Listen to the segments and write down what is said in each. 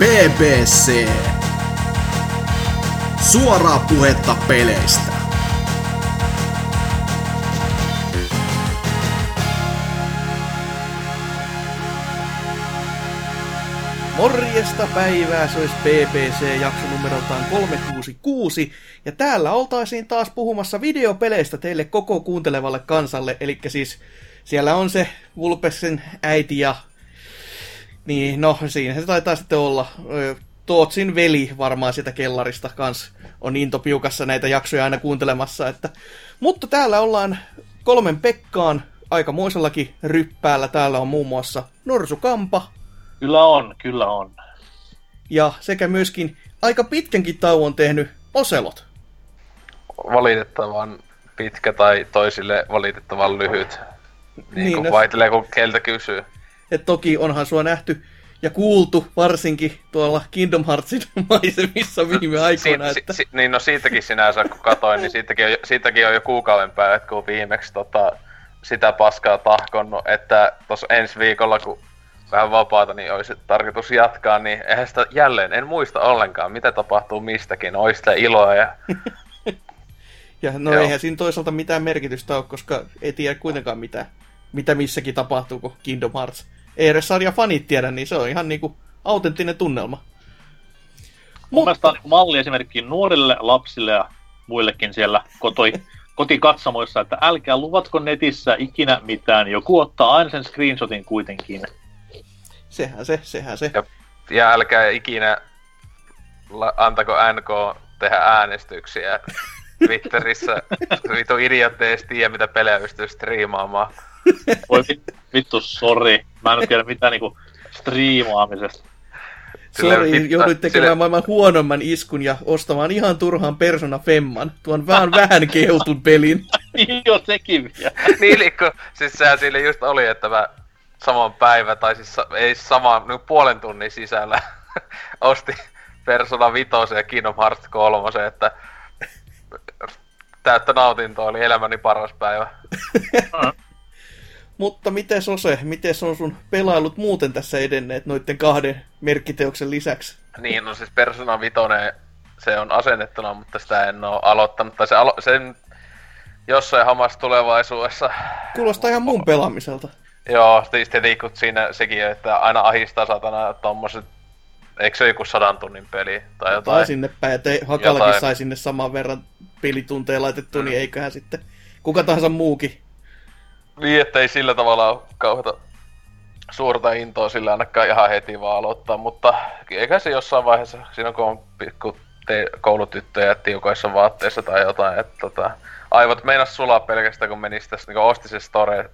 BBC. Suoraa puhetta peleistä. Morjesta päivää, se olisi BBC-jakso numeroltaan 366, ja täällä oltaisiin taas puhumassa videopeleistä teille koko kuuntelevalle kansalle, eli siis siellä on se Vulpeksen äiti ja... Niin, no siinä se taitaa sitten olla. Tootsin veli varmaan sieltä kellarista kans on intopiukassa näitä jaksoja aina kuuntelemassa, että... Mutta täällä ollaan kolmen Pekkaan aikamoisellakin ryppäällä, täällä on muun muassa Norsukampa. Kyllä on, kyllä on. Ja sekä myöskin aika pitkänkin tauon tehnyt Oselot. Valitettavan pitkä tai toisille valitettavan lyhyt. Niin kuin vaihtelee, kun keltä kysyy. Et toki onhan sua nähty ja kuultu varsinkin tuolla Kingdom Heartsin maisemissa viime aikoina. Että... Niin no siitäkin sinänsä kun katoin, niin siitäkin on jo kuukauden päälle, kun viimeksi sitä paskaa tahkonnut. Että tuossa ensi viikolla, kun vähän vapaata, niin olisi tarkoitus jatkaa, niin eihän sitä jälleen, en muista ollenkaan, mitä tapahtuu mistäkin, olisi sitä iloa ja... ja no joo. Eihän siinä toisaalta mitään merkitystä ole, koska ei tiedä kuitenkaan mitä missäkin tapahtuu, kun Kingdom Hearts ei edes sarja fanit tiedä, niin se on ihan niinku autenttinen tunnelma. Mun mielestä on malli esimerkiksi nuorille lapsille ja muillekin siellä kotikatsomoissa, että älkää luvatko netissä ikinä mitään, joku ottaa aina sen screenshotin kuitenkin. Sehän se. Ja älkää ikinä antako NK tehdä äänestyksiä Twitterissä. Vittu idiot ei tiedä, mitä pelejä pystyy striimaamaan. Voi vittu, sori. Mä en tiedä mitään niinku striimaamisesta. Sori, joudut tekemään maailman huonomman iskun ja ostamaan ihan turhaan Persona Femman. Tuon vähän keutun pelin. Niin jo sekin vielä. Niin, kun siis sehän sille just oli, että mä... Saman päivä, tai siis ei samaan, niin puolen tunnin sisällä osti Persona 5 ja Kingdom Hearts 3, että täyttä nautintoa oli elämäni paras päivä. Mutta mites on sun pelailut muuten tässä edenneet noitten kahden merkkiteoksen lisäksi? Niin, no siis Persona 5, se on asennettuna, mutta sitä en oo aloittanut, tai sen jossain hamassa tulevaisuudessa. Kuulostaa ihan mun pelaamiselta. Joo, tietenkin siinä sekin, että aina ahistaa satana tommoset, eikö se joku 100 tunnin peli tai jotain? Tai sinne päin, että Hakalakin jotain. Sai sinne saman verran pelitunteja laitettu, niin eiköhän sitten kuka tahansa muukin. Niin, ettei sillä tavalla ole kauheata suurta intoa sillä ainakaan ihan heti vaan aloittaa, mutta eiköhän se jossain vaiheessa, siinä kun on pikku koulutyttöjä tiukoissa vaatteissa tai jotain, että aivot meinas sulaa pelkästään kun menis tässä, niin osti se store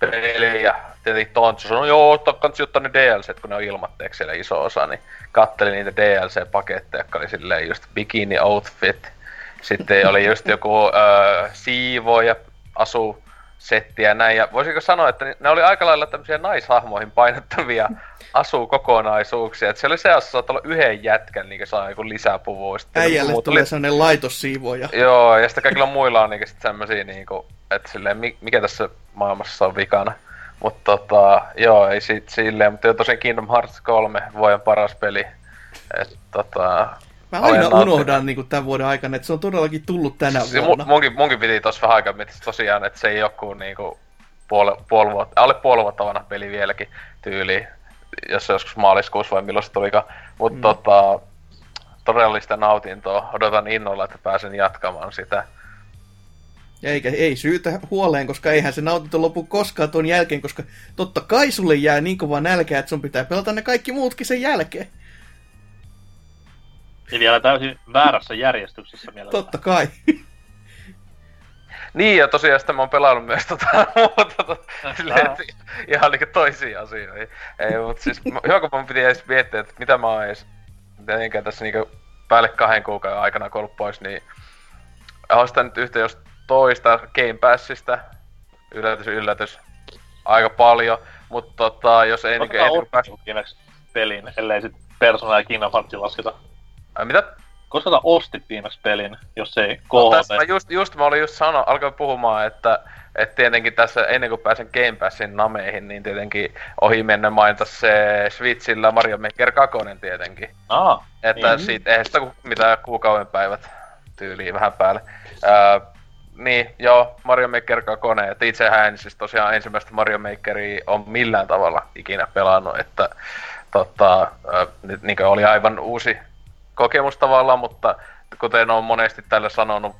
peli ja tietenkin Tontsu sanoi, joo, kannattaa ottaa ne DLC, kun ne on ilmatteeksi siellä iso osa, niin katselin niitä DLC-paketteja, jotka oli silleen just bikini outfit, sitten oli just joku siivoo ja asu setti ja näin, ja voisiko sanoa, että ne oli aika lailla tämmöisiä naishahmoihin painottavia asukokonaisuuksia, että siellä oli seassa saattaa olla yhden jätkän, niin kuin saa joku lisäpuvua. Äijälle tulee sellainen laitossiivooja. Joo, ja sitten kaikilla muilla on niin sitten semmosia niinku, että silleen, mikä tässä maailmassa on vikana. Mutta joo, ei sit silleen, mutta tosiaan Kingdom Hearts 3 vuoden paras peli. Et mä aina unohdan niinku tämän vuoden aikana, että se on todellakin tullut tänä vuonna. Munkin piti tossa vähän aikaa miettiä tosiaan, että se ei joku niinku alle puolivuotta vanha peli vieläkin tyyliin. Jos joskus maaliskuussa vai milloin se tulikaan. Mutta todellista nautintoa. Odotan innolla, että pääsen jatkamaan sitä. Ei syytä huoleen, koska eihän se nautinto lopu koskaan tuon jälkeen, koska totta kai sulle jää niin kovaa nälkää, että sun pitää pelata ne kaikki muutkin sen jälkeen. Ja vielä täysin väärässä järjestyksessä mielellä. Totta kai. Niin, ja tosiaan sitä mä oon pelaillut myös ihan niinku toisia asioita. Ei, mutta siis hyvä, kun mä piti edes miettiä, että mitä mä oon edes tietenkään tässä niinku päälle 2 kuukauden aikana, kun oon ollut pois, niin oon sitä nyt yhtä jos toista Game Passista, yllätys, aika paljon, mutta jos ei niinku... Koska ostit pelin, ellei sit Persona ja Kingdom Heartsia lasketa. Mitä? Koska sä ostit viimeksi pelin, jos ei KHP? No, mä olin just alkoin puhumaan, että Että tietenkin tässä, ennen kuin pääsen Game Passin nameihin, niin tietenkin ohi mennä mainita se Switchillä Mario Maker 2 tietenkin. Että siitä eihän sitä mitään kuukauden päivät tyyliin vähän päälle. Niin, joo, Mario Maker 2. Että itsehän en siis tosiaan ensimmäistä Mario Makeria on millään tavalla ikinä pelannut, että niin oli aivan uusi kokemus tavallaan, mutta kuten on monesti täällä sanonut,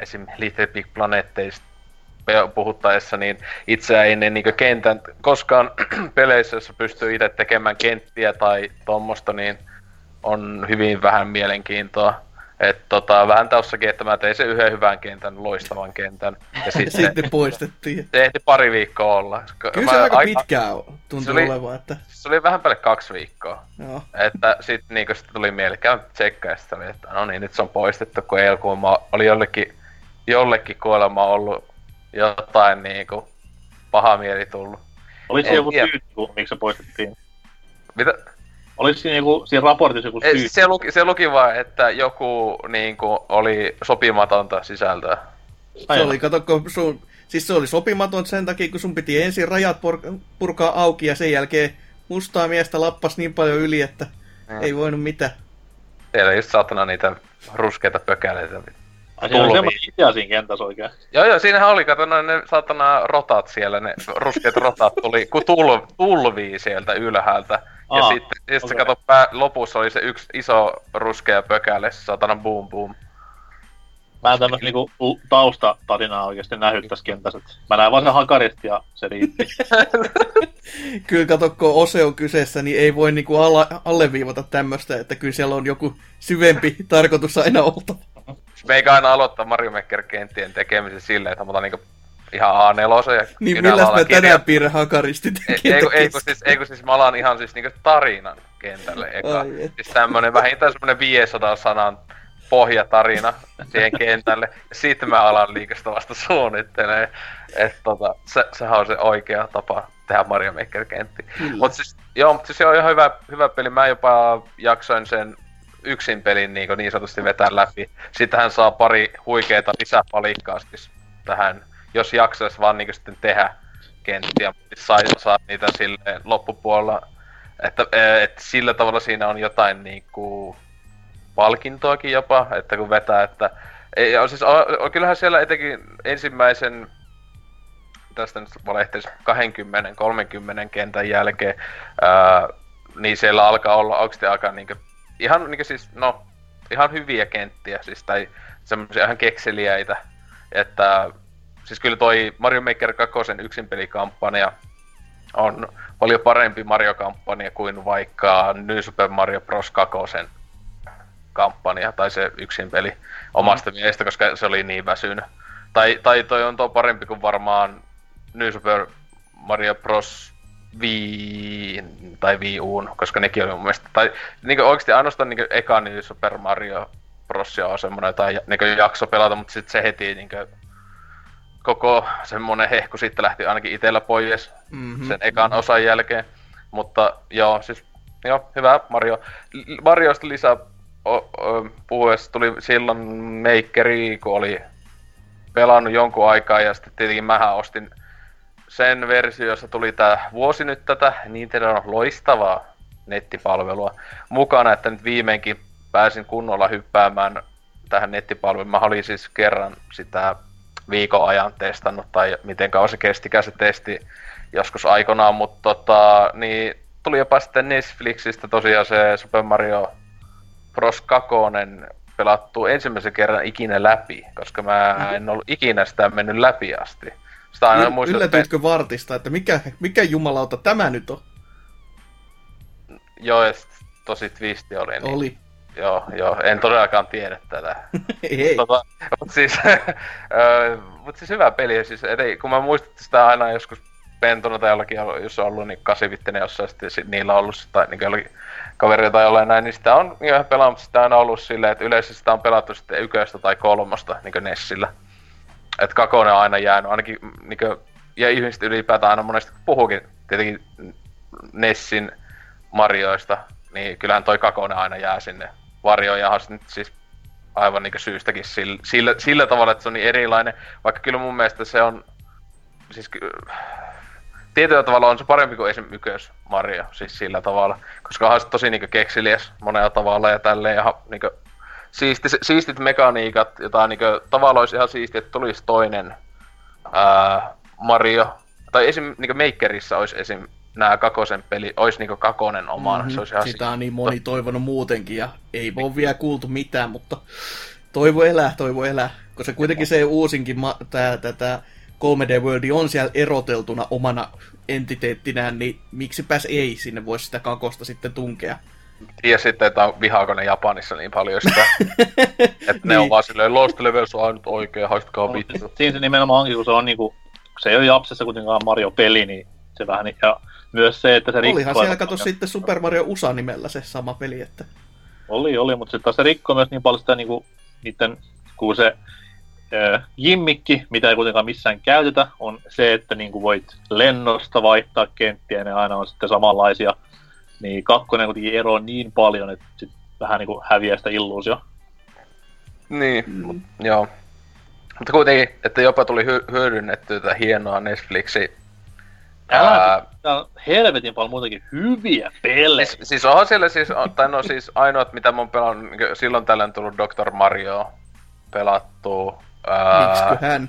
esim. Little Big Planetteista puhuttaessa, niin itseä ei ne niinku kentän koskaan peleissä, jossa pystyy itse tekemään kenttiä tai tommosta, niin on hyvin vähän mielenkiintoa. Et vähän taussakin, että mä tein sen yhden hyvän kentän, loistavan kentän. Ja sitten poistettiin. Se ehti pari viikkoa olla. Kyllä se aika pitkään tuntui olevan, että... Se oli vähän päälle 2 viikkoa. Joo. Että sit niinku sit tuli mielikään tsekkaa ja sit oli, että no niin, nyt se on poistettu, kun ei oli jollekin kuolema ollut jotain niinku paha mieli tullut. Olis se joku syy, miksi se poistettiin? Mitä? Olis siinä raportissa joku syy? Se luki vaan, että joku niinku oli sopimatonta sisältöä. Aivan. Se oli, katsokko sun... Siis se oli sopimaton sen takia, kun sun piti ensin rajat purkaa auki ja sen jälkeen mustaa miestä lappas niin paljon yli, että ei voinut mitään. Siellä just saatana niitä ruskeita pökäleitä. Se on semmoinen idea siinä kentässä oikein. Joo, siinähän oli, kato ne saatana rotat siellä, ne ruskeat rotat tuli, kun tulvii sieltä ylhäältä. Ja sitten okay. Kato lopussa oli se yksi iso ruskea pökäle, saatana boom boom. Mä en tämmöistä niinku taustatarinaa oikeesti nähnyt tässä kentässä. Mä näin vaan sen hakarista ja se riitti. Kyllä kato, kun Ose on kyseessä, niin ei voi niinku alleviivata tämmöstä, että kyllä siellä on joku syvempi tarkoitus aina oltava. Meikä aina aloittaa Mario Maker-kenttien tekemisen silleen, että mä otan niinku ihan A4 ja... Niin milläs mä tänään piirrän hakaristi tekemään? Ei kun siis mä alan ihan siis niinku tarinan kentälle eka. Siis tämmönen vähintään semmonen 500 sanan pohjatarina siihen kentälle. Ja sit mä alan liikasta vasta suunnittelee. Että sehän on se oikea tapa tehdä Mario Maker-kenttiä. Mut siis se on ihan hyvä peli. Mä jopa jaksoin sen yksin pelin niin sanotusti vetää läpi. Sitähän saa pari huikeeta lisäpalikkaa siis tähän, jos jaksaisi vaan niin sitten tehdä kenttiä, mutta saa niitä silleen loppupuolella. Että sillä tavalla siinä on jotain niinku palkintoakin jopa, että kun vetää, että... Ja siis kyllähän siellä etenkin ensimmäisen... Tästä nyt valehtelisi 20-30 kentän jälkeen, niin siellä alkaa olla oikeasti aika niinku... Ihan niinku siis, ihan hyviä kenttiä siis, tai semmosia ihan kekseliäitä, että siis kyllä toi Mario Maker 2 yksinpelikampanja on paljon parempi Mario-kampanja kuin vaikka New Super Mario Bros. 2 kampanja, tai se yksinpeli omasta mielestä, koska se oli niin väsynyt. Tai toi on parempi kuin varmaan New Super Mario Bros. Wii U:n, koska nekin oli mun mielestä, tai niinku oikeesti ainoastaan niinku eka niin Super Mario Bros. On semmonen, tai niinku jakso pelata, mutta sit se heti niinku koko semmonen hehku sitten lähti ainakin itellä pois sen ekan osan jälkeen. Mutta joo, hyvä Mario. Mariosta lisää puhuessa tuli silloin Makeri, kun oli pelannut jonkun aikaa, ja sitten tietenkin mähän ostin sen versio, jossa tuli tää vuosi nyt tätä, niin teillä on loistavaa nettipalvelua mukana, että nyt viimeinkin pääsin kunnolla hyppäämään tähän nettipalveluun. Mä olin siis kerran sitä viikon ajan testannut, tai miten kauan se kestikään se testi joskus aikanaan, mutta niin tuli jopa sitten Netflixistä tosiaan se Super Mario Bros. 2 pelattu ensimmäisen kerran ikinä läpi, koska mä en ollut ikinä sitä mennyt läpi asti. Yllätyitkö vartista, että mikä jumalauta tämä nyt on? Joo, ja tosi twisti oli. Niin. Oli. Joo, en todellakaan tiedä tätä. Ei. Mut siis hyvä peli. Siis, kun mä muistutin sitä aina joskus pentuna tai jollakin, jos on ollut niin 8-bittinen jossain, sitten niillä on ollut tai niin jollakin kaveria tai jollain näin, niin sitä on ihan pelannut, sitä on ollut silleen, että yleensä sitä on pelattu sitten 1 tai 3, niin kuin Nessillä. Että kakone on aina jäänyt, ainakin niinkö, ja ihmiset ylipäätään aina monesti kun puhuukin tietenkin Nessin Marioista, niin kyllähän toi kakone aina jää sinne varjoon, ja nyt siis aivan niinkö syystäkin sillä tavalla, että se on niin erilainen, vaikka kyllä mun mielestä se on siis tietyllä tavalla on se parempi kuin esimerkiksi Mario, siis sillä tavalla, koska on tosi niinku kekseliäs monella tavalla ja tälleen, ja niinku siistit mekaniikat, jota niinku tavallaan olisi ihan siistiä, että tulisi toinen Mario, tai esim niinku Makerissä olisi esim nää Kakosen peli, olisi niinku Kakonen oman, se olisi ihan sitä on niin moni toivonut muutenkin, ja ei ole vielä kuultu mitään, mutta toivo elää, koska kuitenkin se uusinkin tää 3D Worldi on siellä eroteltuna omana entiteettinään, niin miksipäs ei sinne voisi sitä Kakosta sitten tunkea. Ja sitten, että vihaako ne Japanissa niin paljon sitä, että ne on vaan silleen Lost Levels on ainut oikein, haistakaa vittu. Siinä se nimenomaan onkin, kun se on niinku, se ei ole Japsessa kuitenkaan Mario-peli, niin se vähän, ja myös se, että se rikkoi... Olihan siellä kato sitten Super Mario USA nimellä se sama peli, että... Oli, mutta sitten taas se rikkoi myös niin paljon sitä niinku, niitten, kun se... Jimmikki, mitä ei kuitenkaan missään käytetä, on se, että niin kuin voit lennosta vaihtaa kenttiä ja ne aina on sitten samanlaisia. Niin kakkonen kuitenkin eroo niin paljon, että sit vähän niin kuin häviää sitä illuusioa. Niin, joo. Mutta kuitenkin, että jopa tuli hyödynnettyä tätä hienoa Netflixi. Täällä on helvetin paljon muutenkin hyviä pelejä. Siis onhan siellä siis ainoat, mitä mä oon pelannut, silloin tällöin tullut Dr. Mario pelattua. Miksiköhän?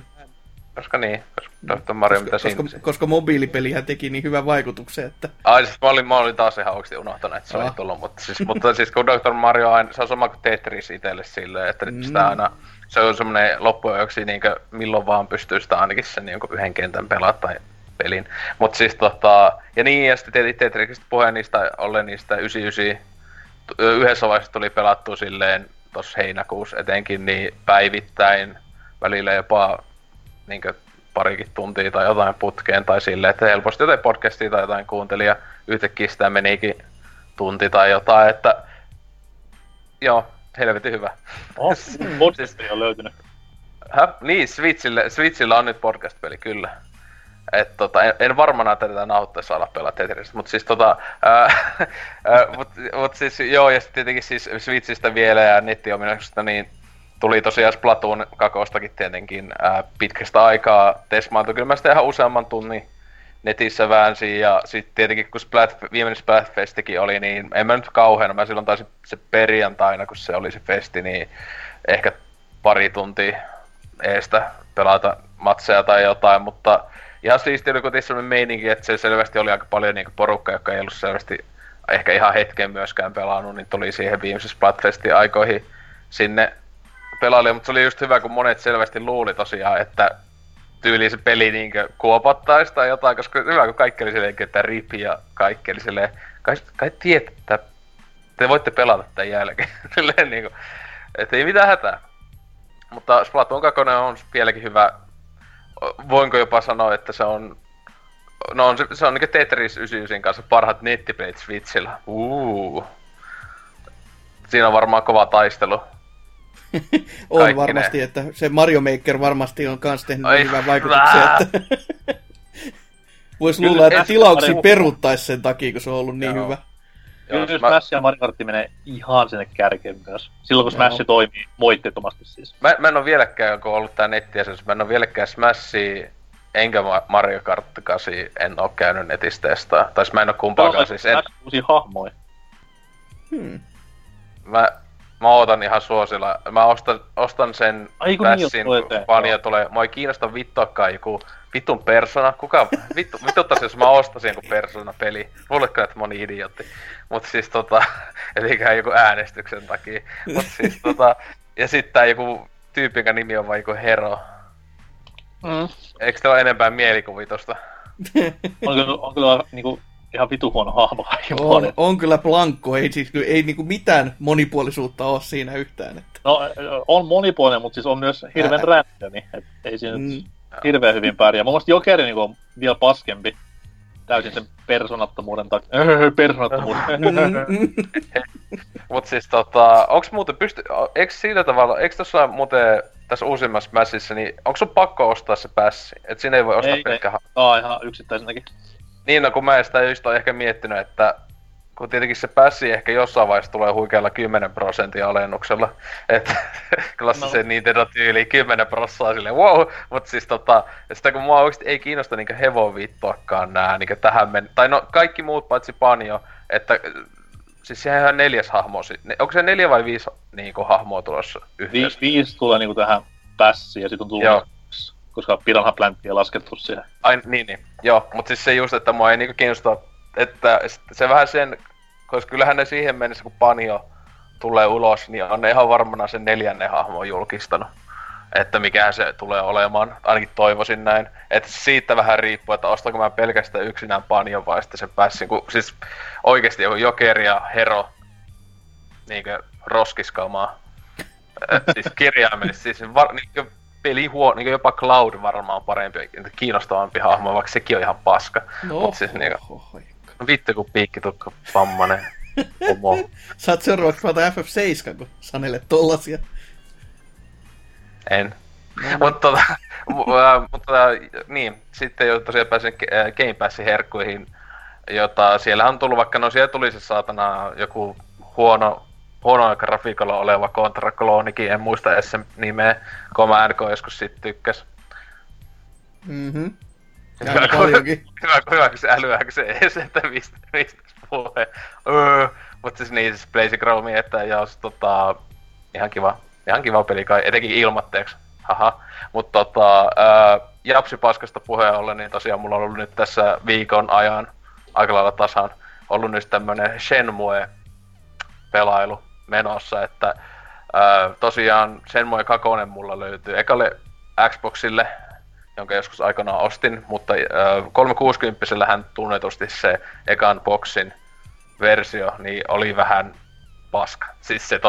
Koska niin, Dr. Mario, mitä siinä... Koska mobiilipelihän teki niin hyvän vaikutuksen, että... Ai siis mä olin taas ihan oikeasti unohtanut, että se oli tullut, mutta siis kun Dr. Mario aina, se on sama kuin Tetris itselle silleen, että sitä aina... Se on semmoinen loppuajaksi niinkö milloin vaan pystyy sitä ainakin sen jonkun yhden kentän pelata tai pelin. Mut siis ja niin, ja sitten Tetrikistä puheen niistä 99... Yhdessä vaiheessa tuli pelattua silleen tossa heinäkuussa etenkin, niin päivittäin... Välillä jopa niinkö parikin tuntia tai jotain putkeen tai silleen, että helposti jotain podcastia tai jotain kuuntelin ja yhtäkkiä sitä menikin tunti tai jotain, että joo, helvetin hyvä. Oh, podcastia on löytynyt. Niin, Switchillä on nyt podcast-peli, kyllä. Et en varmana tätä nauhoittaessa ala pelaa Tetristä, mutta siis mut siis joo, ja sitten tietenkin siis Switchistä vielä ja nettiominaisuuksista niin tuli tosiaan Splatoon kakostakin tietenkin pitkästä aikaa testmailtu. Kyllä mä sitä ihan useamman tunnin netissä väänsin ja sitten tietenkin kun viimeinen Splatfestikin oli, niin en mä nyt kauheena. Mä silloin taisin se perjantaina, kun se oli se festi, niin ehkä pari tuntia eestä pelata matseja tai jotain, mutta ihan siistiä oli kuitenkin sellainen meininki, että se selvästi oli aika paljon niin porukka, joka ei ollut selvästi ehkä ihan hetken myöskään pelannut, niin tuli siihen viimeisen Splatfestin aikoihin sinne pelaili, mutta se oli just hyvä, kun monet selvästi luuli tosiaan, että tyyliin se peli niinkö kuopattaisi tai jotain, koska hyvä, kun kaikki oli silleen, että rip ja kaikki oli silleen, kai tiedät, että te voitte pelata tämän jälkeen, silleen niinku, että ei mitään hätää. Mutta Splatoon 2 on vieläkin hyvä, voinko jopa sanoa, että se on, no on, se on niinkö Tetris 99 kanssa parhaat nettipelit Switchillä, Siinä on varmaan kova taistelu. On kaikki varmasti, ne. Että se Mario Maker varmasti on kans tehnyt hyvän vaikutuksen, että vois luulla, että tilauksia peruuttaisi sen takia, kun se on ollut niin hyvä. Kyllä Smash ja Mario Kartti menee ihan sinne kärkeen myös, silloin kun Smash toimii moitteettomasti siis. Mä en oo vieläkään, kun on ollut tää nettiasenus, mä en oo vieläkään Smashia enkä Mario Kartti 8 en oo käynyt netissä testaa, tai mä en oo kumpaakaan siis. Smash uusia hahmoja. Mä ootan ihan suosilla. Mä ostan sen tässin, vaan ja tulee. Mä ei kiinnosta vittuakaan joku vittun persona. Kuka vittuttaisi, jos mä ostasin joku persona-peli. Luuletko, että mä oon idiootti. Mut siis eliköhän joku äänestyksen takia. Mut siis ja sit tää joku tyyppi, jonka nimi on vaan joku Hero. Eiks tää oo enempää mielikuvitusta? on kyllä niinku... Ihan vitu huono hahmo. On kyllä blankko, ei niinku mitään monipuolisuutta ole siinä yhtään. Että. No on monipuolinen, mutta siis on myös hirveän räntöni, et ei siinä hirveän hyvin pärjää. Mun mielestä Jokeri niinku on vielä paskempi täysin sen persoonattomuuden takia. Mut siis onks muuten eiks sillä tavalla, eiks tossa muuten tässä uusimmassa Smashissa, niin onks sun pakko ostaa se passi? Et siinä ei voi ostaa pelkkää hahmoa. Ihan yksittäisenäkin. Niin, no kun mä en sitä just ole ehkä miettinyt, että Kun tietenkin se pässi ehkä jossain vaiheessa tulee huikealla 10% alennuksella. Että klassisen no. Nintendo tyyli 10% silleen wow. Mutta siis sitä kun mua oikeesti ei kiinnosta niinku hevon vittuakaan nää niinku tähän mennä. Tai no kaikki muut paitsi Panjo, että siis sehän on 4. hahmo. Onko se 4 vai 5 niinku hahmoa tulossa yhteensä? 5 tulee niinku tähän pässiin ja sit on tullut. Joo. Koska Piranha Plantia on laskettu siihen. Ai niin. Joo, mut siis se just, että mua ei niinku kiinnosta. Että se vähän sen, koska kyllähän ne siihen mennessä kun Panjo tulee ulos, niin on ne ihan varmana sen 4. hahmon julkistanut. Että mikähän se tulee olemaan, ainakin toivoisin näin. Että siitä vähän riippuu, että ostanko mä pelkästään yksinään Panjon vai sitten sen pässin. Kun siis oikeesti joku Jokeri ja Hero niinkö roskiskamaa. Siis kirjaimellisesti, siis niinkö pelihuone, niinkö jopa Cloud varmaan parempi, kiinnostavampi hahmo, vaikka sekin on ihan paska. No. Mut siis niinkö... Vittu kun piikkitukka pammanen pomo. Saat seuraavaksi päätä FF7, kun sanelet tollasia. En. No. Mutta niin, sitten jo tosiaan pääsin Game Passin herkkuihin, jota siellä on tullut, vaikka no siellä tuli se saatana joku huono grafiikalla oleva kontra-kloonikin, en muista edes sen nimeä, kun mä NK joskus sit tykkäs. Mhm. Hyvä, kun se älyääkö se ees, että mistä puhuu. Mut siis niin, siis Blaze Chromea, että jos ihan kiva peli kai, etenkin ilmatteeks. Haha. Mut japsipaskasta puheen ollen, niin tosiaan mulla on ollut nyt tässä viikon ajan aika lailla tasan ollut nyt tämmönen Shenmue-pelailu menossa, että tosiaan Shenmue 2 mulla löytyy ekalle Xboxille, jonka joskus aikanaan ostin, mutta 360-hän tunnetusti se ekan boxin versio, niin oli vähän paska. Siis se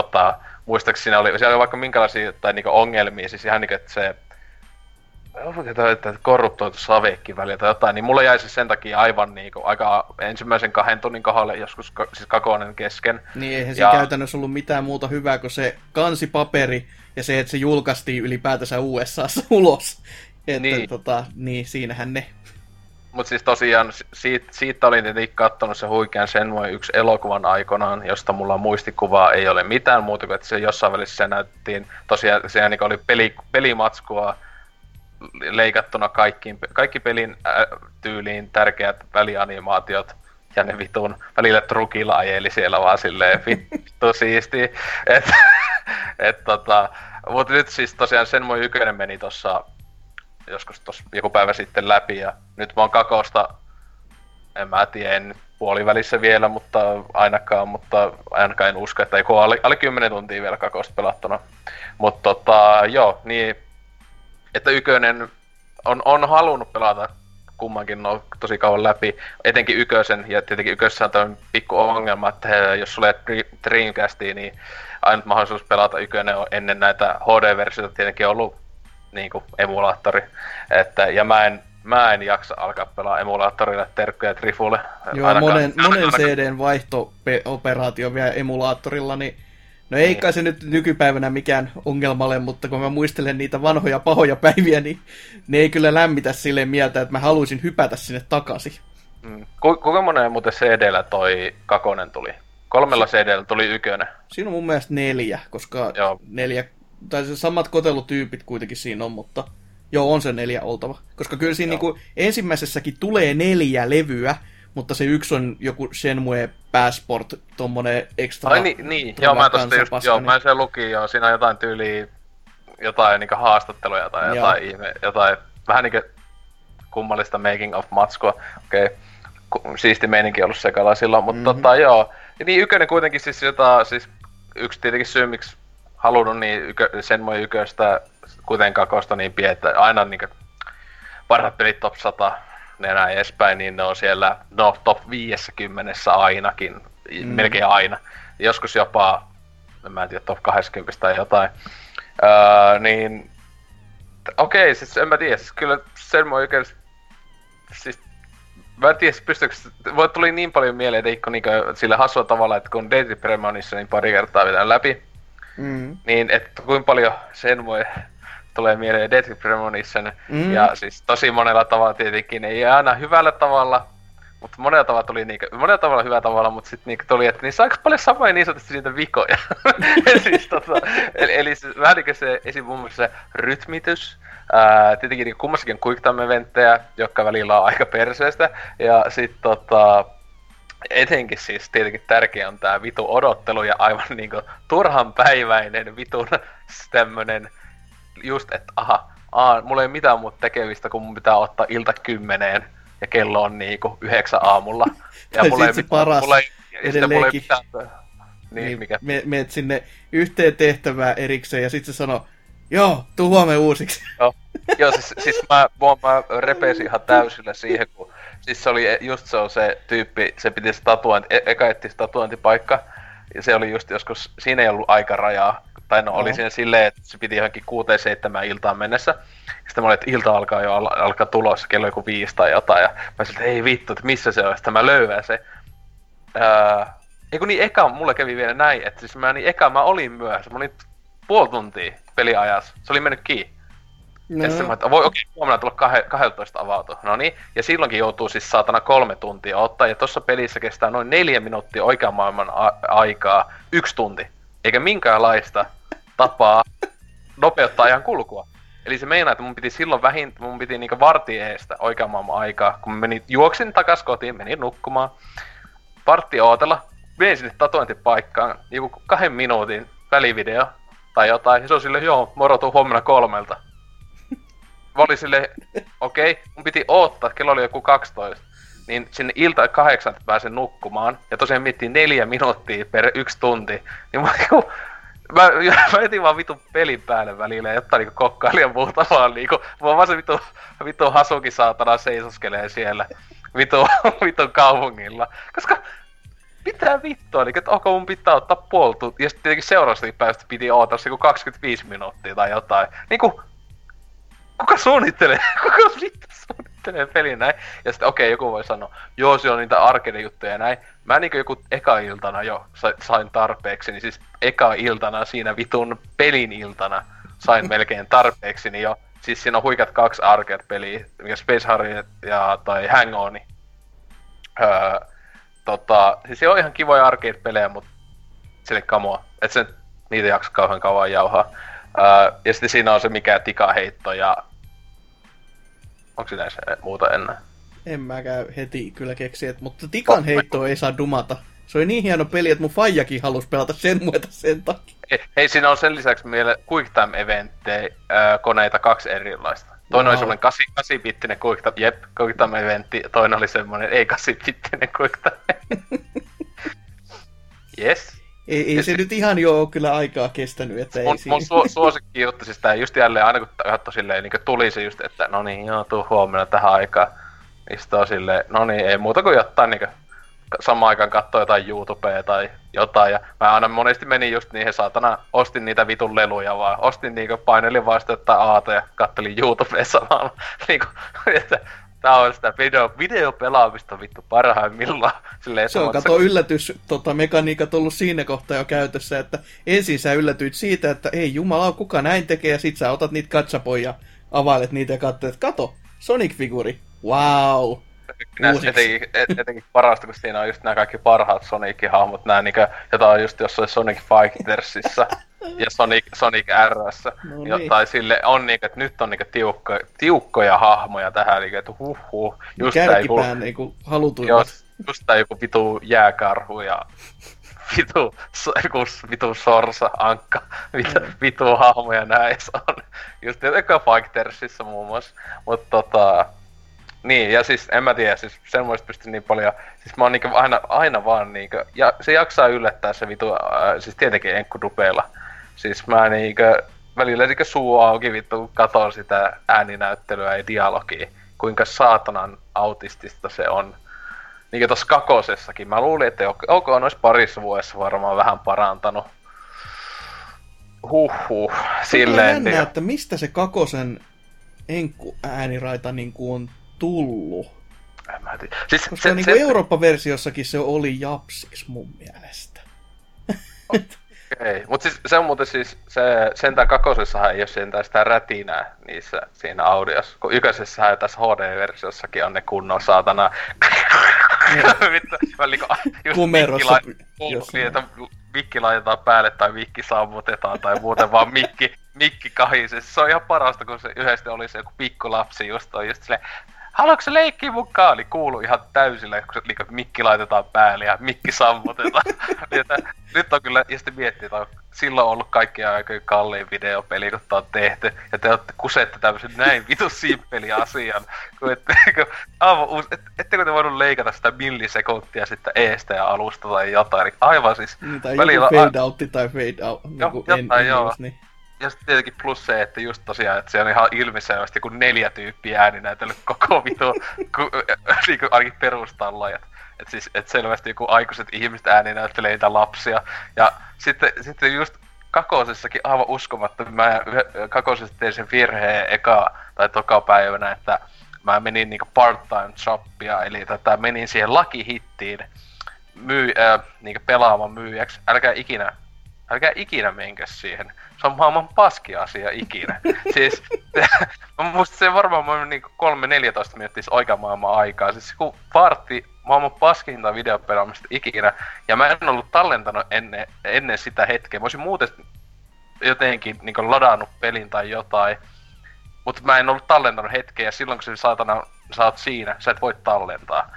muistaakseni siellä oli vaikka minkälaisia tai niinku ongelmia, siis ihan niinku että se korruptoitu saveikki välillä tai jotain, niin mulla jäi se sen takia aivan niinku aika ensimmäisen 2 tunnin kohdalle joskus siis kakonen kesken. Niin eihän siinä käytännössä ollut mitään muuta hyvää kuin se kansipaperi ja se, että se julkaistiin ylipäätänsä USA:ssa ulos. Että niin. Niin, siinähän ne. Mut siis tosiaan, siitä olin tietenkin kattonut se huikean Shenmue 1 elokuvan aikanaan, josta mulla muistikuvaa ei ole mitään muuta kuin, että se jossain välissä se näyttiin, tosiaan se niin oli pelimatskua leikattuna kaikki pelin tyyliin tärkeät välianimaatiot, ja ne vitun välillä trukilla ajeli siellä vaan silleen vittu siistiä, että mut nyt siis tosiaan Shenmue 1 meni tossa joskus tossa joku päivä sitten läpi, ja nyt mä oon kakosta, en mä tiedä, en puolivälissä vielä, mutta ainakaan en usko, että ei kun alle 10 tuntia vielä kakosta pelattuna. Mutta joo, niin, että Ykönen on halunnut pelata kummankin tosi kauan läpi, etenkin Ykösen, ja tietenkin Ykössä on tämmöinen pikku ongelma, että jos sulle Dreamcastia, niin ainut mahdollisuus pelata Ykönen on ennen näitä HD-versioita tietenkin ollut niinku emulaattori, että ja mä en jaksa alkaa pelaa emulaattorilla terkkuja trifulle. Joo, ainakaan, monen CD:n vaihto-operaatio vielä emulaattorilla, niin no ei kai se nyt nykypäivänä mikään ongelma ole, mutta kun mä muistelen niitä vanhoja pahoja päiviä, niin ne ei kyllä lämmitä silleen mieltä, että mä haluaisin hypätä sinne takaisin. Kuinka monen muuten CD:llä toi kakonen tuli? 3 CD:llä tuli ykönen. Siinä on mun mielestä 4, koska joo. 4... Tai se samat kotelutyypit kuitenkin siinä on, mutta joo, on se 4 oltava. Koska kyllä siinä niinku ensimmäisessäkin tulee 4 levyä, mutta se yksi on joku Shenmue Passport, tommonen extra... Ai niin. Joo, mä tosta just, joo, mä sen lukin, joo, siinä on jotain tyyliä, jotain niinku haastatteluja tai jotain vähän niinku kummallista making of matskua. Okei, siisti meininki ollut sekala silloin, mutta joo. Niin ykönen kuitenkin siis yksi tietenkin syy, miksi halunnut niin Shenmue 1:stä kuten kakosta niin pietä, aina niinku parhaat pelit top 100 ja näin edespäin, niin ne on siellä top 50 ainakin, melkein aina. Joskus jopa, en tiedä, top 20 tai jotain. Niin, okei, siis en mä tiedä, siis kyllä Shenmue 1, siis mä en tiedä, tuli niin paljon mieleen, että ikko niinku sillä hassua tavalla, että kun Deadly Premonitionin niin pari kertaa vedän läpi, niin, että kuinka paljon sen voi tulee mieleen Deadly Premonition, ja siis tosi monella tavalla tietenkin, ei aina hyvällä tavalla, Mutta monella tavalla hyvä tavalla, mutta sitten niinku tuli, että niissä on aika paljon samoja niin sanotusti niitä vikoja. Siis, eli vähän niin kuin se esim. Mun mielestä se rytmitys. Tietenkin niin kummassakin on quick time eventtejä, jotka välillä on aika perseestä. Ja sitten etenkin siis tietenkin tärkeä on tää vitu odottelu ja aivan niinku turhanpäiväinen vitun tämmönen just, että mulla ei mitään muuta tekemistä, kun mun pitää ottaa ilta 10:00 ja kello on niinku 9 aamulla. Ja mulla ei mitään, niin mikä? Meet sinne yhteen tehtävään erikseen ja sit se sanoo, joo, tuu huomenna uusiksi. Joo, siis mä repesin ihan täysillä siihen, kun siis se oli just se tyyppi, se piti se eka etti se tatuointipaikka. Ja se oli just joskus, siinä ei ollut aikarajaa. Tai no oli siinä silleen, että se piti johonkin 6-7 iltaan mennessä. Sitten mä olin, että ilta alkaa jo tulossa, kello joku 5 tai jotain. Ja mä sanoin, että ei vittu, että missä se on. Sitten mä löydän se. Eiku niin eka, mulle kävi vielä näin, että siis mä olin myöhässä. Mä olin 0,5 tuntia peliajassa. Se oli mennyt kiinni. No. Ja sitten mä että voi huomenna tulla 12 avautua. Noniin. Ja silloinkin joutuu siis saatana 3 tuntia ottaa. Ja tossa pelissä kestää noin 4 minuuttia oikean maailman aikaa 1 tunti. Eikä minkäänlaista tapaa nopeuttaa ajan kulkua. Eli se meinaa, että mun piti silloin mun piti niinku vartia eestä oikean maailman aikaa. Kun juoksin takas kotiin, menin nukkumaan. Vartti ootella, menin sinne tatuointipaikkaan, joku 2 minuutin välivideo tai jotain. Ja se on silleen, joo, morotuu huomenna 3:00. Mä olin silleen, okei, mun piti oottaa, kello oli joku 12. Niin sinne ilta 8 pääsen nukkumaan, ja tosiaan miettii 4 minuuttia per 1 tunti, niin mä etin vaan vitun pelin päälle välillä, jotta niinku kokkaili ja muuta vaan niinku, mua vaan se vitun hasuki saatana seisoskelee siellä vitun kaupungilla, koska mitä vittua, niin että onko mun pitää ottaa 0,5 tuntia, ja sitten tietenkin seuraavasta päivästä piti odottaa se 25 minuuttia tai jotain, niinku kuka suunnittelee pelin näin? Ja sitten okei, joku voi sanoa, joo se on niitä arcade-juttuja näin. Mä niinku joku eka iltana jo sain tarpeeksi, niin siis eka iltana siinä vitun pelin iltana sain melkein tarpeeksi, niin jo. Siis siinä on huikat 2 arcade-peliä, mikä Space Harrier tai Hang-On. Siis se on ihan kivoja arcade-pelejä, mut sille kamoa. Et sen niitä jaksa kauhean kauan jauhaa. Ja sitten siinä on se mikä tikaheitto ja... Onko siinä muuta enää? En mäkään heti kyllä keksi, mutta tikan heittoa ei saa dumata. Se oli niin hieno peli, että mun faijakin halusi pelata sen takia. Hei, siinä on sen lisäksi meillä Quick Time-eventtejä, koneita 2 erilaista. Toinen oli semmonen 8-bittinen Quick Time-eventti, ja toinen oli semmonen ei 8-bittinen Quick Time. Yes. Ei se nyt ihan ole kyllä aikaa kestänyt, että ei siinä. Mun suosikki juttu, siis tää just jälleen aina kun katsoi silleen, niin tuli se just, että no niin, joo, tuu huomenna tähän aikaan. Istuu silleen, no niin, ei muuta kuin jotain niin kuin, samaan aikaan kattoo jotain YouTubea tai jotain. Ja mä aina monesti menin just niihin saatana, ostin niitä vitun leluja vaan. Ostin niinku, painelin vaan sitä jotain aata ja kattelin YouTubea samalla. Niinku, että... Tää on sitä videopelaamista vittu parhaimmillaan. Silleen, se on kato yllätysmekaniikat ollut siinä kohtaa jo käytössä, että ensin sä yllätyit siitä, että ei jumala, kuka näin tekee, ja sit sä otat niitä katsapoja, availet niitä ja katsoit, että kato, Sonic-figuri, wow. Etenkin parasta, kun siinä on just nämä kaikki parhaat Sonic-hahmot, nää niinkö, jota on just jossain Sonic Fightersissa ja Sonic R:ssä. No niin. Jotain sille on niinkö, että nyt on niinkö tiukkoja hahmoja tähän, niinkö, että huhhuh. Kärkipään niinku halutuimmat. Just tää joku vitu jääkarhu ja vitu sorsa, ankka, vitu hahmoja näin se on. Just eka Fightersissa muun muassa, mutta niin, ja siis en mä tiedä, siis sen muista pystyn niin paljon, siis mä oon niinku aina vaan niinku, ja se jaksaa yllättää se vitu, siis tietenkin enkkudupeilla. Siis mä niinku, välillä niinku suu auki vittu, kun katon sitä ääninäyttelyä ja dialogia, kuinka saatanan autistista se on. Niinku tossa kakosessakin, mä luulin, että ok, on noissa parissa vuodessa varmaan vähän parantanut. Huhhuh, silleen. Jännä, niin. Että mistä se kakosen enkkuääniraita niinku on tullu. Siis se niinku Eurooppa-versiossakin se oli japsiksi mun mielestä. Okei, mut siis se on muuten siis, sentään kakosessahan ei oo sentään sitä rätinää niissä siinä audiossa, kun yköisessähän tässä HD-versiossakin on ne kunnon saatana Kumerossa. Niin, että mikki laitetaan päälle tai mikki sammutetaan tai muuten vaan mikki kahisee. Se on ihan parasta, kun se yhdessä oli se joku pikkulapsi just silleen, haluatko se leikkiä mukaan? Niin kuuluu ihan täysillä, kun se mikki laitetaan päälle ja mikki sammutetaan. Nyt on kyllä, ja sitten miettii, että silloin on ollut kaikkien aikojen kalliin videopeli, kun tää on tehty. Ja te olette kusette tämmösen näin vitu simppeli asian. Ettekö te voinut leikata sitä millisekuntia sitten eestä ja alusta tai jotain. Niin aivan siis... Tai välillä, joku fade-outti tai fade-out. Joo, jotain joo. Niin. Ja sitten tietenkin plus se, että just tosiaan, että se on ihan ilmiselvästi kun 4 tyyppiä ääninäytellyt koko vitu, niin kuin ainakin perustallajat. Että siis, et selvästi joku aikuiset ihmiset ääninäyttelee niitä lapsia. Ja sitten just kakosessakin aivan uskomatta, mä kakosessa tein sen virheen eka tai toka päivänä, että mä menin niinku part-time shoppia, eli menin siihen lakihittiin niinku pelaamaan myyjäksi. Älkää ikinä menkö siihen. Se on maailman paski asia ikinä. Siis, musta se varmaan meni niinku 3-14 minuuttia oikean maailman aikaa. Siis kun vartti maailman paskinta videopelaamista ikinä. Ja mä en ollut tallentanut ennen sitä hetkeä. Mä olisin muuten jotenkin niinku ladannut pelin tai jotain. Mut mä en ollut tallentanut hetkeä ja silloin kun se saat siinä, sä et voi tallentaa.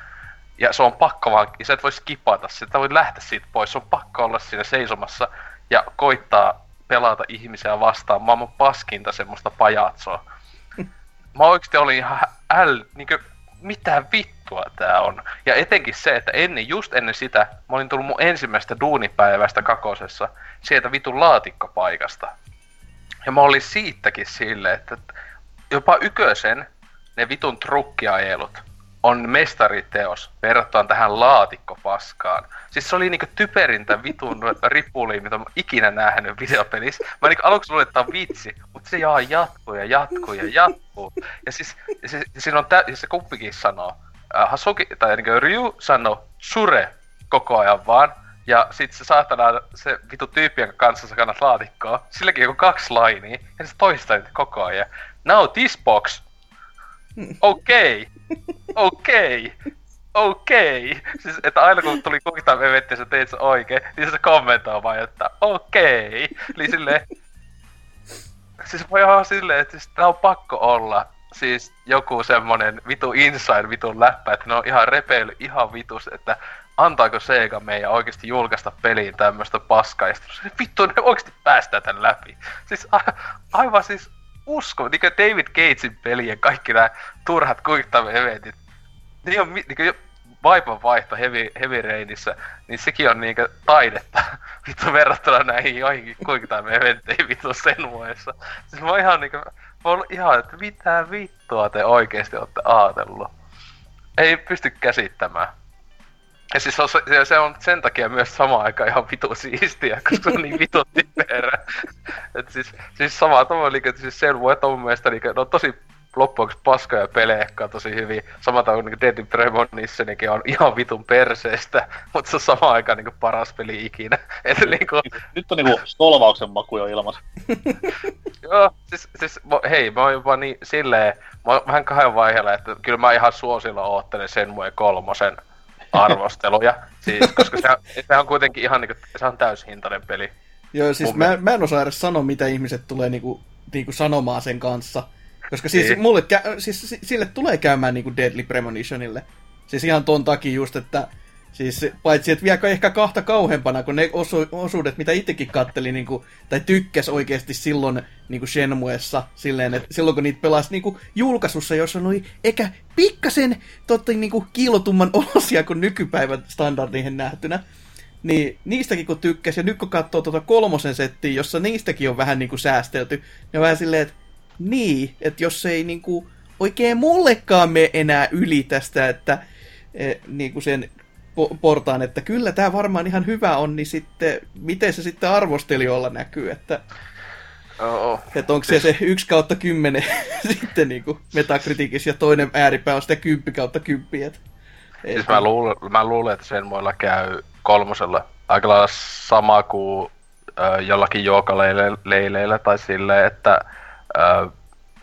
Ja se on pakko vaan, ja sä et voi skipata sitä, voi lähteä siitä pois. Se on pakko olla siinä seisomassa ja koittaa pelata ihmisiä vastaan. Maailman paskinta semmoista pajatsoa. Mä oikeesti olin ihan niinkö, mitä vittua tää on. Ja etenkin se, että just ennen sitä, mä olin tullut mun ensimmäistä duunipäivästä kakosessa, sieltä vitun laatikkopaikasta. Ja mä olin siitäkin silleen, että jopa ykösen ne vitun trukkiajelut on mestariteos verrattuna tähän laatikkopaskaan. Siis se oli niinku typerintä vitun ripulia, mitä mä oon ikinä nähnyt videopelissä. Mä niinku aluksi luulin, että tää on vitsi, mut se jatkuu. Ja siis siinä on se kumpikin sanoo. Hasuki, tai niinku Ryu sanoo sure koko ajan vaan. Ja sit se saatana, se vitu tyyppi, jonka kanssa sä kannat laatikkoa, silläkin joku 2 lainia, ja se toistaa niitä koko ajan. Now this box. Okei. Siis, että aina kun tuli kukaan evetti, sä teit sen oikein, niin se kommentoi vaan, että okei. Eli silleen... Siis voi olla silleen, että siis tää on pakko olla siis joku semmonen vitu inside vitun läppä, että ne on ihan repeily, ihan vitus, että antaako Sega meidän oikeesti julkaista peliin tämmöstä paskaa, ja sitten vittu, ne oikeesti päästään tän läpi. Siis aivan siis... Usko, niinkö David Cagein pelien kaikki nää turhat kuittav-eventit. Niin on niinkö vaipanvaihto Heavy Rainissä, niin sekin on niinkö taidetta vittu verrattuna näihin joihinkin kuittav-eventteihin vittu sen vuodessa. Siis mä oon ihan niinkö, että mitä vittua te oikeesti ootte aatellu. Ei pysty käsittämään. Ja siis se on sen takia myös samaan aikaan ihan vitu siistiä, koska se on niin vitu typerä. Et siis samaa tavalla, että siis sen voi, että mun mielestä ne on tosi loppujen paskoja pelejä, jotka on tosi hyviä. Samaa tavalla kuin Deadly Premonitionkin on ihan vitun perseestä, mutta se on samaan aikaan niin paras peli ikinä. Et niinku... Nyt on niinku solvauksen maku jo ilmassa. Joo, siis hei, mä oon jopa niin silleen, mä oon vähän kahden vaiheella, että kyllä mä ihan suosilla oottelen sen muen 3. arvosteluja, siis, koska sehän on kuitenkin ihan niinku, sehän on täyshintainen peli. Joo, siis mä en osaa edes sanoa, mitä ihmiset tulee niinku sanomaan sen kanssa, koska siis mulle, siis sille tulee käymään niinku Deadly Premonitionille. Siis ihan ton takia just, että siis paitsi, että vielä ehkä kahta kauhempana, kun ne osuudet, mitä itsekin katteli, niinku, tai tykkäs oikeesti silloin niinku Shenmuessa, silleen, että silloin kun niitä pelasi niinku julkaisussa, jossa oli eikä pikkasen niinku kiilotumman olosia kuin nykypäivän standardiin nähtynä, niin niistäkin kun tykkäs, ja nyt kun katsoo tuota 3. settiä, jossa niistäkin on vähän niinku säästelty, niin on vähän silleen, että niin, että jos ei niinku oikein mullekaan mene enää yli tästä, että niinku sen... portaan, että kyllä tää varmaan ihan hyvä on, niin sitten, miten se sitten arvostelijoilla näkyy, että että onko se 1/10 sitten niinku Metacriticissa ja toinen ääripää on sitä 10/10, että siis mä luulen, että sen muilla käy 3. aika lailla sama kuin jollakin juokaleileillä tai silleen, että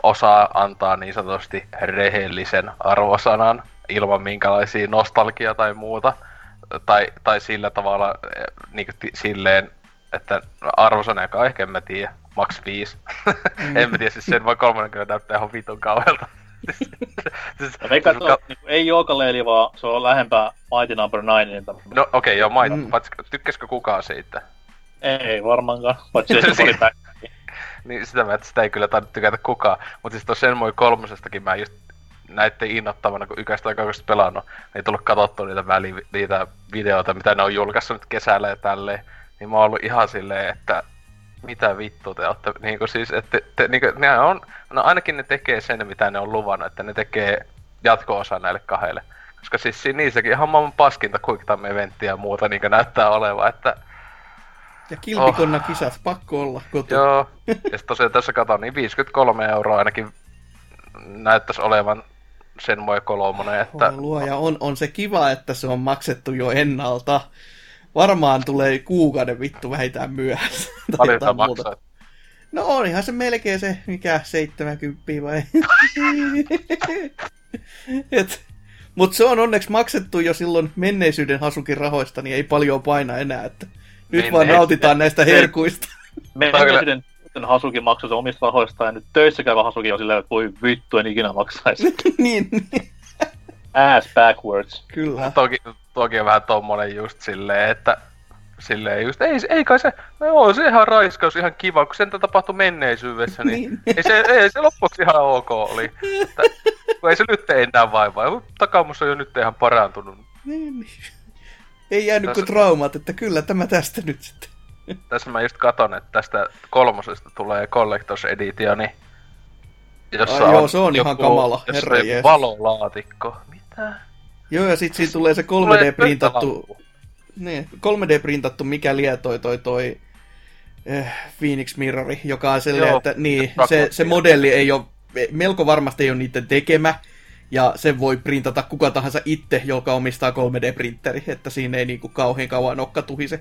osa antaa niin sanotusti rehellisen arvosanan, ilman minkälaisia nostalgia tai muuta. Tai sillä tavalla, niin silleen, että arvosanakaan ehkä en mä tiedä, maks 5. En mä tiedä, siis sen vaan 30 näyttää ihan vitun kauheelta. Ei Joukaleeli, vaan se on lähempää Mighty Number 9. No okei, joo, tykkäskö kukaan siitä? Ei varmaankaan, paitsi se on niin sitä mä, että sitä ei kyllä tainnut tykätä kukaan. Mut siis tuossa Shenmue 3:stakin mä just näitten innoittamana, kun ykästä aikaa kohdasta pelannut, ei tullut katsottua niitä videoita, mitä ne on julkaissut nyt kesällä ja tälleen. Niin mä oon ollut ihan silleen, että mitä vittua te ootte, niinku siis, että niinku, ne on, no ainakin ne tekee sen, mitä ne on luvannut, että ne tekee jatko-osa näille kahdelle. Koska siis niissäkin ihan maailman paskinta kuikkitamme eventtiä ja muuta, niinku näyttää olevan, että ja kilpikonna kisat, pakko olla kotu. Joo, ja tosiaan tässä katon, niin 53 € ainakin näyttäisi olevan Shenmue 3, että luoja, on se kiva, että se on maksettu jo ennalta. Varmaan tulee kuukauden vittu vähintään myöhässä. Paljon sä maksat? No onhan se melkein se, mikä 70 vai? Mut se on onneksi maksettu jo silloin menneisyyden Hasukin rahoista, niin ei paljon paina enää, että nyt niin, vaan nautitaan näistä herkuista. Menneisyyden Hasukin maksoi se omista rahoista, ja nyt töissä käyvä Hasukin on silleen, että voi vittu, en ikinä maksaisi. niin. Ass backwards. Kyllä. Toki on vähän tommonen just silleen, että silleen just, ei kai se, no se ihan raiskaus, ihan kiva, kun sen tapahtui menneisyydessä, niin ei se loppuksi ihan ok oli. Ei se nyt enää vaivaa, takaamus on jo nyt ihan parantunut. Niin. Ei jäänyt kuin traumat, että kyllä tämä tästä nyt sitten. Tässä mä just katon, että tästä 3:sta tulee Collector's Editioni. Joo, se on joku, ihan kamala, herra jees. Valolaatikko, mitä? Joo, ja sit siinä tulee se 3D-printattu, niin, 3D-printattu mikä lie toi Phoenix Mirror, joka on silleen, että niin, se modelli ei ole, melko varmasti ei ole niiden tekemä, ja sen voi printata kuka tahansa itse, joka omistaa 3D-printeri, että siinä ei niinku kauhean kauan nokka tuhise.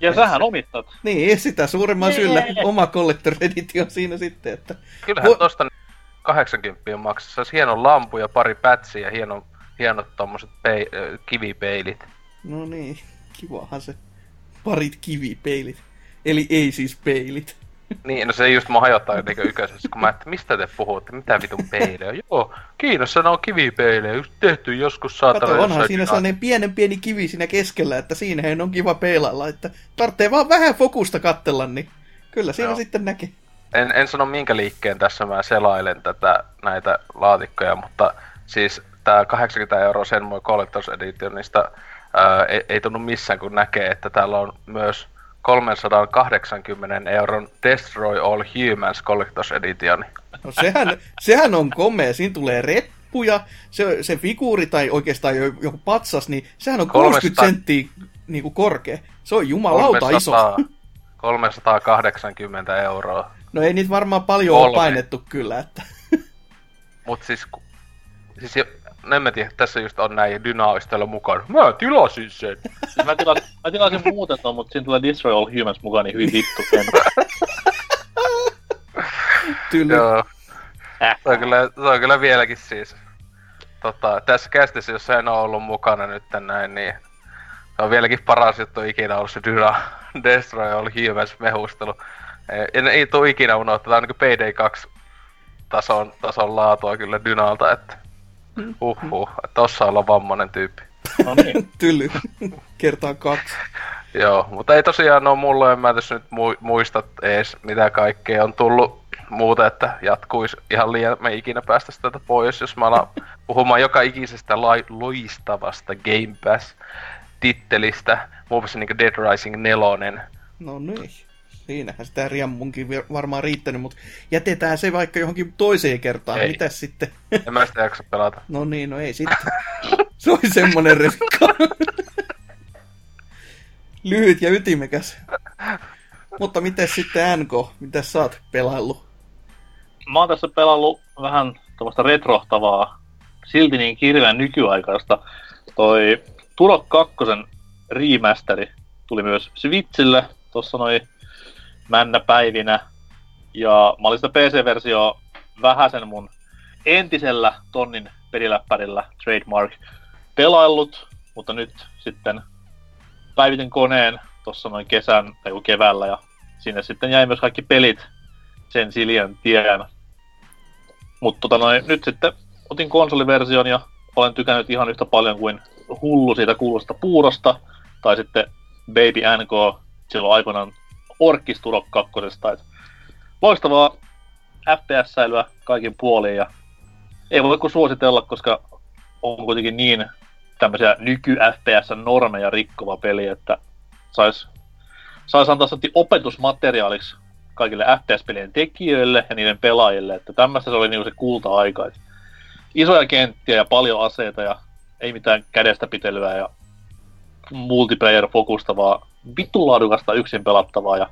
Ja sähän omistat. Niin, sitä suuremman syyllä oma Collector Edition siinä sitten, että kyllähän tosta 80 maksaa, saisi hienon lampu ja pari pätsiä ja hienot tommoset kivipeilit. No niin, kivahan se. Parit kivipeilit. Eli ei siis peilit. Niin, no se just mua hajottaa jotenkin yköisessä, kun mä ajattelin, mistä te puhutte, mitä vitun peilejä. Joo, Kiinassa ne on kivipeilejä, just tehty joskus saatana. Kato, onhan siinä sellainen pienen pieni kivi siinä keskellä, että siinähän on kiva peilailla, että tarvitsee vaan vähän fokusta katsella, niin kyllä siinä sitten näkee. En sano minkä liikkeen tässä mä selailen näitä laatikkoja, mutta siis tää 80 € Shenmue Collector's Editionista ei tunnu missään, kun näkee, että täällä on myös 380 € Destroy All Humans Collector's Edition. No sehän on komea, siinä tulee reppuja, se figuuri tai oikeastaan joku patsas, niin sehän on 30 senttiä niinku korkea. Se on jumalauta iso. 380 €. No ei niitä varmaan paljon ole painettu kyllä, että mut siis en mä tiedä, tässä just on näin dynaamisteilla mukana. Mä tilasin sen. Mä tilasin muuten ton, mutta siinä tulee Destroy All Humans mukaan, niin hyvin vittu sen. Tyly. Joo. Se on kyllä vieläkin siis. Tässä kästissä, jos en ole ollut mukana nyt näin, niin se on vieläkin paras juttu ikinä ollut se Destroy All Humans mehustelu. Ei tule ikinä unohtaa, tää on niinku Payday 2 tason laatua kyllä Dynalta, että Uhuh, tossa ollaan vammainen tyyppi. No niin. Tyly. Kertaan 2. Joo, mutta ei tosiaan oo mulla, en mä tässä nyt muista ees mitä kaikkea on tullut muuta, että jatkuis ihan liian, me ikinä päästäis tätä pois, jos mä alan puhumaan joka ikisestä loistavasta Game Pass-tittelistä. Muun muassa niinku Dead Rising 4. No niin. Siinähän sitä riammunkin varmaan riittänyt, mutta jätetään se vaikka johonkin toiseen kertaan. Ei. Mitäs sitten? En mä sitä jaksa pelata. No niin, no ei sitten. Se oli semmonen rekka. Lyhyt ja ytimekäs. Mutta mitäs sitten NK? Mitäs sä oot pelaillut? Mä oon tässä pelaillut vähän tommoista retrohtavaa, silti niin kirveän nykyaikaista. Toi Turok 2 remasteri tuli myös Switchille. Tossa männäpäivinä, ja mä olin sitä PC-versiota vähäsen mun entisellä tonnin peliläppärillä trademark pelaillut, mutta nyt sitten päivitin koneen tuossa noin kesän tai keväällä ja sinne sitten jäi myös kaikki pelit sen siljen tien. Mutta nyt sitten otin konsoliversion ja olen tykännyt ihan yhtä paljon kuin hullu siitä kuulusta puurosta tai sitten Baby NK silloin aikoinaan Orkkisturok kakkosesta. Loistavaa FPS-säilyä kaikin puolin ja ei voi kuin suositella, koska on kuitenkin niin tämmöisiä nyky-FPS-normeja rikkova peli, että sais antaa opetusmateriaaliksi kaikille FPS-pelien tekijöille ja niiden pelaajille, että tämmöistä se oli niinku se kulta-aika. Isoja kenttiä ja paljon aseita ja ei mitään kädestäpitelyä ja multiplayer-fokusta, vaan vitun laadukasta yksin pelattavaa ja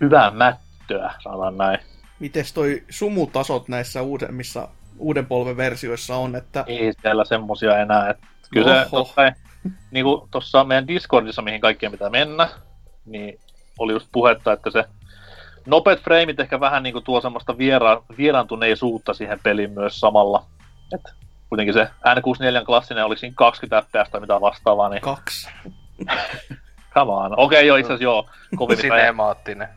hyvää mättöä, sanotaan näin. Mites toi sumutasot näissä uudemmissa, uuden polven versioissa on, että... Ei siellä semmosia enää, että kyllä se, niinku tossa meidän Discordissa, mihin kaikkien pitää mennä, niin oli just puhetta, että se nopeat freimit ehkä vähän niinku tuo semmoista vieraantuneisuutta siihen peliin myös samalla. Et kuitenkin se N64 klassinen oli siinä 20 FPS tai mitään vastaavaa, niin... 2. Come on. Okei, joo, itse asiassa joo. Sinemaattinen.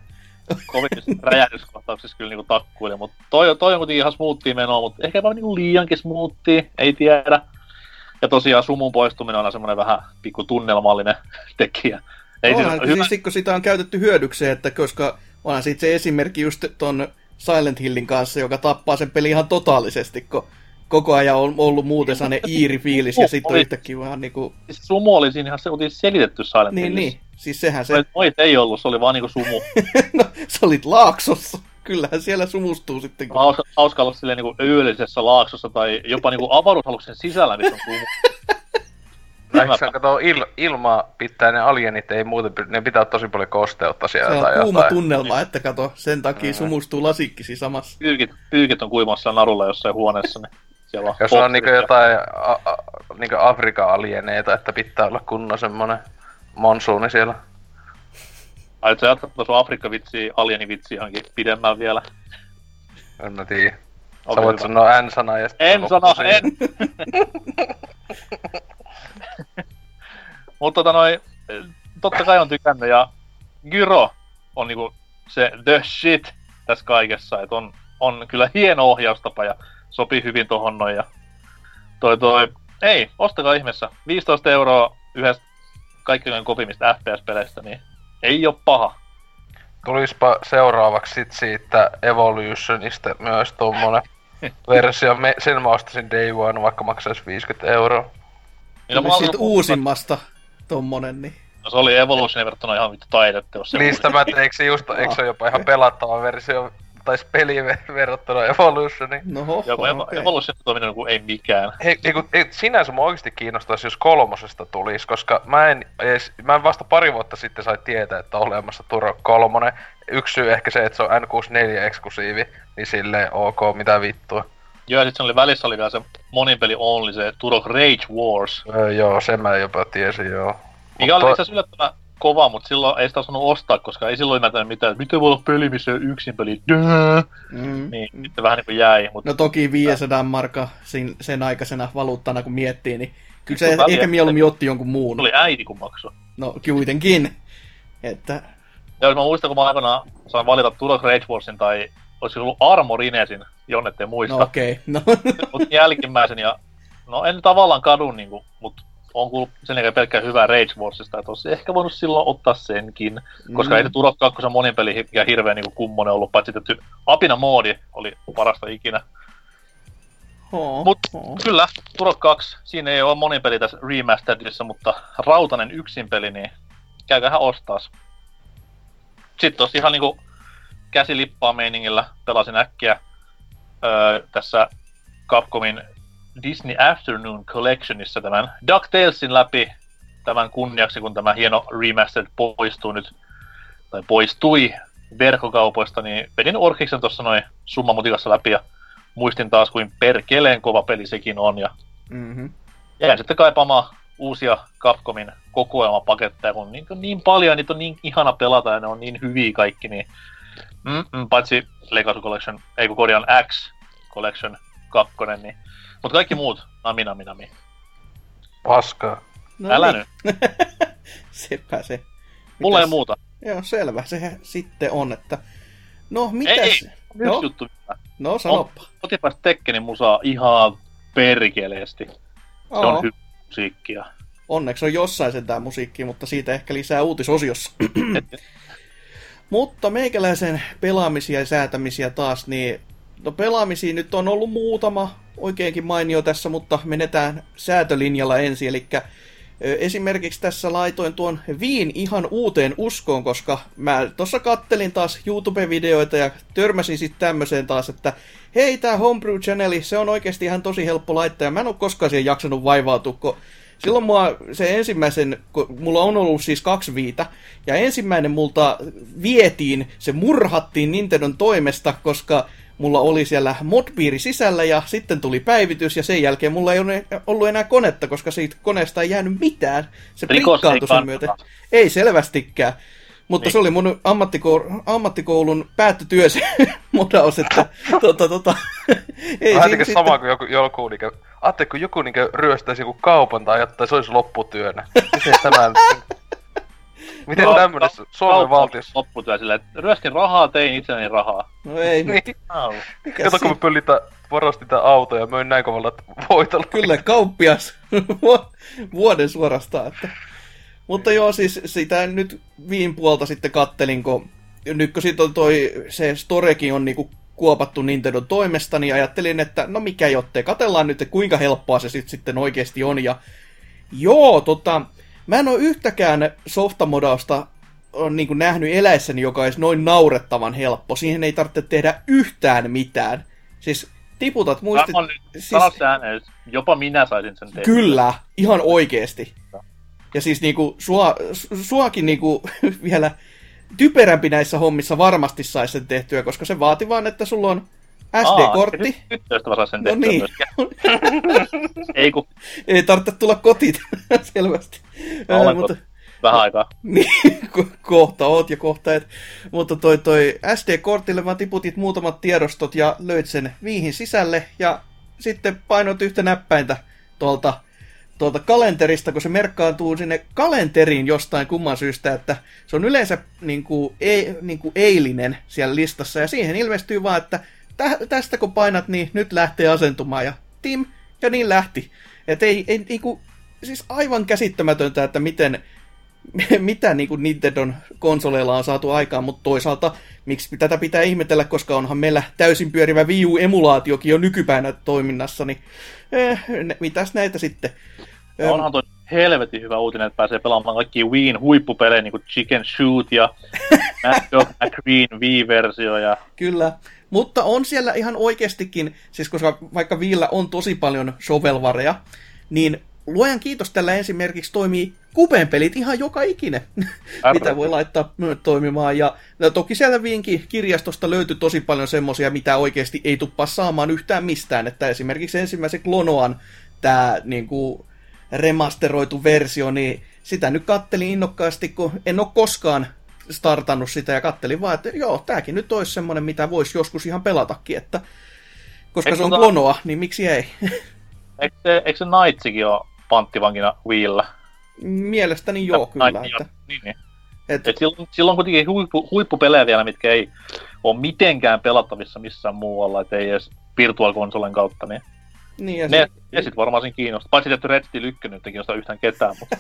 Kovimmissa räjähdyskohtauksissa kyllä niinku takkuili, mutta toi on kuitenkin ihan smoothia menoa, mutta ehkä vaan niinku liiankin smoothia, ei tiedä. Ja tosiaan sumun poistuminen on semmoinen vähän pikku tunnelmallinen tekijä. Ei siis kun sitä on käytetty hyödykseen, että koska onhan siitä se esimerkki just ton Silent Hillin kanssa, joka tappaa sen pelin ihan totaalisesti, kun koko ajan on ollut muutensa ne iirifiilis ja sitten on yhtäkkiä vähän niinku... Sumu oli siinä ihan selitetty Silent Hillissä. Niin. Siis sehän se... Noit ei ollut, se oli vaan niinku sumu. No, sä olit laaksossa. Kyllähän siellä sumustuu sitten. Kun... Hauska olla silleen niinku yöllisessä laaksossa tai jopa niinku avaruusaluksen sisällä, missä on sumu. Läksä kato, ilmaa pitää ne alienit, ei muuten, ne pitää tosi paljon kosteutta siellä. Se on tai kuuma jotain. Tunnelma, että kato, sen takia sumustuu lasikkisi samassa. Pyykit on kuimassa narulla jossain huoneessa, niin... Jos on niinku jotain niinku Afrikan alieneita, että pitää olla kunnon semmonen monsuuni siellä. Ai, et sä jatkaa sun Afrikka-vitsiä, alieni-vitsiä johonkin pidemmän vielä? En mä tiiä. Sä voit sanoa N-sanaa ja sitten... En! Mutta totta kai on tykännyt ja Gyro on niinku se the shit tässä kaikessa, et on kyllä hieno ohjaustapa ja sopii hyvin tohon noin ja ei, ostakaa ihmeessä. 15 euroa yhdestä kaikkein kovimmista FPS-peleistä, niin ei oo paha. Tulispa seuraavaksi sit siitä Evolutionista myös tommonen versio. Sen mä ostasin Day One, vaikka maksais 50 euroa. Tuli siitä uusimmasta tommonen, niin... No se oli Evolutionin verrattuna ihan vittu taidetta, jos se uusi. Eikö se jopa ihan pelattava versio? Tais peliin verrattuna Evolutioniin. No okay. Evolution toiminut kuin ei mikään. Hei, sinänsä mä oikeesti kiinnostaisi, jos kolmosesta tulisi, koska mä en vasta pari vuotta sitten sai tietää, että on olemassa Turok 3. Yksi syy ehkä se, että se on N64-eksklusiivi, niin silleen ok, mitä vittua. Joo, ja sit välissä oli vielä se monin peli only, se Turok Rage Wars. Joo, sen mä jopa tiesin, joo. Mikä oli itseasiassa yllättävää kova, mutta silloin ei sitä osannut ostaa, koska ei silloin ymmärtänyt mitään, että miten voi olla peli, missä ei ole yksin peli. Niin, sitten vähän niin kuin jäi. Mutta... No toki 500 marka sen aikaisena valuuttana, kun miettii, niin kyllä se ehkä mieluummin otti jonkun muun. Se oli äiti, kun maksoi. No, kuitenkin. Että... Ja jos mä muistan, kun mä aikanaan saan valita Turok Rage Warsin tai olisiko ollut Armor Inesin, jonne ettei muista. No okei, no. Mutta jälkimmäisen ja... No en tavallaan kadu niinku, mutta... On kuullut sen jälkeen pelkkää hyvää Rage Warsista, että olisi ehkä voinut silloin ottaa senkin, koska ei se Turok 2 monin peli mikään hirveän niin kummonen ollut, paitsi että apina-moodi oli parasta ikinä. Mutta kyllä, Turok 2, siinä ei ole monin peli tässä Remasteredissa, mutta rautanen yksin peli, niin käykähän ostaas. Sitten tossa ihan niinku käsilippaa meiningillä pelasin äkkiä tässä Capcomin Disney Afternoon Collectionissa tämän DuckTalesin läpi tämän kunniaksi, kun tämä hieno remastered poistui verkkokaupoista, niin vedin Orkiksen tuossa noin summamutikassa läpi ja muistin taas, kuin perkeleen kova peli sekin on ja jäin sitten kaipaamaan uusia Capcomin kokoelmapaketteja, kun niin paljon niitä on niin ihana pelata ja ne on niin hyviä kaikki, niin paitsi Legacy Collection, ei kun X Collection kakkonen, niin... Mut kaikki muut, nami. Paskaa. No älä niin. Nyt. Sepä se. Mulla ei muuta. Joo, selvä. Sehän sitten on, että... No, mitäs? Ei. No. Juttu mitään. No, sanoppa. Spotifysta Tekkenin musaa ihan perkeleesti. Se on hyvä musiikkia. Onneksi on jossain sentään musiikkia, mutta siitä ehkä lisää uutisosiossa. Mutta meikäläisen pelaamisia ja säätämisiä taas, niin... No, pelaamisia nyt on ollut muutama, oikeinkin mainio tässä, mutta menetään säätölinjalla ensin, eli... Esimerkiksi tässä laitoin tuon Viin ihan uuteen uskoon, koska mä tuossa kattelin taas YouTube-videoita ja törmäsin sitten tämmöiseen taas, että hei, tää Homebrew Channeli, se on oikeasti ihan tosi helppo laittaa ja mä en oo koskaan siihen jaksanut vaivautua, kun silloin mua se ensimmäisen, mulla on ollut siis 2 viitä, ja ensimmäinen multa vietiin, se murhattiin Nintendon toimesta, koska mulla oli siellä modpiiri sisällä ja sitten tuli päivitys ja sen jälkeen mulla ei ollut enää konetta, koska siitä koneesta ei jäänyt mitään. Se prikkaantui sen myöten. Ei selvästikään. Mutta niin. Se oli mun ammattikoulun päättötyösi modaus, että Vähän tekee sama kuin joku niinkö... Ajattelin, kun joku niinkö ryöstäisi joku kaupan tai jotain, se olisi lopputyönä. Miten tämän... Miten tämmönen Suomen valtiossa... Lopputyö silleen, että ryöstin rahaa, tein itselleni rahaa. No ei mitään. Kato, kun mä varastin tää auto ja möin näin kovalla, että voitolla. Kyllä, kauppias. Vuoden suorastaan. Että. Mutta joo, siis sitä nyt Viin puolta sitten kattelin, kun nyt kun sit on se storekin on niinku kuopattu Nintendon toimesta, niin ajattelin, että no mikä jottei, katellaan nyt, kuinka helppoa se sitten oikeesti on. Ja joo, mä en oo yhtäkään softamodausta niinku nähnyt eläessäni, joka olisi noin naurettavan helppo. Siihen ei tarvitse tehdä yhtään mitään. Siis tiputat muistit... Sano jopa minä saisin sen tehdä. Kyllä, ihan oikeesti. Ja siis niinku suakin niinku vielä typerämpi näissä hommissa varmasti saisi sen tehtyä, koska se vaati vaan, että sulla on SD-kortti. Tyttöystävä saa sen tehtyä myöskään. Ei kun... Ei tarvitse tulla kotiin selvästi. Mutta... Vähän aikaa. Niin, kohta oot ja kohta et. Mutta toi SD-kortille vaan tiputit muutamat tiedostot ja löit sen Viihin sisälle ja sitten painoit yhtä näppäintä tuolta kalenterista, kun se merkkaantuu sinne kalenteriin jostain kumman syystä, että se on yleensä niin kuin eilinen siellä listassa ja siihen ilmestyy vaan, että tästä kun painat, niin nyt lähtee asentumaan ja tim, ja niin lähti. Et ei niinku, siis aivan käsittämätöntä, että mitä niinku Nintendon konsoleilla on saatu aikaan, mutta toisaalta miksi tätä pitää ihmetellä, koska onhan meillä täysin pyörivä Wii U-emulaatiokin jo nykypäivänä toiminnassa, niin mitäs näitä sitten? Onhan toi helvetin hyvä uutinen, että pääsee pelaamaan kaikki Wiin huippupelejä, niin kuin Chicken Shoot ja Mario McQueen Wii-versio ja... Kyllä. Mutta on siellä ihan oikeastikin, siis koska vaikka Viillä on tosi paljon sovelvareja, niin luojan kiitos, tällä esimerkiksi toimii Kuben pelit ihan joka ikinen, mitä voi laittaa toimimaan. Ja toki siellä Viinkin kirjastosta löytyy tosi paljon semmoisia, mitä oikeasti ei tuppaa saamaan yhtään mistään. Että esimerkiksi ensimmäisen Klonoan tämä niinku remasteroitu versio, niin sitä nyt kattelin innokkaasti, kun en ole koskaan startannut sitä ja kattelin vaan, että joo, tääkin nyt olisi semmoinen, mitä voisi joskus ihan pelatakin, että koska se on Klonoa, niin miksi ei? Eikö se Nightsikin ole panttivankina Wiillä? Mielestäni joo, kyllä. Niin. Et silloin kuitenkin huippupelejä vielä, mitkä ei ole mitenkään pelattavissa missään muualla, et ei edes virtuaalikonsolen kautta, niin... Niin, ja ne sit varmaan sen kiinnostaa. Paitsi tietty Red Steel 1 nyt ei kiinnostaa yhtään ketään, mutta...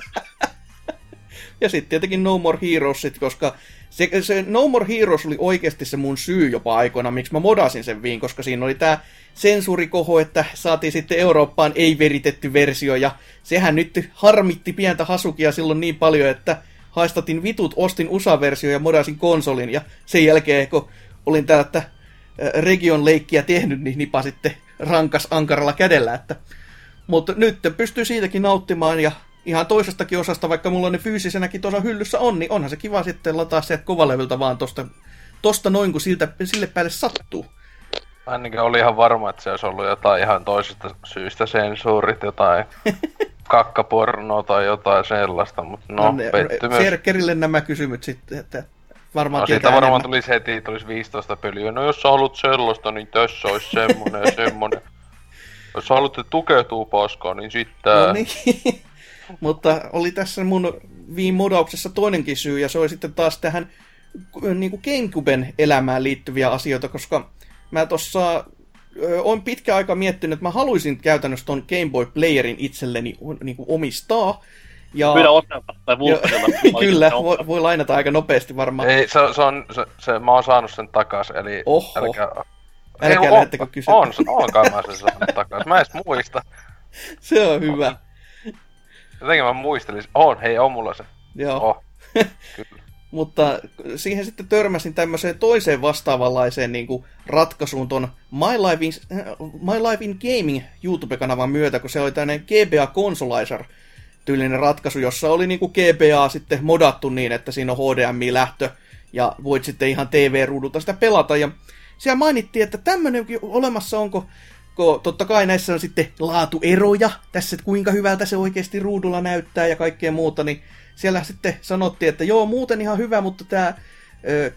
Ja sitten tietenkin No More Heroesit, koska se No More Heroes oli oikeasti se mun syy jopa aikoina, miksi mä modasin sen Viin, koska siinä oli tää sensuurikoho, että saatiin sitten Eurooppaan ei-veritetty versio, ja sehän nyt harmitti pientä Hasukia silloin niin paljon, että haistatin vitut, ostin USA-versio ja modasin konsolin, ja sen jälkeen, kun olin täältä region leikkiä tehnyt, niin nipa sitten rankas ankaralla kädellä, että... Mutta nyt pystyy siitäkin nauttimaan, ja... Ihan toisestakin osasta, vaikka mulla ne fyysisenäkin tuossa hyllyssä on, niin onhan se kiva sitten lataa sieltä kovalevyltä vaan tosta noin, kun sille päälle sattuu. Ainakin oli ihan varma, että se olisi ollut jotain ihan toisesta syystä sensuurit, jotain kakkapornoa tai jotain sellaista, mutta no pettymys. Serkerille nämä kysymykset sitten, että varmaan no, siitä varmaan tulisi heti 15 pölyä. No jos on ollut sellaista, niin tässä olisi semmonen ja semmonen. Jos haluatte tukeutua paskaan, niin sitten... No niin. Mutta oli tässä mun viime modauksessa toinenkin syy, ja se oli sitten taas tähän niin GameCuben elämään liittyviä asioita, koska mä tossa oon pitkä aika miettinyt, että mä haluaisin käytännössä ton Game Boy Playerin itselleni niin omistaa. Ja... Pyydä ottaa tai vuottella. Kyllä, voi lainata aika nopeasti varmaan. Ei, se on, mä oon saanut sen takas, eli... Oho. Älkää lähettekö kysyä. On kai mä sen saanut takas, mä en edes muista. Se on hyvä. Jotenkin mä muistelisin, on mulla se. Joo. Kyllä. Mutta siihen sitten törmäsin tämmöiseen toiseen vastaavanlaiseen niin kuin ratkaisuun ton My Life in Gaming YouTube-kanavan myötä, kun se oli tämmöinen GBA Consolizer tyylinen ratkaisu, jossa oli niin kuin GBA sitten modattu niin, että siinä on HDMI-lähtö ja voit sitten ihan TV-ruudulta sitä pelata. Ja siellä mainittiin, että tämmöinenkin olemassa onko, kun totta kai näissä on sitten laatueroja tässä, että kuinka hyvältä se oikeasti ruudulla näyttää ja kaikkea muuta, niin siellä sitten sanottiin, että joo, muuten ihan hyvä, mutta tämä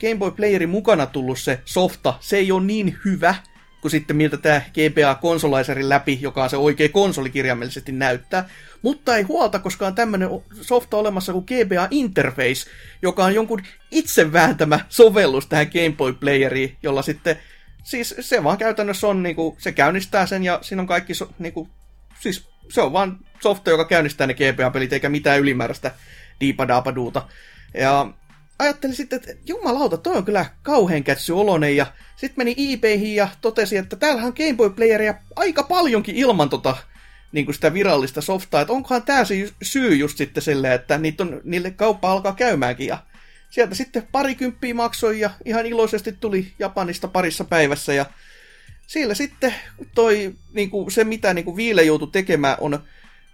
Game Boy Playerin mukana tullut se softa, se ei ole niin hyvä kuin sitten miltä tämä GBA Consolizerin läpi, joka on se oikea konsoli kirjaimellisesti näyttää. Mutta ei huolta, koska on tämmöinen softa olemassa kuin GBA Interface, joka on jonkun itse vääntämä sovellus tähän Game Boy Playeriin, jolla sitten, siis se vaan käytännössä on, niinku, se käynnistää sen ja siinä on kaikki, siis se on vaan softa, joka käynnistää ne GBA-pelit, eikä mitään ylimääräistä diipadaapaduuta. Ja ajattelin sitten, että jumalauta, toi on kyllä kauhean kätsyoloinen, ja sitten meni eBayhin ja totesi, että täällähän on Game Boy Playeria aika paljonkin ilman niin sitä virallista softaa, että onkohan tää se syy just sitten silleen, että niille kauppa alkaa käymäänkin, ja sieltä sitten 20 maksoi, ja ihan iloisesti tuli Japanista parissa päivässä, ja siellä sitten toi, niin kuin se mitä niin kuin Viile joutui tekemään, on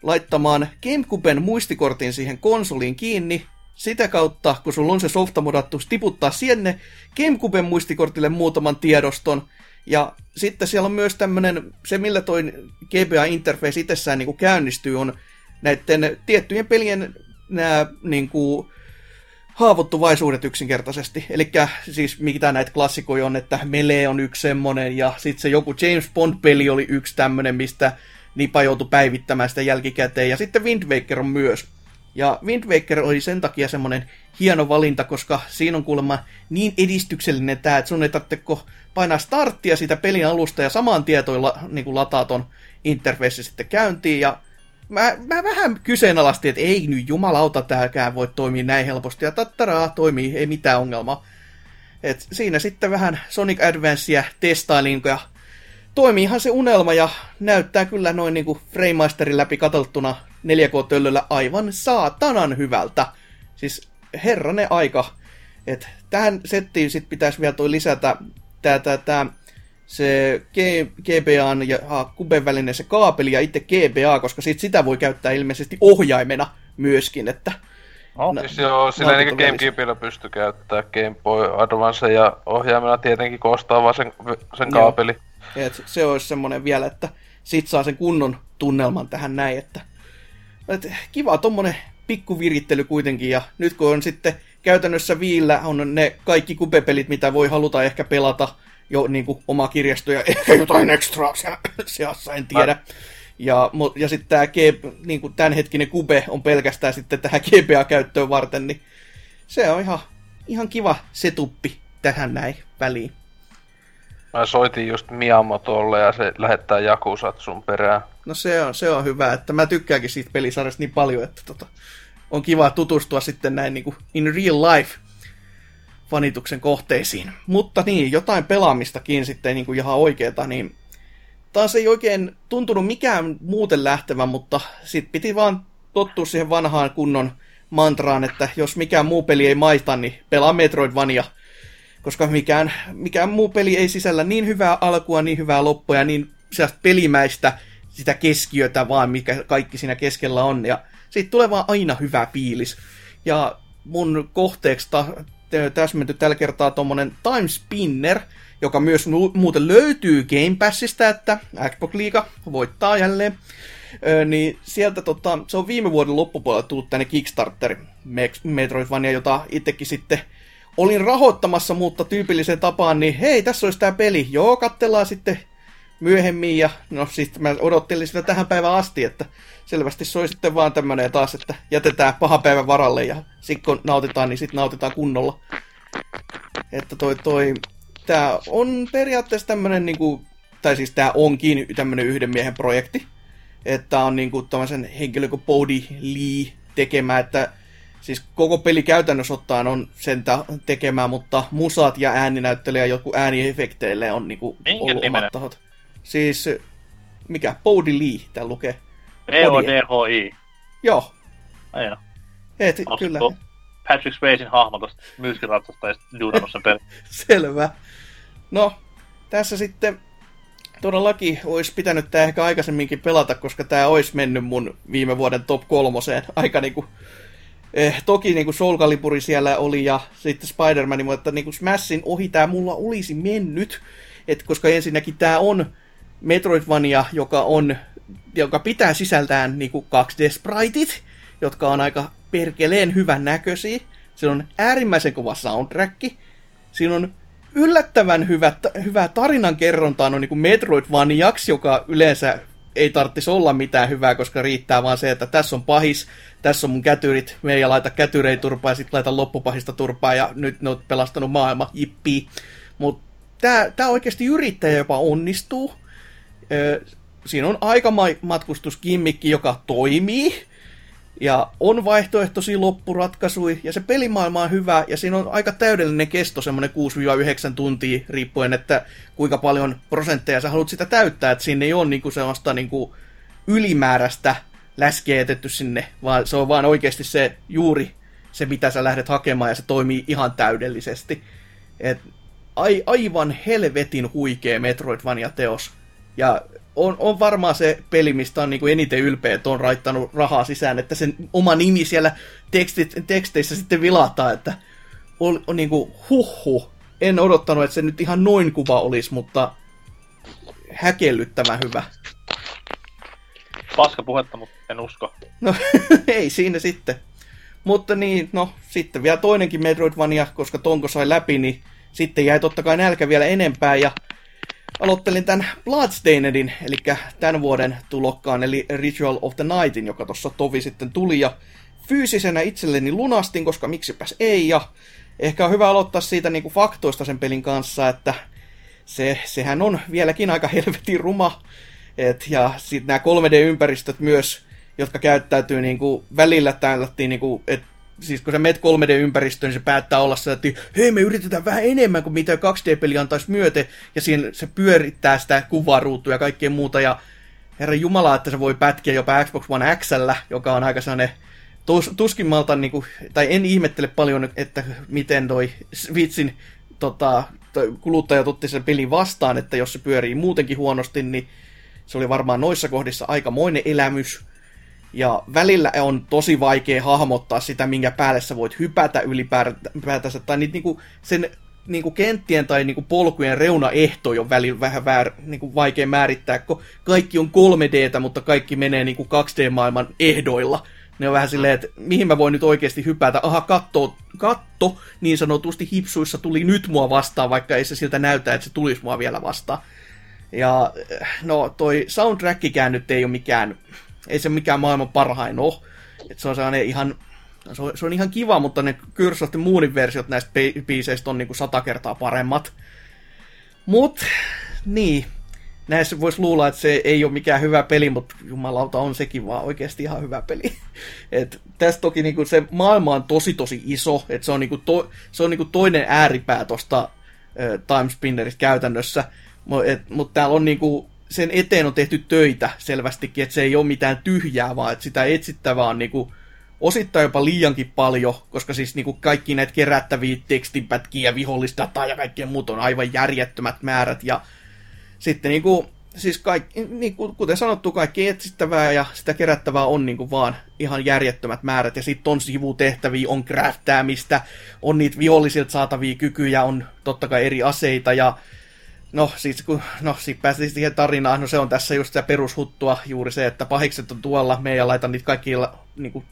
laittamaan GameCuben muistikortin siihen konsoliin kiinni, sitä kautta, kun sulla on se softa modattu, tiputtaa sinne GameCuben muistikortille muutaman tiedoston. Ja sitten siellä on myös tämmönen, se millä toi GBA-interface itsessään niin kuin käynnistyy, on näiden tiettyjen pelien nämä niin kuin haavoittuvaisuudet yksinkertaisesti. Eli siis mitä näitä klassikoja on, että Melee on yksi semmonen, ja sitten se joku James Bond-peli oli yksi tämmönen, mistä Nipa joutui päivittämään sitä jälkikäteen, ja sitten Wind Waker on myös. Ja Wind Waker oli sen takia semmoinen hieno valinta, koska siinä on kuulemma niin edistyksellinen tämä, että sun ei tarvitse painaa starttia siitä pelin alusta ja samaan tietoilla niin lataa ton interface sitten käyntiin. Ja mä vähän kyseenalaistin, että ei nyt jumalauta tääkään voi toimia näin helposti. Ja tattaraa, toimii, ei mitään ongelmaa. Et siinä sitten vähän Sonic Advancea testailin ja toimii ihan se unelma ja näyttää kyllä noin niinku Framemasterin läpi katsottuna 4K-töllöllä aivan saatanan hyvältä. Siis herranen aika. Et tähän settiin sit pitäisi vielä toi lisätä se GBAn ja kuben välinen se kaapeli ja itse GBA, koska sitä voi käyttää ilmeisesti ohjaimena myöskin, että... siis joo, silleen niin kuin GameCubella pystyy käyttämään Game Boy Advance ja ohjaimena tietenkin kostaa vaan sen kaapeli. Joo. Et se olisi semmoinen vielä, että sit saa sen kunnon tunnelman tähän näin, että et kiva tommonen pikkuvirittely kuitenkin, ja nyt kun on sitten käytännössä Viillä on ne kaikki kupepelit, mitä voi haluta ehkä pelata jo niin kuin oma kirjasto ja ehkä jotain extraa seassa, en tiedä. Ja sitten tämä niin tämänhetkinen kube on pelkästään sitten tähän GBA-käyttöön varten, niin se on ihan kiva setuppi tähän näin väliin. Mä soitin just Miyamotolle ja se lähettää Jakusatsun perään. No se on hyvä, että mä tykkäänkin siitä pelisarjasta niin paljon, että on kiva tutustua sitten näin niin kuin in real life fanituksen kohteisiin. Mutta niin, jotain pelaamistakin sitten niin kuin ihan oikeeta, niin taas ei oikein tuntunut mikään muuten lähtevän, mutta sit piti vaan tottua siihen vanhaan kunnon mantraan, että jos mikään muu peli ei maita, niin pelaa Metroidvania. Koska mikään muu peli ei sisällä niin hyvää alkua, niin hyvää loppua ja niin pelimäistä sitä keskiötä vaan, mikä kaikki siinä keskellä on. Ja siitä tulee vaan aina hyvä fiilis. Ja mun kohteeksi täsmentyi tällä kertaa tommonen Time Spinner, joka myös muuten löytyy Game Passista, että Xbox Liiga voittaa jälleen. Niin sieltä se on viime vuoden loppupuolella tullut tänne Kickstarter Metroidvania, jota itsekin sitten olin rahoittamassa, mutta tyypilliseen tapaan, niin hei, tässä olisi tämä peli. Joo, katsellaan sitten myöhemmin, ja no sitten mä odottelin sitä tähän päivään asti, että selvästi se oli sitten vaan tämmönen taas, että jätetään paha päivän varalle, ja sit kun nautitaan, niin sit nautitaan kunnolla. Että tää on periaatteessa tämmönen niinku, tai siis tää onkin tämmönen yhden miehen projekti, että on niinku tämmösen henkilö kuin Bodhi Lee tekemä, että siis koko peli käytännössä ottaen on sen tekemään, mutta musat ja ääninäyttelijä ja jotkut ääniefekteille on niinku ollut omat tahot. Siis, mikä? Bodhi Lee, tää lukee. B-O-D-H-I. Joo. Aina. Et, kyllä. Patrick Swayzen hahmo tosta myyskiratsasta ja sitten duudannut sen pelin. Selvä. No, tässä sitten todellakin olisi pitänyt tää ehkä aikaisemminkin pelata, koska tää olisi mennyt mun viime vuoden top 3 aika niinku... toki niinku Soul Calibur siellä oli ja sitten Spider-Man, mutta niinku Smashin ohi tää mulla olisi mennyt. Et koska ensinnäkin tää on Metroidvania, joka pitää sisältään niinku 2D-spriteet, jotka on aika perkeleen hyvän näköisiä. Siinä on äärimmäisen kova soundtrack. Siinä on yllättävän hyvää tarinankerrontaa niinku Metroidvaniaksi, joka yleensä ei tarvitsisi olla mitään hyvää, koska riittää vaan se, että tässä on pahis, tässä on mun kätyrit, me ei laita kätyrei turpaa ja sit laita loppupahista turpaa ja nyt ne on pelastanut maailma, jippii. Mut tää oikeesti yrittäjä jopa onnistuu. Siinä on aikamatkustusgimmikki, joka toimii ja on vaihtoehtoisia loppuratkaisuja ja se pelimaailma on hyvä ja siinä on aika täydellinen kesto, semmoinen 6-9 tuntia riippuen, että kuinka paljon prosentteja sä haluat sitä täyttää, että siinä ei ole niinku sellaista niinku ylimääräistä läskeä jätetty sinne, vaan se on vaan oikeasti se juuri se, mitä sä lähdet hakemaan ja se toimii ihan täydellisesti. Et aivan helvetin huikea Metroidvania-teos. Ja on varmaan se peli, mistä on niinku eniten ylpeä, että on raittanut rahaa sisään, että sen oma nimi siellä teksteissä sitten vilataan, että on niinku huhhuh. En odottanut, että se nyt ihan noin kuva olisi, mutta häkellyttävän hyvä. Paska puhetta, mutta en usko. No ei siinä sitten. Mutta niin, no sitten vielä toinenkin Metroidvania, koska Tonko sai läpi, niin sitten jäi totta kai nälkä vielä enempää ja aloittelin tämän Bloodstainedin, eli tämän vuoden tulokkaan, eli Ritual of the Nightin, joka tuossa tovi sitten tuli, ja fyysisenä itselleni lunastin, koska miksipäs ei, ja ehkä on hyvä aloittaa siitä niinku faktoista sen pelin kanssa, että sehän on vieläkin aika helvetin ruma, ja sitten nämä 3D-ympäristöt myös, jotka käyttäytyy niinku välillä täällättiin, niinku, että siis kun sä meet 3D-ympäristöön, niin se päättää olla se, että hei, me yritetään vähän enemmän kuin mitä 2D-peli antaisi myöten, ja siinä se pyörittää sitä kuvaruutua ja kaikkea muuta, ja herran jumala, että se voi pätkiä jopa Xbox One X:llä, joka on aika sellainen tuskinmalta, niin kuin, tai en ihmettele paljon, että miten toi Switchin kuluttajat otti sen pelin vastaan, että jos se pyörii muutenkin huonosti, niin se oli varmaan noissa kohdissa aikamoinen elämys. Ja välillä on tosi vaikea hahmottaa sitä, minkä päälle sä voit hypätä ylipäätänsä, tai niitä niinku sen niinku kenttien tai niinku polkujen reunaehtoja on välillä vähän niinku vaikea määrittää, kun kaikki on 3D:tä, mutta kaikki menee niinku 2D-maailman ehdoilla. Ne on vähän silleen, että mihin mä voin nyt oikeasti hypätä. Aha, katto, niin sanotusti hipsuissa tuli nyt mua vastaan, vaikka ei se siltä näytä, että se tulisi mua vielä vastaan. Ja no, toi soundtrackikään nyt ei ole mikään... Ei se mikään maailman parhain ole. Et se on ihan kiva, mutta ne Curse of the Moonin versiot näistä biiseistä on niinku 100 kertaa paremmat. Mut, niin. Näissä voisi luulla, että se ei ole mikään hyvä peli, mutta jumalauta on sekin vaan oikeasti ihan hyvä peli. Et tässä toki niinku se maailma on tosi tosi iso. Et se on niinku, toinen ääripää tosta Time Spinnerista käytännössä. Mutta täällä on niinku... Sen eteen on tehty töitä selvästikin, että se ei ole mitään tyhjää, vaan että sitä etsittävää on niinku osittain jopa liiankin paljon, koska siis niinku kaikki näitä kerättäviä tekstinpätkiä, vihollisdataa ja kaikkea muuta on aivan järjettömät määrät. Ja sitten niinku, siis kaikki, niinku, kuten sanottu, kaikki etsittävää ja sitä kerättävää on niinku vaan ihan järjettömät määrät. Ja sitten on sivutehtäviä, on craftaamista, on niitä vihollisilta saatavia kykyjä, on totta kai eri aseita ja... No, siis kun päästiin siihen tarinaan, no se on tässä just sitä perushuttua, juuri se, että pahikset on tuolla, me ei laita niitä kaikilla niinku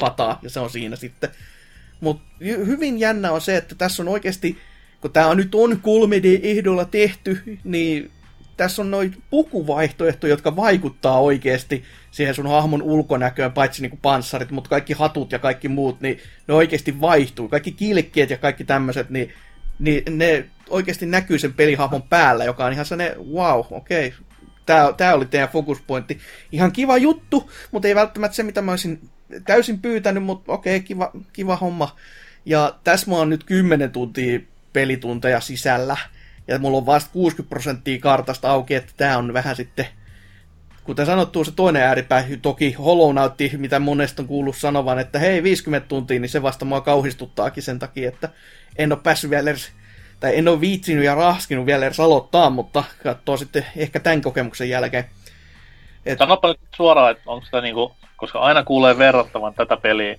pataa, ja se on siinä sitten. Mutta hyvin jännä on se, että tässä on oikeasti, kun tämä nyt on 3D-ehdolla tehty, niin tässä on noin pukuvaihtoehtoja, jotka vaikuttaa oikeasti siihen sun hahmon ulkonäköön, paitsi niinku panssarit, mutta kaikki hatut ja kaikki muut, niin ne oikeasti vaihtuu. Kaikki kilkkeet ja kaikki tämmöiset, niin ne oikeasti näkyy sen pelihahmon päällä, joka on ihan sellainen, wow, okei. Okay. Tämä oli teidän fokuspointti. Ihan kiva juttu, mutta ei välttämättä se, mitä mä olisin täysin pyytänyt, mutta okei, kiva homma. Ja tässä mä oon nyt 10 tuntia pelitunteja sisällä, ja mulla on vasta 60% kartasta auki, että tää on vähän sitten, kuten sanottu, se toinen ääripää, toki Hollow Knight, mitä monesta on kuullut sanovan, että hei, 50 tuntia, niin se vasta mua kauhistuttaakin sen takia, että en ole päässyt vielä edes, tai en ole viitsinyt ja rahskinut vielä edes aloittaa, mutta katsoo sitten ehkä tämän kokemuksen jälkeen. Sanoppa nyt suoraan, että onko sitä niinku, koska aina kuulee verrattavan tätä peliä,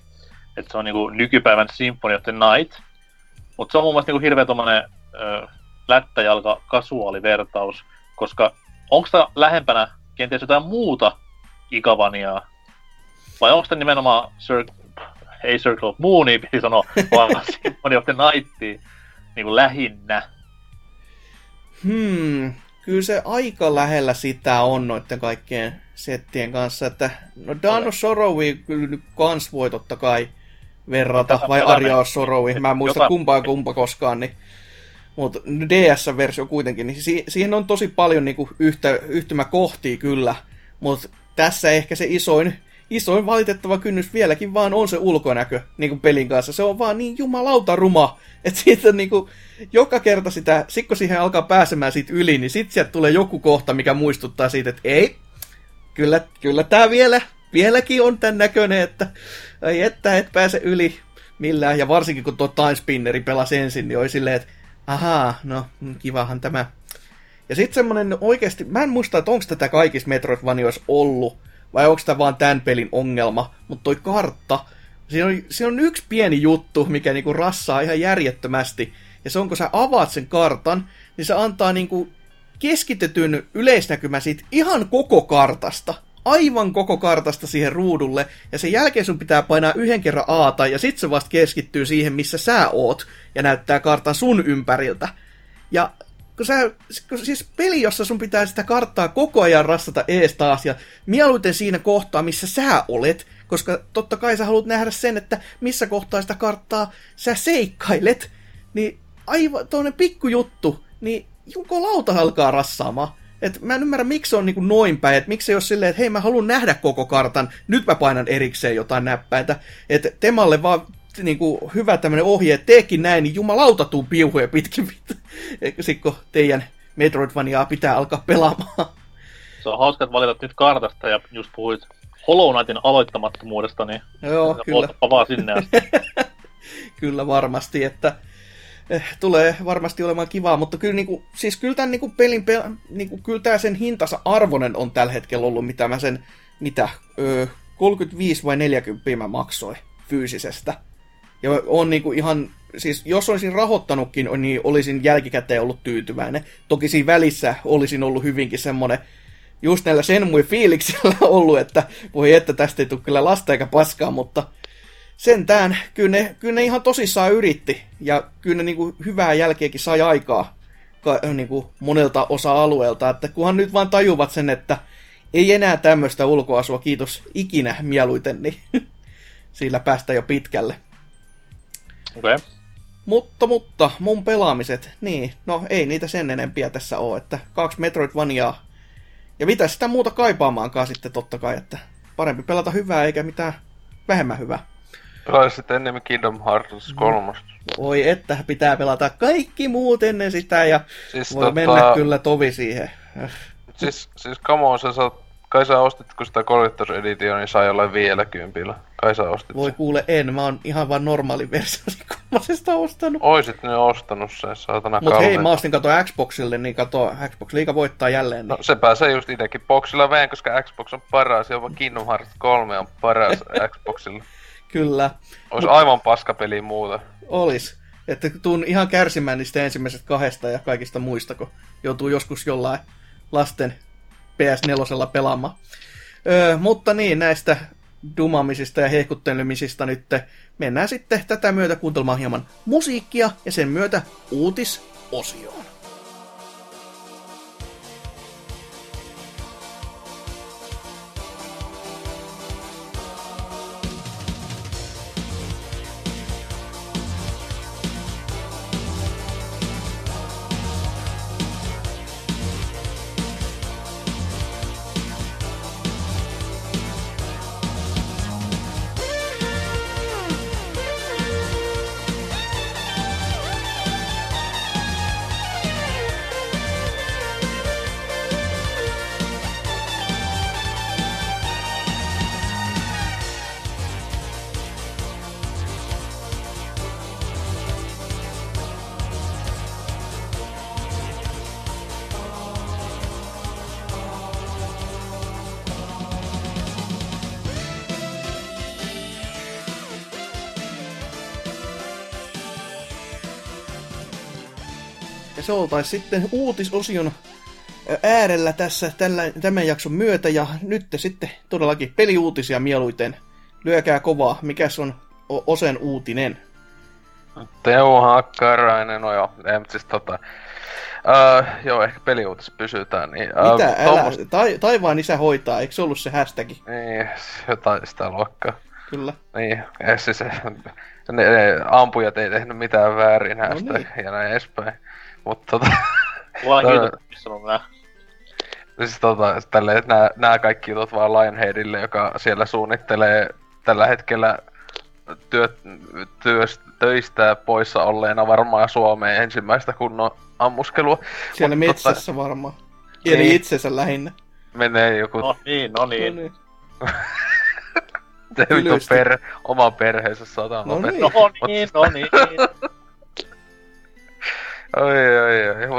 että se on niinku nykypäivän Symphony of the Night, mutta se on mun mielestä niinku hirveä tommonen lättäjalka-kasuaalivertaus, koska onko sitä lähempänä kenties jotain muuta Ikavaniaa, vai onko sitä nimenomaan ei Circle of Moonia, piti sanoa, vaan Symphony of the Nightia niinku lähinnä? Kyllä se aika lähellä sitä on noitten kaikkien settien kanssa, että no Dawn of Sorrowiin kyllä nyt kans voi totta kai verrata, vai Aria of Sorrowiin, mä en muista kumpaa koskaan, niin. Mutta DS-versio kuitenkin, niin siihen on tosi paljon niinku yhtymäkohtia kyllä, mutta tässä ehkä se isoin valitettava kynnys vieläkin vaan on se ulkonäkö niinku pelin kanssa. Se on vaan niin jumalauta ruma, että siitä niinku joka kerta sitä, sit kun siihen alkaa pääsemään siitä yli, niin sit sieltä tulee joku kohta, mikä muistuttaa siitä, että ei, kyllä tää vieläkin on tän näköinen, että et pääse yli millään. Ja varsinkin kun tuo Time Spinneri pelasi ensin, niin oli silleen, että ahaa, no kivahan tämä. Ja sit semmonen oikeesti, mä en muista, että onko tätä kaikissa Metroidvanioissa ollut, vai onko tämä vaan tämän pelin ongelma, mutta toi kartta, siinä on yksi pieni juttu, mikä niinku rassaa ihan järjettömästi, ja se on, kun sä avaat sen kartan, niin se antaa niinku keskitetyn yleisnäkymän siitä ihan koko kartasta, aivan koko kartasta siihen ruudulle, ja sen jälkeen sun pitää painaa yhden kerran aata, ja sit se vasta keskittyy siihen, missä sä oot, ja näyttää kartan sun ympäriltä. Ja siis peli, jossa sun pitää sitä karttaa koko ajan rassata ees taas, ja mieluiten siinä kohtaa, missä sä olet, koska totta kai sä haluat nähdä sen, että missä kohtaa sitä karttaa sä seikkailet, niin aivan toinen pikkujuttu, niin jumalauta alkaa rassaamaan. Et mä en ymmärrä, miksi se on niinku noin päin, että miksi se ei ole silleen, että hei, mä haluan nähdä koko kartan, nyt mä painan erikseen jotain näppäintä, että temalle vaan niinku hyvä tämmönen ohje, että teekin näin, niin jumalauta tuu piuhoja pitkin, sikko teidän Metroidvaniaa pitää alkaa pelaamaan. Se on hauska, että valitat nyt kartasta ja just puhuit Hollow Knightin aloittamattomuudesta, niin joo, ootapa vaan sinne asti. Kyllä varmasti, että tulee varmasti olemaan kivaa, mutta kyllä, niinku, siis kyllä tämän niinku pelin, niinku, kyllä tämä sen hintansa arvoinen on tällä hetkellä ollut, mitä mä sen, 35 vai 40 mä maksoin fyysisestä. Ja on niinku ihan, siis jos olisin rahoittanutkin, niin olisin jälkikäteen ollut tyytyväinen. Toki siinä välissä olisin ollut hyvinkin semmoinen, just näillä Senmui-fiiliksellä ollut, että voi että tästä ei tule kyllä lasta eikä paskaa, mutta sentään kyllä ne ihan tosissaan yritti, ja kyllä ne niinku hyvää jälkeäkin sai aikaa niinku monelta osa-alueelta, että kunhan nyt vaan tajuvat sen, että ei enää tämmöistä ulkoasua, kiitos ikinä mieluiten, niin sillä päästään jo pitkälle. Okay. Mutta mun pelaamiset, niin, no ei niitä sen enempiä tässä ole, että 2 Metroidvaniaa, ja mitä sitä muuta kaipaamaankaan sitten totta kai, että parempi pelata hyvää eikä mitään vähemmän hyvää. Pelaisit enemmän Kingdom Hearts 3. Voi että, pitää pelata kaikki muut ennen sitä, ja siis voi mennä kyllä tovi siihen. Siis come on, kai sä ostit, kun sitä Collector's Edition, niin sai jollain vielä 10. Kai sä ostit. Voi kuule, en. Mä oon ihan vaan normaali versiosi kolmasesta ostanut. Oisit ne ostanut sen, saatana kalliita. Mut hei, mä ostin kato Xboxille, niin kato, Xbox Liiga voittaa jälleen. Niin. No se pääsee just itsekin boxilla veen, koska Xbox on paras, jopa Kingdom Hearts 3 on paras Xboxilla. Kyllä. Ois aivan paskapeli muuta. Olis. Että tuun ihan kärsimään niistä ensimmäisestä 2 ja kaikista muista, kun joutuu joskus jollain lasten PS4 pelaamaan. Mutta niin, näistä dumamisista ja hehkuttelemisista nyt mennään sitten tätä myötä kuuntelemaan hieman musiikkia ja sen myötä uutisosioon. Ja se oltaisi sitten uutisosion äärellä tässä tämän jakson myötä, ja nyt sitten todellakin peliuutisia mieluiten. Lyökää kovaa, mikäs on Osen uutinen? Teo Hakkarainen, no joo, siis joo, ehkä peliuutis pysytään. Niin, mitä? Taivaan isä hoitaa, eikö se ollut se hashtagi? Niin, jotain sitä luokkaa. Kyllä. Niin, siis ne ampujat ei tehnyt mitään väärin hashtag ja näin edespäin. Mutta Vaan YouTubessa on nää. Siis tälleen, että nää kaikki jutut vaan Lionheadille, joka siellä suunnittelee tällä hetkellä töistä poissa olleena varmaan Suomeen ensimmäistä kunnon ammuskelua. Siellä metsässä varmaan. Eli niin. Itsensä lähinnä. Menee joku... No niin. Ylösti. Oman perheensä saadaan lopettaa. No niin. Oi,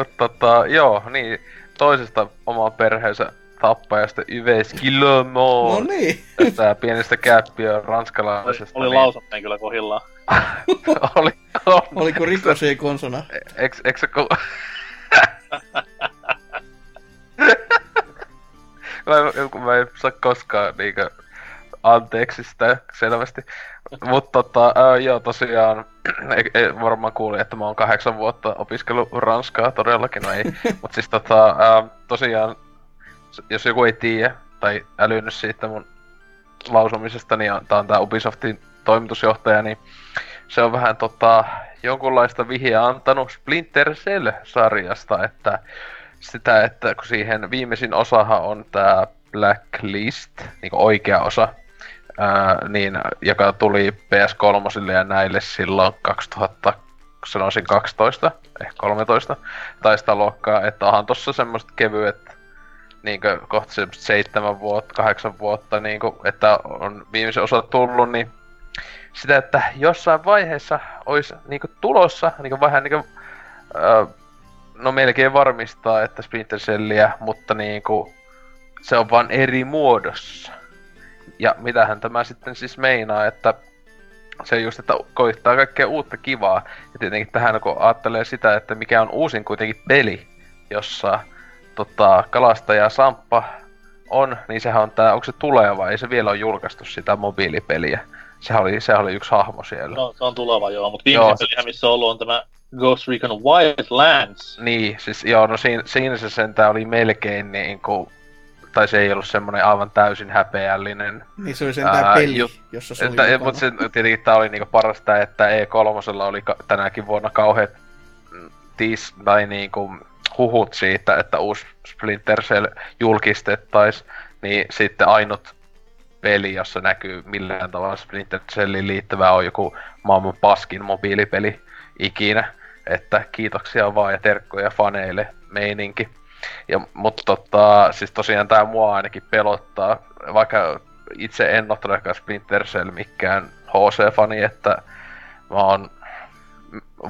mutta joo, niin toisesta oman perheensä tappajasta Yves Guillemot. No niin. Tästä pienestä käppiä ranskalaisesta. Oli lausatteen kyllä kohillaan. Oli. Oliko rikosi konsona? Eikö Mä en saa koskaan niinkö anteeksi sitä selvästi. Mutta joo, tosiaan, ei varmaan kuulin, että mä oon 8 vuotta opiskellut ranskaa, todellakin, no ei. Mut siis tosiaan, jos joku ei tiedä tai älynyt siitä mun lausumisesta, niin tää on tää Ubisoftin toimitusjohtaja, niin se on vähän jonkunlaista vihjeä antanut Splinter Cell-sarjasta, että sitä, että kun siihen viimeisin osahan on tää Blacklist, niinku oikea osa, niin, joka tuli PS3 ja näille silloin 2012, ehkä 13, tai sitä luokkaa, että onhan tossa semmoset kevyet, niinkö kohta semmoset 7 vuotta, 8 vuotta, niinku, että on viimeisen osa tullut, niin sitä, että jossain vaiheessa olisi niinku tulossa, niinku vähän niinku, no melkein varmistaa, että Splinter Celliä, mutta niinku se on vaan eri muodossa. Ja mitähän tämä sitten siis meinaa, että se just, että koittaa kaikkea uutta kivaa. Ja tietenkin tähän, kun ajattelee sitä, että mikä on uusin kuitenkin peli, jossa kalastaja Samppa on, niin sehän on tää, onko se tuleva, ei se vielä ole julkaistu sitä mobiilipeliä. Sehän oli yksi hahmo siellä. No, se on tuleva joo, mutta viimeisen pelihän missä on ollut on tämä Ghost Recon Wildlands. Niin, siis joo, no siinä se sentään oli melkein niinku... Tai se ei ollut semmonen aivan täysin häpeällinen... Niin se oli sentään peli, jossa se oli mukana. Mut se tietenkin tää oli niinku parasta, että E3:lla oli tänäkin vuonna kauheet tai niinku huhut siitä, että uusi Splinter Cell julkistettais. Niin sitten ainut peli, jossa näkyy millään tavalla Splinter Celliin liittyvää, on joku maailman paskin mobiilipeli ikinä. Että kiitoksia vaan ja terkkoja faneille meininki. Mutta siis tosiaan tää mua ainakin pelottaa, vaikka itse en ole todellakaan Splinter Cell mikään HC-fani, että mä oon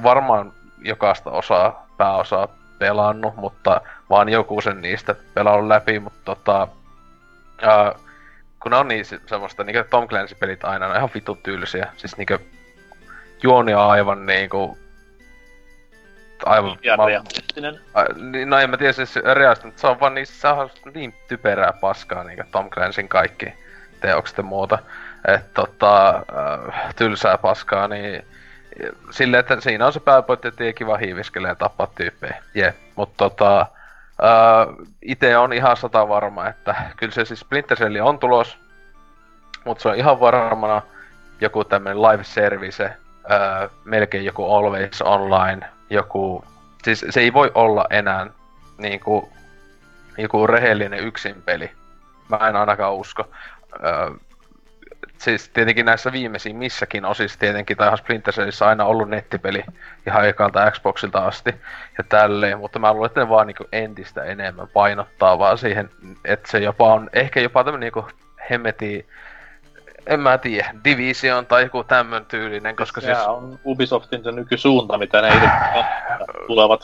varmaan jokaista osaa, pääosaa pelannut, mutta mä oon joku sen niistä pelannut läpi, mutta kun on niin semmoista, niinku Tom Clancy-pelit aina on ihan vitun tyylisiä, siis niinku juoni on aivan niinku... Aivan. No en mä tiedä siis realistinen, mutta se on vaan niin typerää paskaa niinku Tom Clancyn kaikki teokset ja muuta. Et tylsää paskaa, niin silleen, että siinä on se pääpointti, että ei kiva hiiviskelee ja tappaa tyyppejä. Jee. Mut ite on ihan 100% varma, että kyllä se siis Splinter Cell on tulos. Mut se on ihan varmana joku tämmönen live service, melkein joku Always Online. Joku, siis se ei voi olla enää niinku joku rehellinen yksinpeli. Mä en ainakaan usko. Siis tietenkin näissä viimeisimmissäkin osissa tietenkin, tai ihan Splinter Cellissä aina ollut nettipeli ihan ekalta Xboxilta asti ja tälleen, mutta mä luulen, että ne vaan niinku entistä enemmän painottaa vaan siihen, että se jopa on ehkä jopa tämmönen niinku hemmetin, en mä tiedä, Division tai joku tämmön tyylinen, koska sehän siis... on Ubisoftin se nykysuunta, mitä ne tulevat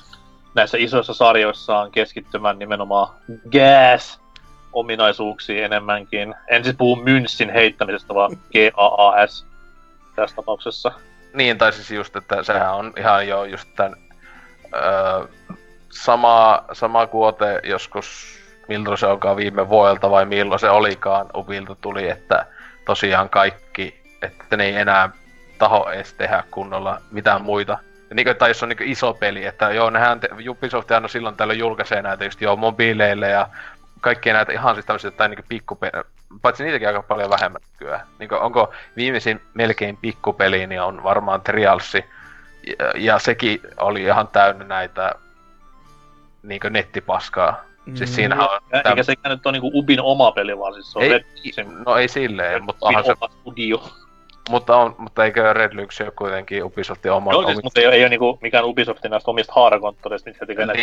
näissä isoissa sarjoissaan keskittymään nimenomaan GAS-ominaisuuksiin enemmänkin. En siis puhu mynssin heittämisestä, vaan GAAS tässä tapauksessa. Niin, tai siis just, että sehän on ihan jo just tän Sama kuote joskus, milloin se onkaan viime vuodelta vai milloin se olikaan, Ubilta tuli, että tosiaan kaikki, että ne ei enää taho edes tehdä kunnolla mitään muita. Ja niin kuin, tai jos on niin iso peli, että joo, nehän Ubisoft aina silloin tällöin julkaisee näitä just joo mobiileille ja kaikkia näitä ihan siis tämmöisiä tai niin pikkupelejä, paitsi niitäkin aika paljon vähemmän nykyään. Niin onko viimeisin melkein pikkupeli, niin on varmaan Trialsi, ja sekin oli ihan täynnä näitä niin nettipaskaa. Siis siinähän on... Eikä sekään nyt ole niinku Ubin oma peli, vaan siis se on Red Lynxin... No ei silleen, mutta onhan se... studio. Mutta eikö Red Lynx ole kuitenkin Ubisoftin oma... Joo, siis, mutta ei ole niinku mikään Ubisoftin näistä omista haarakonttoreista, mitä tekee näitä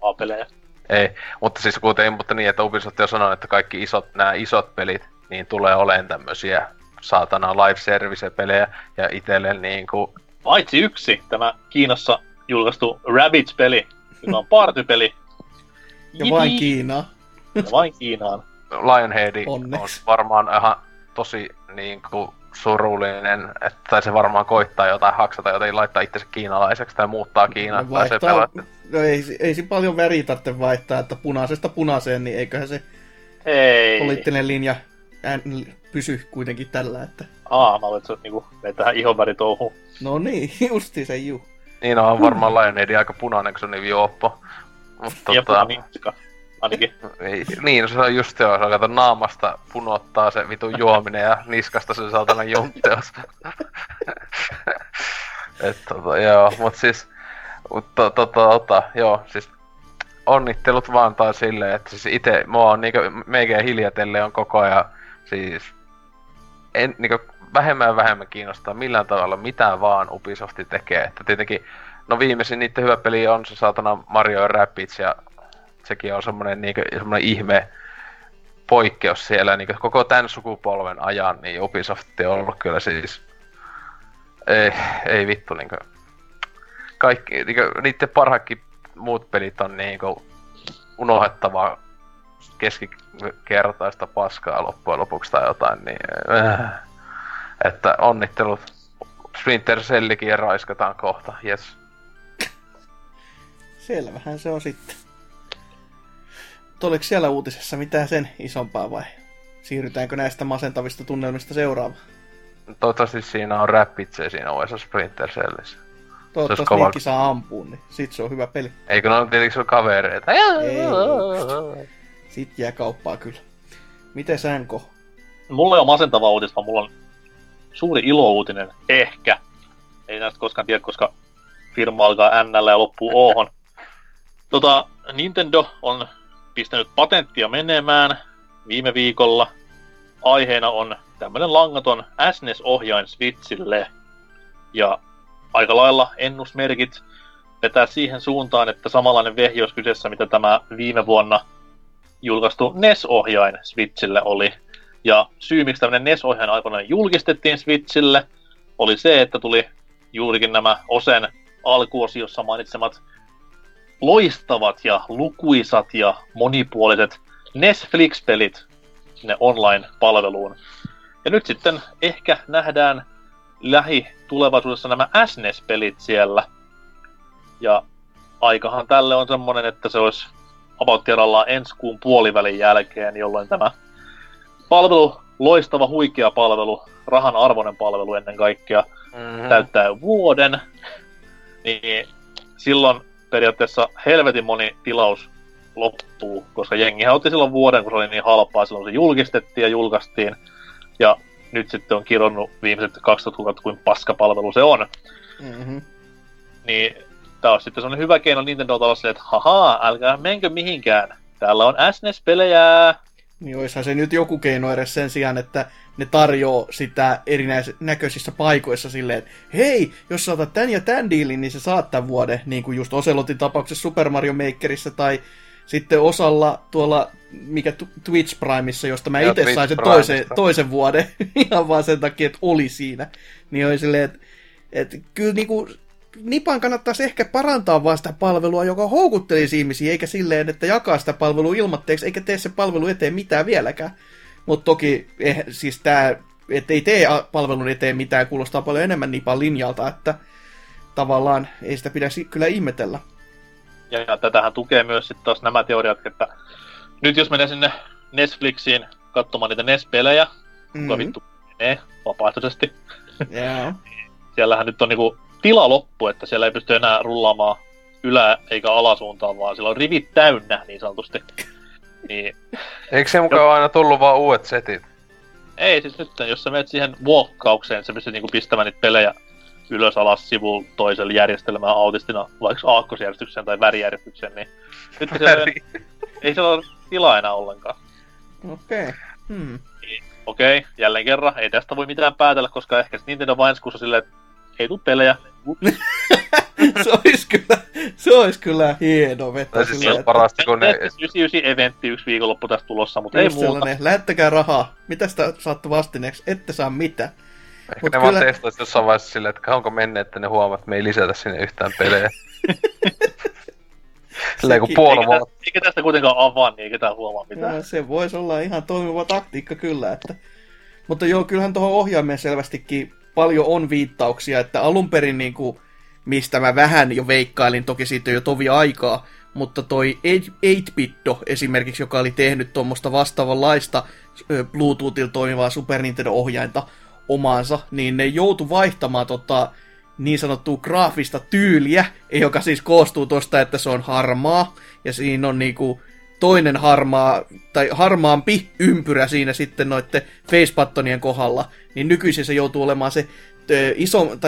AA-pelejä. Ei, mutta siis kuitenkin, mutta niin, että Ubisoft on sanonut, että kaikki nämä isot pelit, niin tulee oleen tämmösiä saatana live service-pelejä, ja itselle niinku... Paitsi yksi, tämä Kiinassa julkaistu Rabbids-peli, joka on partypeli. Ja vain Kiinaan. Lionhead on varmaan ihan tosi niinku surullinen, että se varmaan koittaa jotain haksata, joten laittaa itsensä kiinalaiseksi tai muuttaa Kiinaan. No, no ei siinä paljon väriä tarvitse vaihtaa, että punaisesta punaiseen, niin eiköhän se poliittinen linja pysy kuitenkin tällä, että... Mä olet sut niinku, mene tähän ihonväritouhuun. No niin, justiin se juu. Niin on varmaan Lionhead aika punainen, kun se on niin vioppo. Ja punavinkka, ainakin. Niin, se on just joo, se on naamasta punottaa se vitun juominen ja niskasta se saatana juntteos. Että joo, mut siis... Siis onnittelut vaan taas silleen, että siis ite mua on niinku meikään hiljatelle on koko ajan siis... En niinku vähemmän kiinnostaa millään tavalla mitään vaan Ubisofti tekee, että tietenkin... No viimeisin niitten hyvä peli on se saatana Mario Rabbids, ja sekin on semmonen niinku ihme poikkeus siellä niinku koko tän sukupolven ajan, niin Ubisoft on ollut kyllä siis... Ei vittu niinku... Kaikki niinku niitten parhaatkin muut pelit on niinku unohdettavaa keskikertaista paskaa loppujen lopuksi tai jotain, niin... Että onnittelut. Splinter Cellikin raiskataan kohta, jes. Selvähän se on sitten. Mutta oliko siellä uutisessa mitään sen isompaa vai siirrytäänkö näistä masentavista tunnelmista seuraavaan? Toivottavasti siinä on Rapidse siinä uudessa Splinter Cellissä. Toivottavasti niinkin saa ampua, niin sit se on hyvä peli. Eikö ne ole tietenkin sun kavereita? Ei. Sit jää kauppaa kyllä. Mites Anko? Mulla ei ole masentavaa uutista, vaan mulla on suuri ilouutinen. Ehkä. Ei näistä koskaan tiedä, koska firma alkaa N:llä ja loppuu O:hon. Nintendo on pistänyt patenttia menemään viime viikolla. Aiheena on tämmönen langaton SNES-ohjain Switchille. Ja aika lailla ennusmerkit vetää siihen suuntaan, että samanlainen vehje olisi kyseessä, mitä tämä viime vuonna julkaistu NES-ohjain Switchille oli. Ja syy, miksi tämmönen NES-ohjain aikoinaan julkistettiin Switchille, oli se, että tuli juurikin nämä Osen alkuosiossa mainitsemat loistavat ja lukuisat ja monipuoliset Netflix-pelit sinne online-palveluun. Ja nyt sitten ehkä nähdään lähitulevaisuudessa nämä SNES-pelit siellä. Ja aikahan tälle on semmoinen, että se olisi about ensi kuun puolivälin jälkeen, jolloin tämä palvelu, loistava, huikea palvelu, rahan arvoinen palvelu ennen kaikkea, täyttää vuoden, niin silloin periaatteessa helvetin moni tilaus loppuu, koska jengihän otti silloin vuoden, kun se oli niin halpaa, silloin se julkistettiin ja julkaistiin, ja nyt sitten on kironnut viimeiset 2000 kuukautta, kuin paskapalvelu se on. Niin tää on sitten semmonen hyvä keino Nintendolta olla silleen, että hahaa, älkää menkö mihinkään, täällä on SNES-pelejä. Niin oishan se nyt joku keino edes sen sijaan, että ne tarjoaa sitä erinäköisissä paikoissa silleen, että hei, jos sä otat tän ja tän diilin, niin sä saat tän vuoden, niin kuin just Oselotin tapauksessa Super Mario Makerissa, tai sitten osalla tuolla, mikä Twitch Primeissa, josta mä itse sain sen toisen vuoden, ihan vaan sen takia, että oli siinä. Niin oli silleen, että kyllä niinku... Nipan kannattaisi ehkä parantaa vaan sitä palvelua, joka houkuttelisi ihmisiä, eikä silleen, että jakaa sitä palvelua ilmatteeksi, eikä tee se palvelu eteen mitään vieläkään. Mutta toki, siis tämä, ettei tee palvelun eteen mitään, kuulostaa paljon enemmän Nipan linjalta, että tavallaan ei sitä pidä kyllä ihmetellä. Ja tätähän tukee myös sitten taas nämä teoriat, että nyt jos menee sinne Netflixiin katsomaan niitä NES-pelejä, kuka vittu menee vapaaehtoisesti. Yeah. Siellähän nyt on niinku tila loppu, että siellä ei pysty enää rullaamaan ylä- eikä alasuuntaan, vaan siellä on rivit täynnä niin sanotusti. Niin. Eikö se mukaan aina tullut vaan uudet setit? Ei, siis nyt jos sä menet siihen vuokkaukseen, sä pystyt niinku pistämään niitä pelejä ylös alas sivuun toiselle järjestelmään autistina, vaikka aakkosjärjestykseen tai värijärjestykseen, niin nyt ei siellä ole tilaa enää ollenkaan. Okei. Okay. Hmm. Okei, jälleen kerran, ei tästä voi mitään päätellä, koska ehkä se Nintendo Vineskuussa silleen, että ei tuu pelejä. Se ois kyllä hieno vettä. Siis se on parasta, kun ne... 99-eventti yksi viikonloppu tästä tulossa, mutta ei muuta. Lähettäkää rahaa. Mitä sitä saatte vastineeksi? Ette saa mitään. Ehkä mut ne kyllä... vaan testois jossain vaiheessa silleen, että onko menneet, että ne huomaa, että me ei lisätä sinne yhtään pelejä. Silleen kun puolivuotta. Eikä tästä kuitenkaan avaa, niin eikä tää huomaa mitään. Ja, se vois olla ihan toimiva taktiikka kyllä, että... Mutta joo, kyllähän tohon ohjaimeen selvästikin paljon on viittauksia, että alun perin niinku... mistä mä vähän jo veikkailin, toki siitä jo tovi aikaa, mutta toi 8-Bitdo esimerkiksi, joka oli tehnyt tuommoista vastaavanlaista Bluetoothilla toimivaa Super Nintendo-ohjainta omaansa, niin ne joutui vaihtamaan niin sanottua graafista tyyliä, joka siis koostuu tosta, että se on harmaa, ja siinä on niinku toinen harmaampi ympyrä siinä sitten noitten facepattonien kohdalla, niin nykyisin se joutuu olemaan se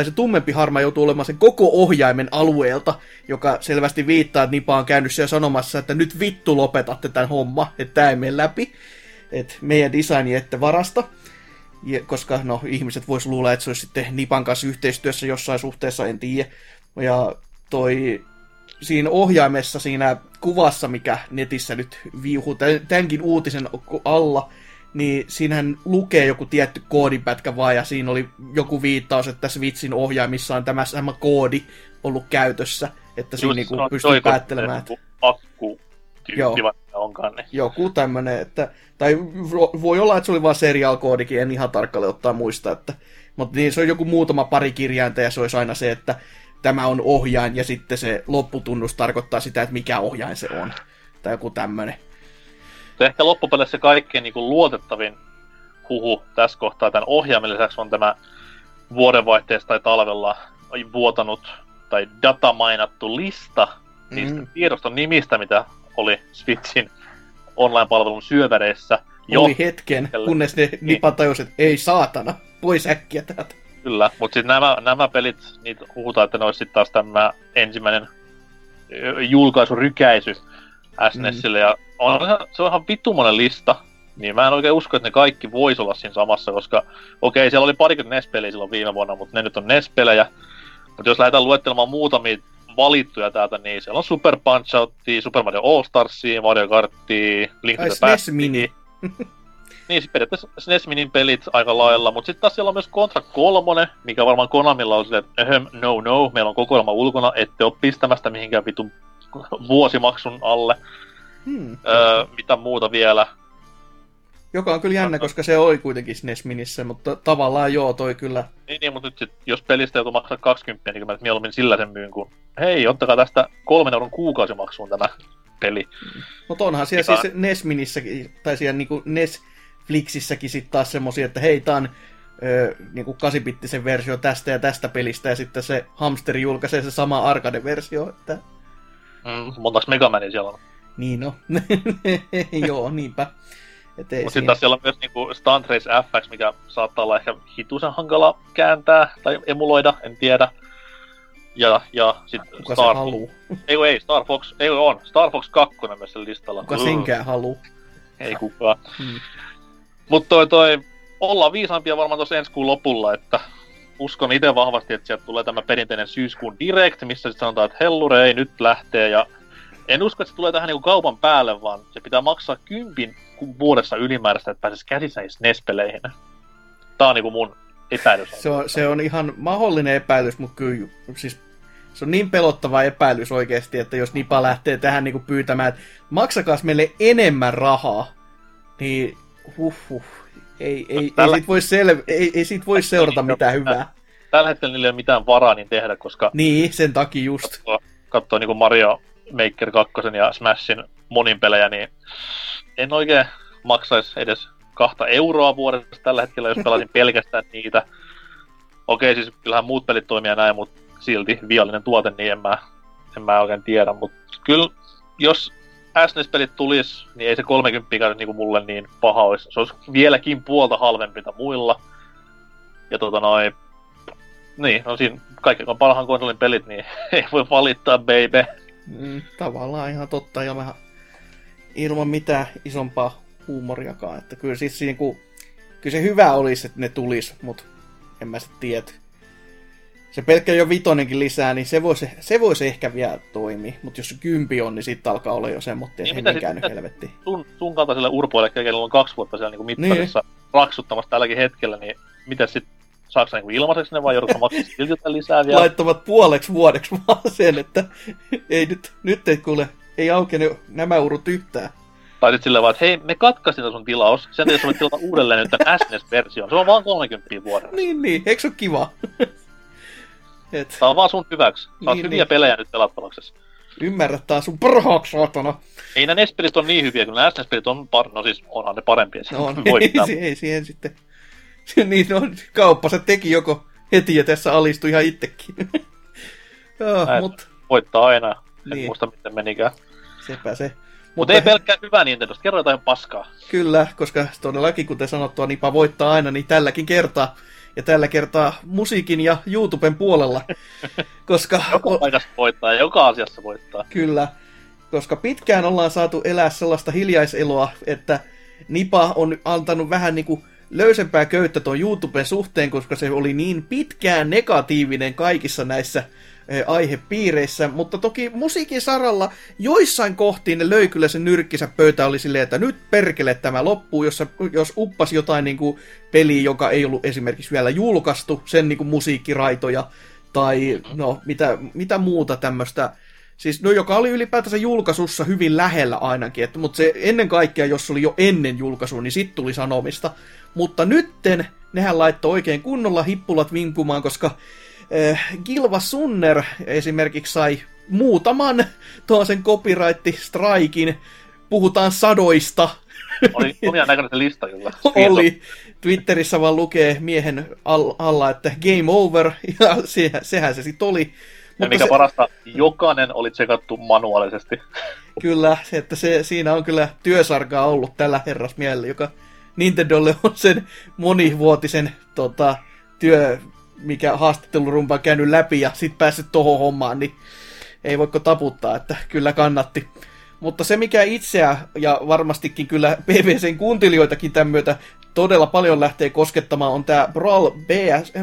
se tummempi harma joutuu olemaan sen koko ohjaimen alueelta, joka selvästi viittaa, että Nipa on käynyt siellä sanomassa, että nyt vittu lopetatte tämän homma, että tämä ei mene läpi, että meidän designi ette varasta, ja, koska no ihmiset vois luulla, että se olisi sitten Nipan kanssa yhteistyössä jossain suhteessa, en tiedä, ja siinä ohjaimessa, siinä kuvassa, mikä netissä nyt viuhuu tämänkin uutisen alla, niin siinähän lukee joku tietty koodipätkä vaan, ja siinä oli joku viittaus, että Switchin ohjaimissa on tämä sama koodi ollut käytössä, että siinä niinku pystyy päättelemään, että... Joku tämmönen, että... Tai voi olla, että se oli vaan serial-koodikin, en ihan tarkalleen ottaa muista, että... Mutta niin, se on joku muutama pari kirjainta, ja se olisi aina se, että tämä on ohjain, ja sitten se lopputunnus tarkoittaa sitä, että mikä ohjain se on. Tai joku tämmönen. Ehkä loppupeleissä kaikkein niin kuin luotettavin huhu tässä kohtaa tämän ohjaimen lisäksi on tämä vuodenvaihteessa tai talvella vuotanut tai datamainattu lista niistä tiedoston nimistä, mitä oli Switchin online-palvelun syöväreissä. Oli hetken, kunnes ne Nipan tajusivat, että ei saatana, pois äkkiä täältä. Kyllä, mutta sitten nämä pelit, niitä huhutaan, että ne olisi sitten taas tämä ensimmäinen julkaisurykäisy SNESille ja se on ihan vittumoinen lista, niin mä en oikein usko, että ne kaikki vois olla siinä samassa, koska okei, siellä oli parikymmentä NES-pelejä silloin viime vuonna, mutta ne nyt on NES-pelejä. Mutta jos lähdetään luettelemaan muutamia valittuja täältä, niin siellä on Super Punch-Outia, Super Mario All-Starsia, Mario Karttia, Link to the Past. Mini. Niin, periaatteessa SNES Minin pelit aika lailla, mutta sitten taas siellä on myös Contra 3, mikä varmaan Konamilla on silleen, että no, meillä on kokoelma ulkona, ette ole pistämästä mihinkään vitun vuosimaksun alle. Mitä muuta vielä? Joka on kyllä jännä, koska se oli kuitenkin SNES Minissä, mutta tavallaan joo, toi kyllä. Niin, mutta nyt sit, jos pelistä joutuu maksaa 20, niin mä mieluummin sillä sen myyn, kun hei, ottakaa tästä 3 euron kuukausimaksuun tämä peli. Mutta onhan siellä siis NES Minissäkin, tai siellä niinku NES Flixissäkin sit taas semmosia, että hei, tää on niinku 8-bittisen versio tästä ja tästä pelistä, ja sitten se hamsteri julkaisee se sama arcade-versio, että... Montaks Megamania siellä on? Niin no, joo, niinpä. Mutta sitten taas siellä on myös niinku Stunt Race FX, mikä saattaa olla ehkä hitusen hankala kääntää tai emuloida, en tiedä. Ja sitten Star Fox. Ei, Star Fox, ei on. Star Fox 2 myös sen listalla. Kuka senkään haluu? Ei kukaan. Mut toi, ollaan viisaampia varmaan tuossa ensi kuun lopulla, että uskon itse vahvasti, että sieltä tulee tämä perinteinen syyskuun direct, missä sitten sanotaan, että hellure ei nyt lähtee ja en usko, että se tulee tähän niinku kaupan päälle, vaan se pitää maksaa 10 vuodessa ylimääräistä, että pääsisi käsissä NES-peleihin. Tää on niinku mun epäilys. Se on ihan mahdollinen epäilys, mutta kyllä siis, se on niin pelottava epäilys oikeesti, että jos Nipa lähtee tähän niinku pyytämään, että maksakaas meille enemmän rahaa, niin ei siitä voi seurata mitään hyvää. tällä hetkellä niillä ei ole mitään varaa niin tehdä, koska... Niin, sen takia just. Katsoo niin kuin Mario Maker 2 ja Smashin monin pelejä, niin en oikein maksaisi edes 2 euroa vuodessa tällä hetkellä, jos pelasin pelkästään niitä. Okei, siis kyllähän muut pelit toimii näin, mutta silti viallinen tuote, niin en mä oikein tiedä. Mutta kyllä, jos SNES-pelit tulisi, niin ei se 30 niinku mulle niin paha olisi. Se olisi vieläkin puolta halvempita muilla. Ja niin, no siinä kaikki kun parhaan konsolin pelit, niin ei voi valittaa, baby. Tavallaan ihan totta, ja vähän ilman mitään isompaa huumoriakaan. Että kyllä, siis siinä, kyllä se hyvä olisi, että ne tulisi, mutta en mä sit tiedä. Se pelkkä jo 5 lisää, niin se voisi ehkä vielä toimia. Mutta jos 10 on, niin sitten alkaa olla jo semmoinen, että niin hengen käynyt helvettiin. Sun kaltaiselle urpoille, kenellä on 2 vuotta siellä niin mittarissa niin raksuttamassa tälläkin hetkellä, niin mitä sitten? Saatko niinku ilmaiseksi ne vai joudutko maksaa silti lisää vielä? Laittavat puoleksi vuodeksi vaan sen, että ei nyt ei kuule, ei aukene nämä urut yhtään. Tai sit silleen vaan, että hei, me katkaisimme sun tilaus, sen jos voit tilata uudelleen nyt tämän SNES-version, se on vaan 30 vuodessa. Niin, eikö se ole kiva? Tää on vaan sun hyväksi, sä oot hyviä pelejä nyt pelattavaksesi. Ymmärrät tää sun parhaaksi, saatana. Ei nää NES-pelit on niin hyviä, kun nää SNES-pelit on, no siis onhan ne parempia. No ei siihen sitten. Niin, no, kauppa se teki joko heti ja tässä alistui ihan itsekin. Voittaa aina, en muista miten menikään. Sepä se. Mutta ei pelkkää hyvää Nintendosta, kerro jotain paskaa. Kyllä, koska todellakin kuten sanottua, niinpä voittaa aina, niin tälläkin kertaa. Ja tällä kertaa musiikin ja YouTuben puolella. Koska joka paikassa voittaa ja joka asiassa voittaa. Kyllä, koska pitkään ollaan saatu elää sellaista hiljaiseloa, että Nipa on antanut vähän niinku löysempää köyttä tuon YouTuben suhteen, koska se oli niin pitkään negatiivinen kaikissa näissä aihepiireissä, mutta toki musiikin saralla joissain kohtiin ne löi kyllä sen nyrkkisä pöytä, oli silleen, että nyt perkele tämä loppuu, jos uppasi jotain niin kuin peliä, joka ei ollut esimerkiksi vielä julkaistu, sen niin kuin musiikkiraitoja tai no mitä muuta tämmöistä. Siis, no, joka oli ylipäätänsä julkaisussa hyvin lähellä ainakin, mutta se ennen kaikkea, jos oli jo ennen julkaisua, niin sit tuli sanomista. Mutta nytten nehän laittoi oikein kunnolla hippulat vinkumaan, koska Gilva Sunner esimerkiksi sai muutaman tuollaisen copyright-straikin. Puhutaan sadoista. Oli omia näköinen lista, kyllä. Oli. Twitterissä vaan lukee miehen alla, että game over, ja sehän se sitten oli. Ja mikä parasta, jokainen oli tsekattu manuaalisesti. Kyllä, että siinä on kyllä työsarkaa ollut tällä herrasmiehellä, joka Nintendolle on sen monivuotisen työ, mikä haastattelurumpa on käynyt läpi ja sit päässyt tohon hommaan, niin ei voiko taputtaa, että kyllä kannatti. Mutta se, mikä itseä ja varmastikin kyllä BBCn kuuntelijoitakin tämän myötä todella paljon lähtee koskettamaan, on tämä Brawl BRSTM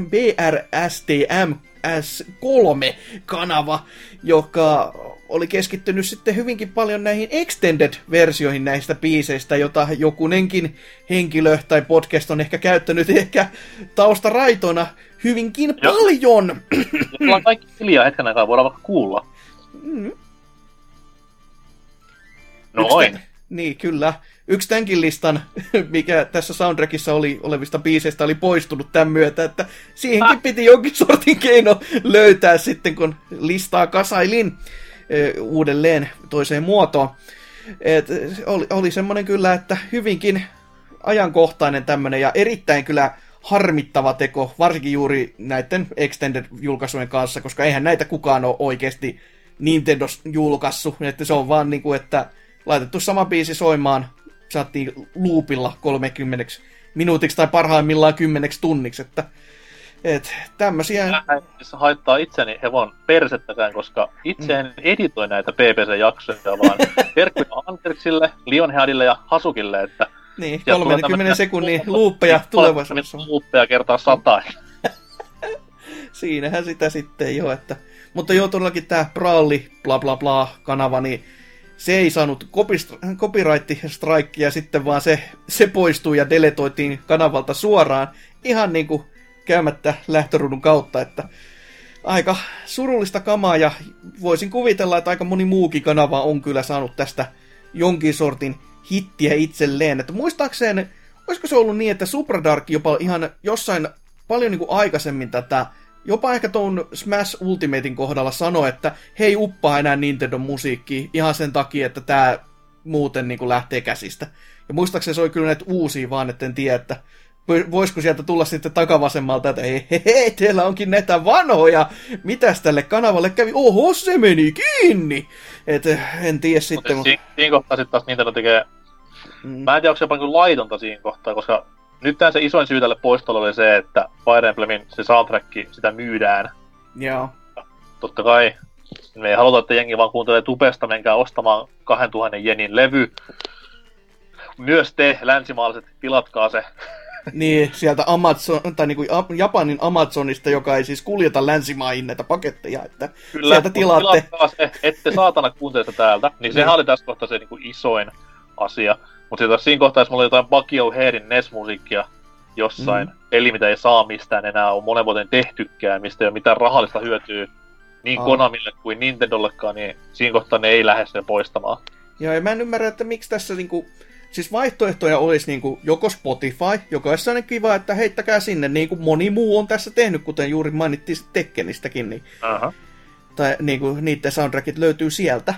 S3-kanava, joka oli keskittynyt sitten hyvinkin paljon näihin extended-versioihin näistä biiseistä, jota jokunenkin henkilö tai podcast on ehkä käyttänyt ehkä taustaraitona hyvinkin paljon. Ollaan kaikki hiljaa hetken aikaa, voidaan vaikka kuulla. Noin. Niin, kyllä. Yksi tämänkin listan, mikä tässä soundtrackissa olevista biiseistä oli poistunut tämän myötä, että siihenkin piti jonkin sortin keino löytää sitten, kun listaa kasailin uudelleen toiseen muotoon. Et oli semmoinen kyllä, että hyvinkin ajankohtainen tämmöinen ja erittäin kyllä harmittava teko, varsinkin juuri näiden Extended-julkaisujen kanssa, koska eihän näitä kukaan ole oikeasti Nintendos julkaissut, että se on vaan niin kuin, että laitettu sama biisi soimaan, saatiin loopilla 30 minuutiksi tai parhaimmillaan 10 tunniksi, että tämmöisiä... Se haittaa itseni hevon persettäkään, koska itse en editoi näitä BBC-jaksoja, vaan terkkuja Andersille, Lionheadille ja Hasukille, että... Niin, 30 sekunnin loopeja tulevaisuudessa. Loopeja kertaa 100. Siinähän sitä sitten jo, että... Mutta joo, todellakin tää Bralli, bla bla bla kanava, niin... Se ei saanut copyright-strikea sitten, vaan se poistui ja deletoitiin kanavalta suoraan ihan niin kuin käymättä lähtörudun kautta. Että aika surullista kamaa ja voisin kuvitella, että aika moni muukin kanava on kyllä saanut tästä jonkin sortin hittiä itselleen. Että muistaakseen, olisiko se ollut niin, että Supradark jopa ihan jossain paljon niin kuin aikaisemmin tätä jopa ehkä tuon Smash Ultimatein kohdalla sanoi, että he ei uppaa enää Nintendon musiikkiin ihan sen takia, että tämä muuten niin kuin lähtee käsistä. Ja muistaakseni se oli kyllä näitä uusia vaan, etten tiedä, että voisiko sieltä tulla sitten takavasemmalta, että hei, teillä onkin näitä vanhoja, mitäs tälle kanavalle kävi? Oho, se meni kiinni! Et en tiedä sitten. Siinä kohtaa sitten taas Nintendo tekee, mä en tiedä, onko se jopa niin kuin laitonta siinä kohtaa, koska nyt tää se isoin syy tälle poistolle oli se, että Fire Emblemin se soundtrack, sitä myydään. Joo. Totta kai, me ei haluta, että jengi vaan kuuntelee tubesta, menkää ostamaan 2000 jenin levy. Myös te, länsimaalaiset, tilatkaa se. Niin, sieltä Amazon, tai niin kuin Japanin Amazonista, joka ei siis kuljeta länsimaihin näitä paketteja, että kyllä, sieltä tilaatte. Kyllä, se, ette saatana kuuntelista täältä, niin sehän oli tässä kohtaa se niin kuin isoin asia. Mutta sitten siinä kohtaa, jos mulla oli jotain Bakio Heerin NES-musiikkia jossain, peli mitä ei saa mistään enää, on monen vuoden tehtykään, mistä ei ole mitään rahallista hyötyä niin Konamille kuin Nintendollekaan, niin siinä kohtaa ne ei lähde sen poistamaan. Joo, ja mä en ymmärrä, että miksi tässä niinku... Siis vaihtoehtoja olisi niin kuin joko Spotify, joka olisi sellainen kiva, että heittäkää sinne, niin kuin moni muu on tässä tehnyt, kuten juuri mainittiin Tekkenistäkin. Niin. Tai niin kuin, niiden soundtrackit löytyy sieltä.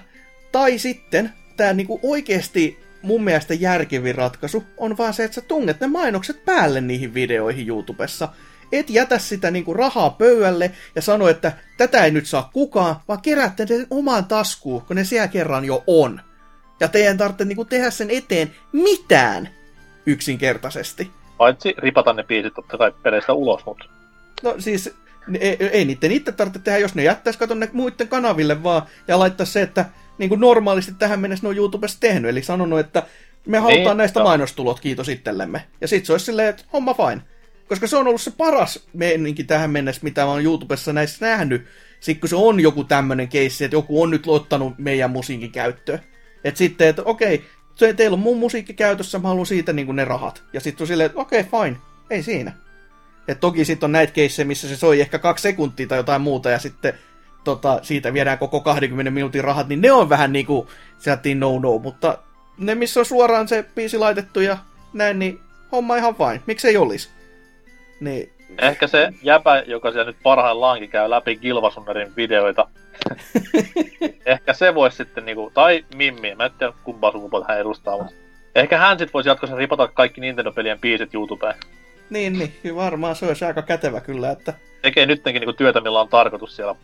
Tai sitten tämä niin kuin oikeasti mun mielestä järkevin ratkaisu on vaan se, että sä tunget ne mainokset päälle niihin videoihin YouTubessa. Et jätä sitä niin kuin rahaa pöydälle ja sano, että tätä ei nyt saa kukaan, vaan keräätte ne omaan taskuun, kun ne siellä kerran jo on. Ja teidän tarvitse niinku tehdä sen eteen mitään yksinkertaisesti. Paitsi ripata ne biisit totta kai peleistä ulos, mutta... No siis, ei niiden itse tarvitse tehdä, jos ne jättäisi katon ne muiden kanaville vaan ja laittaa se, että niinku normaalisti tähän mennessä ne on YouTubessa tehnyt. Eli sanonut, että me halutaan niin, näistä mainostulot, kiitos itsellemme. Ja sit se olisi silleen, että homma fine. Koska se on ollut se paras meininki tähän mennessä, mitä mä oon YouTubessa näissä nähnyt. Sit kun se on joku tämmönen keissi, että joku on nyt ottanut meidän musiikin käyttöön. Että sitten, että okei, teillä on mun musiikki käytössä, mä haluan siitä niin kuin ne rahat. Ja sitten on silleen, että okei, fine, ei siinä. Et toki sitten on näitä keissejä, missä se soi ehkä 2 sekuntia tai jotain muuta, ja sitten siitä viedään koko 20 minuutin rahat, niin ne on vähän niin kuin sieltiin no-no. Mutta ne, missä on suoraan se biisi laitettu ja näin, niin homma ihan fine. Miksei olisi? Niin. Ehkä se jäpä, joka siellä nyt parhaillaankin käy läpi Gilvasunnerin videoita. Ehkä se voisi sitten niinku, tai Mimmi, mä en tiedä kumpaa sukupuolta hän edustaa, mutta ehkä hän sit voisi jatkossa ripata kaikki Nintendo-pelien biisit YouTubeen. Niin, varmaan se olisi aika kätevä kyllä, että... Tekee nyttenkin niinku työtä, millä on tarkoitus siellä.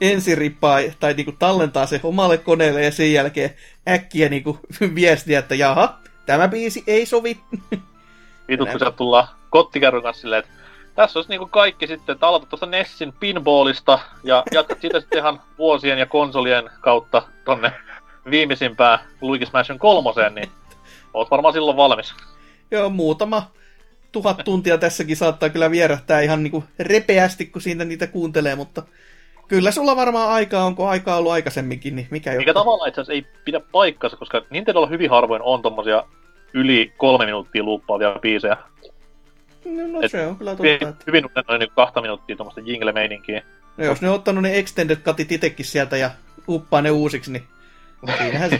Ensin rippaa, tai niinku tallentaa se omalle koneelle ja sen jälkeen äkkiä niinku viestiä, että jaha, tämä biisi ei sovi. Vitut, kun sieltä tullaan kottikärryn kanssa silleen, että tässä olisi niinku kaikki sitten, että aloitat tuosta Nessin pinballista ja jatkat sitä sitten ihan vuosien ja konsolien kautta tonne viimeisimpään Luigi's Mansion 3:een, niin oot varmaan silloin valmis. Joo, muutama 1000 tuntia tässäkin saattaa kyllä vierähtää ihan niinku repeästi, kun siitä niitä kuuntelee, mutta kyllä sulla varmaan aikaa on, kun aikaa ollut aikaisemminkin, niin mikä joku... Mikä tavallaan itse asiassa ei pidä paikkansa, koska Nintendolla hyvin harvoin on tommosia yli 3 minuuttia luuppaavia biisejä. No se on kyllä totta. Että... Hyvin usein on 2 minuuttia tuommoista jingle-meininkiä. No jos ne on ottanut ne extended cutit itsekin sieltä ja uppaa ne uusiksi, niin siinähän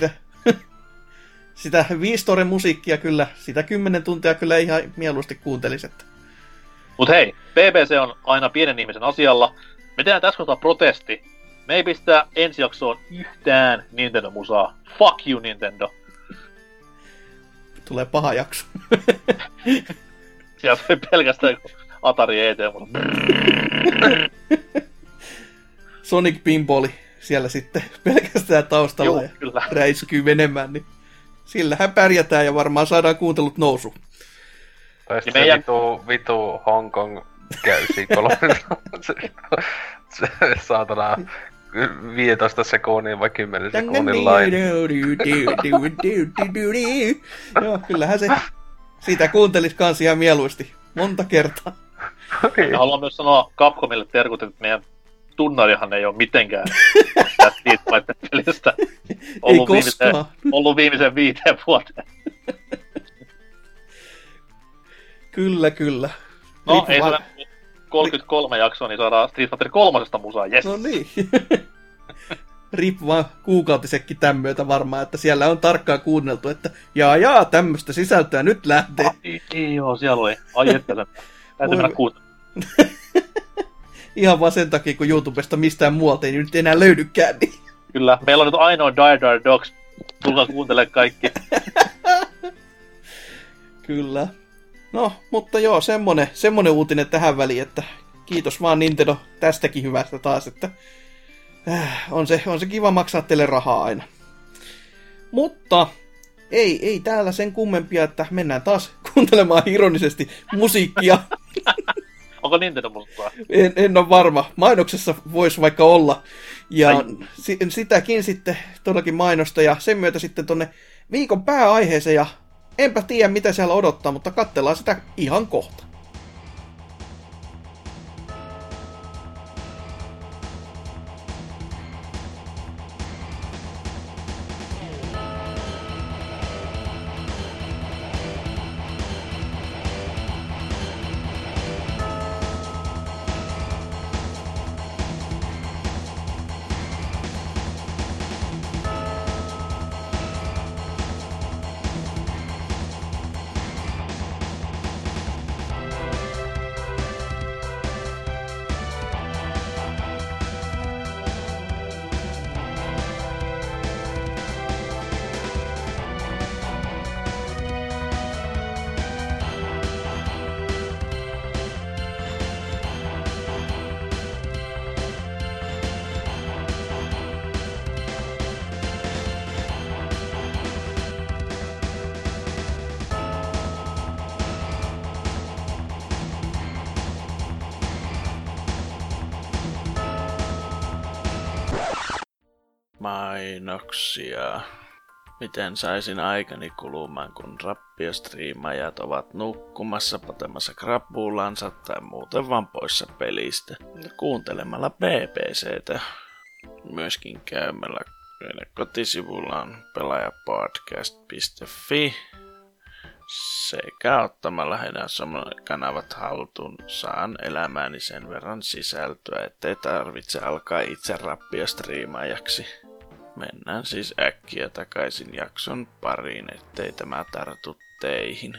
sitä 5 toren musiikkia kyllä, sitä 10 tuntia kyllä ihan mieluusti kuuntelisi. Että... Mut hei, BBC on aina pienen ihmisen asialla. Me tehdään tässä kohtaa protesti. Me ei pistää ensi jaksoon yhtään Nintendo-musaa. Fuck you, Nintendo! Tulee paha jakso. Siellä oli pelkästään Atari eteen, mutta... Sonic Pinballi siellä sitten pelkästään taustalla. Joo, ja kyllä. Räiskyy menemään, niin sillähän pärjätään ja varmaan saadaan kuuntelut nousu. Tai sitten meidän... vitu Hong Kong käy sikolomissa. Saatana 15 sekunnin vai 10 sekunnin lain. Joo, kyllähän se... Siitä kuuntelit kans ihan mieluusti. Monta kertaa. Okay. Haluan myös sanoa Capcomille terkut, että meidän tunnarihan ei ole mitenkään tästä Street Fighter-pelistä ollut viimeisen 5 vuoteen. Kyllä. No Ripu ei vaan... 33 jaksoa, niin saadaan Street Fighter 3:sta musaa, jes! No niin. Rip vaan kuukautisekin tämän myötä varmaan, että siellä on tarkkaan kuunneltu, että jaa, tämmöistä sisältöä nyt lähtee. Ai, joo, siellä oli. Ai, että sen. Täytyy mennä kuuntelemaan. ihan vaan sen takia, kun YouTubesta mistään muualta ei nyt enää löydykään. Niin. Kyllä, meillä on nyt ainoa Dire Dogs. Tulkaa kuuntele kaikki. Kyllä. No, mutta joo, semmonen uutinen tähän väliin, että kiitos vaan Nintendo tästäkin hyvästä taas, että on se kiva maksaa teille rahaa aina. Mutta ei täällä sen kummempia, että mennään taas kuuntelemaan ironisesti musiikkia. Onko Nintendo musiikkaa? En ole varma. Mainoksessa voisi vaikka olla. Ja sitäkin sitten todellakin mainosta ja sen myötä sitten tonne viikon pääaiheeseen ja enpä tiedä mitä siellä odottaa, mutta katsellaan sitä ihan kohta. Mainoksia. Miten saisin aikani kulumaan, kun rappiostriimaajat ovat nukkumassa, patemassa krapulansa tai muuten vaan poissa pelistä. Kuuntelemalla BBCtä. Myöskin käymällä kotisivullaan pelaajapodcast.fi sekä ottamalla heidän somekanavat haltuun. Saan elämääni sen verran sisältöä, ettei tarvitse alkaa itse rappiostriimaajaksi. Mennään siis äkkiä takaisin jakson pariin, ettei tämä tartu teihin.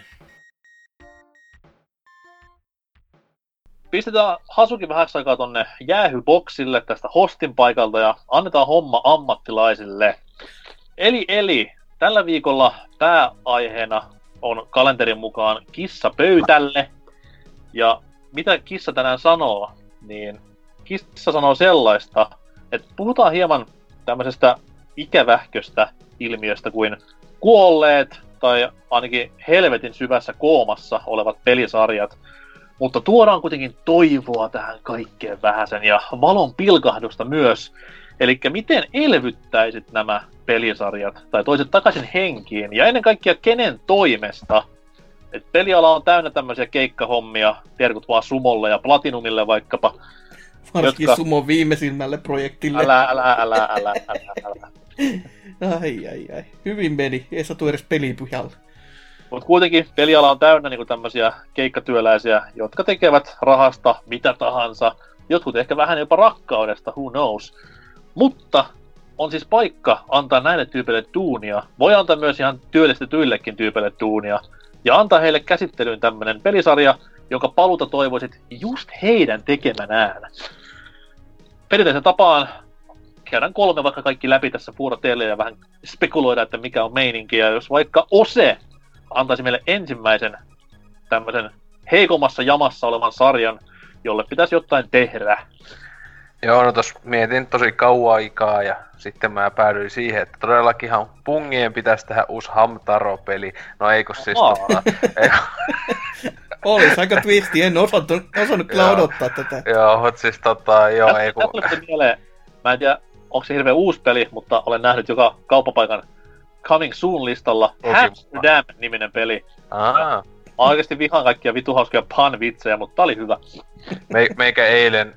Pistetään Hasuki vähäksi aikaa tonne jäähyboksille tästä hostin paikalta ja annetaan homma ammattilaisille. Eli tällä viikolla pääaiheena on kalenterin mukaan kissa pöytälle. Ja mitä kissa tänään sanoo, niin kissa sanoo sellaista, että puhutaan hieman tämmöisestä ikävähköstä ilmiöstä kuin kuolleet tai ainakin helvetin syvässä koomassa olevat pelisarjat. Mutta tuodaan kuitenkin toivoa tähän kaikkeen vähäsen ja valon pilkahdusta myös. Elikkä miten elvyttäisit nämä pelisarjat tai toiset takaisin henkiin ja ennen kaikkea kenen toimesta. Et peliala on täynnä tämmöisiä keikkahommia, terkut vaan Sumolle ja Platinumille vaikkapa. Varsinkin jotka... Sumon viimeisimmälle projektille. Älä. Ai. Hyvin meni. Ei satu edes pelipyhälle. Mutta kuitenkin peliala on täynnä niinku tämmöisiä keikkatyöläisiä, jotka tekevät rahasta mitä tahansa. Jotkut ehkä vähän jopa rakkaudesta, who knows. Mutta on siis paikka antaa näille tyypeille duunia. Voi antaa myös ihan työllistetyillekin tyypeille duunia. Ja antaa heille käsittelyyn tämmönen pelisarja, jonka paluuta toivoisit just heidän tekemänään. Perinteisen tapaan käydään kolme vaikka kaikki läpi tässä vuorotelle ja vähän spekuloida, että mikä on meininki. Ja jos vaikka Ose antaisi meille ensimmäisen tämmöisen heikommassa jamassa olevan sarjan, jolle pitäisi jotain tehdä. Joo, no tos mietin tosi kauan aikaa ja sitten mä päädyin siihen, että todellakinhan pungien pitäisi tehdä uusi Hamtaro-peli. No eikö siis tuolla... Olis aika twisti, en osannut kyllä odottaa tätä. Joo, mut siis ei kun... Mä en tiedä, onko se hirveen uusi peli, mutta olen nähnyt joka kauppapaikan Coming Soon-listalla Hamsterdam-niminen peli. Aha. Mä oikeesti vihaan kaikkia vituhauskoja pan-vitsejä, mutta tää oli hyvä. Meikä eilen...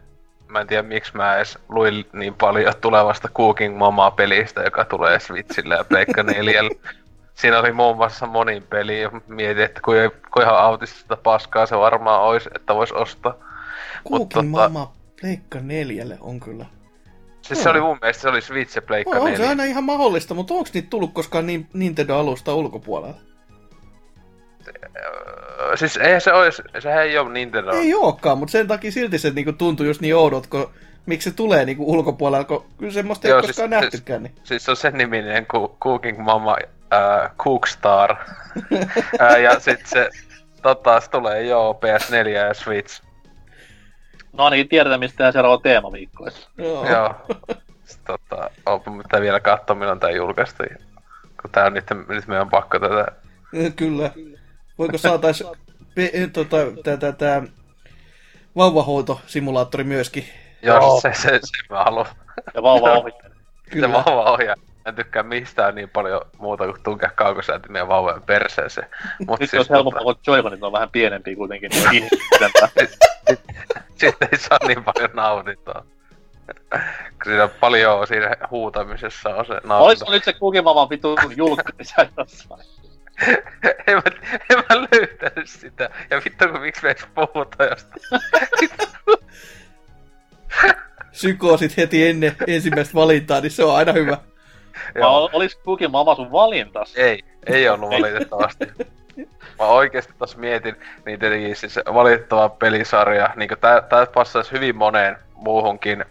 Mä en tiedä miksi mä edes luin niin paljon tulevasta Cooking Mama-pelistä, joka tulee Switchillä ja Pleikka 4:llä. Siinä oli muun muassa monin peli ja mietin, että kun ihan autistista paskaa se varmaan olisi, että vois ostaa. Cooking Mama Pleikka 4:lle on kyllä. Siis se oli mun mielestä, se oli Switch ja Pleikka 4. On se aina ihan mahdollista, mutta onks niitä tullut koskaan Nintendo-alusta ulkopuolella? siis eihän se ois, sehän ei oo Nintendo. Ei ookaan, mut sen takia silti se niinku tuntuu just niin oudot, kun miksi se tulee niinku ulkopuolella, kun kyllä semmoista ei oo koskaan nähtykään. Niin. Siis se on sen niminen Cooking Mama Cookstar. Ja sit se se tulee joo PS4 ja Switch. No ainakin tiedetään, mistä seuraava teemaviikkoissa. Joo. Oonpa mitä vielä katsoa, milloin tää julkaistiin. Kun tää on nyt meidän pakko tätä. Kyllä. Voiko saatais tää vauvahoitosimulaattori myöskin? Joo, se mä haluan. Ja vauvaohjaaja. Kyllä. Se vauvaohjaaja. En tykkää mistään niin paljon muuta kuin tunkea kaukosäätimeen vauvojen perseeseen. Mut nyt siis olisi helpompaa, kun joyconit on vähän pienempiä kuitenkin. Sitten ei saa niin paljon nautintoa. Siinä on paljon siinä huutamisessa on se nautinto. Olisiko nyt se kukimavan vitun julkaisija jossain? En mä löytänyt sitä. Ja vittu, kun miksi me edes puhuta jostain. Psykoosit heti ennen ensimmäistä valintaa, niin se on aina hyvä. Olis kukin mama sun valintas? Ei ollut valitettavasti. Mä oikeesti tos mietin, niin tietenkin siis valittava pelisarja, niinku tää passais hyvin moneen muuhunkin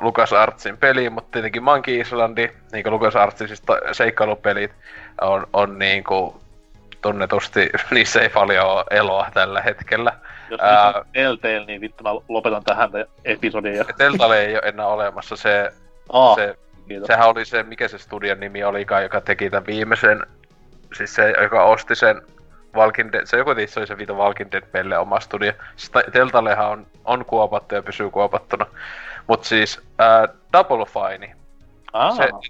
LucasArtsin peliin, mutta tietenkin Monkey Islandi, niinku LucasArtsin siis seikkailupelit on niinku tunnetusti, niissä ei paljon oo eloa tällä hetkellä. Jos niissä on Telltale, niin vittu mä lopetan tähän episodin. Telltale ei oo enää olemassa se... Sehän oli se, mikä se studion nimi olikaan, joka teki tämän viimeisen, siis se, joka osti sen Walking Dead, se joku tietysti oli se viito Walking Dead meille oma studio. Teltalehan on kuopattu ja pysyy kuopattuna. Mut siis Double Fine,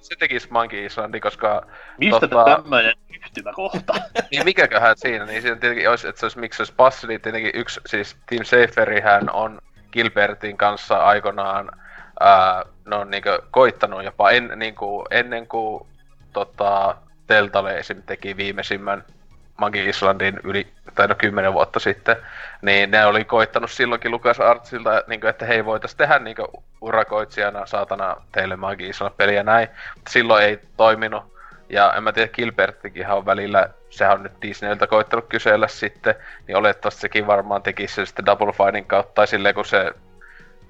se tekis Monkey Islandi, koska... Mistä tämmöinen yhtymäkohta? Niin mikäköhän siinä, niin siinä tietenkin olisi, että se olisi, miksi se olisi passi, niin tietenkin yksi, siis Tim Schaferihän on Gilbertin kanssa aikanaan ne on niinku koittanut jopa ennen kuin Teltale esim. Teki viimeisimmän Monkey Islandin 10 vuotta sitten, niin ne oli koittanut silloinkin LucasArtsilta, niinku, että hei, voitais tehdä niinku urakoitsijana saatana teille Monkey Island-peliä ja näin, mutta silloin ei toiminut. Ja en mä tiedä, Gilberttikinhan on välillä, sehän on nyt Disneyltä koittanut kysellä sitten, niin olettavasti sekin varmaan tekisi se sitten Double Finein kautta, tai silleen kun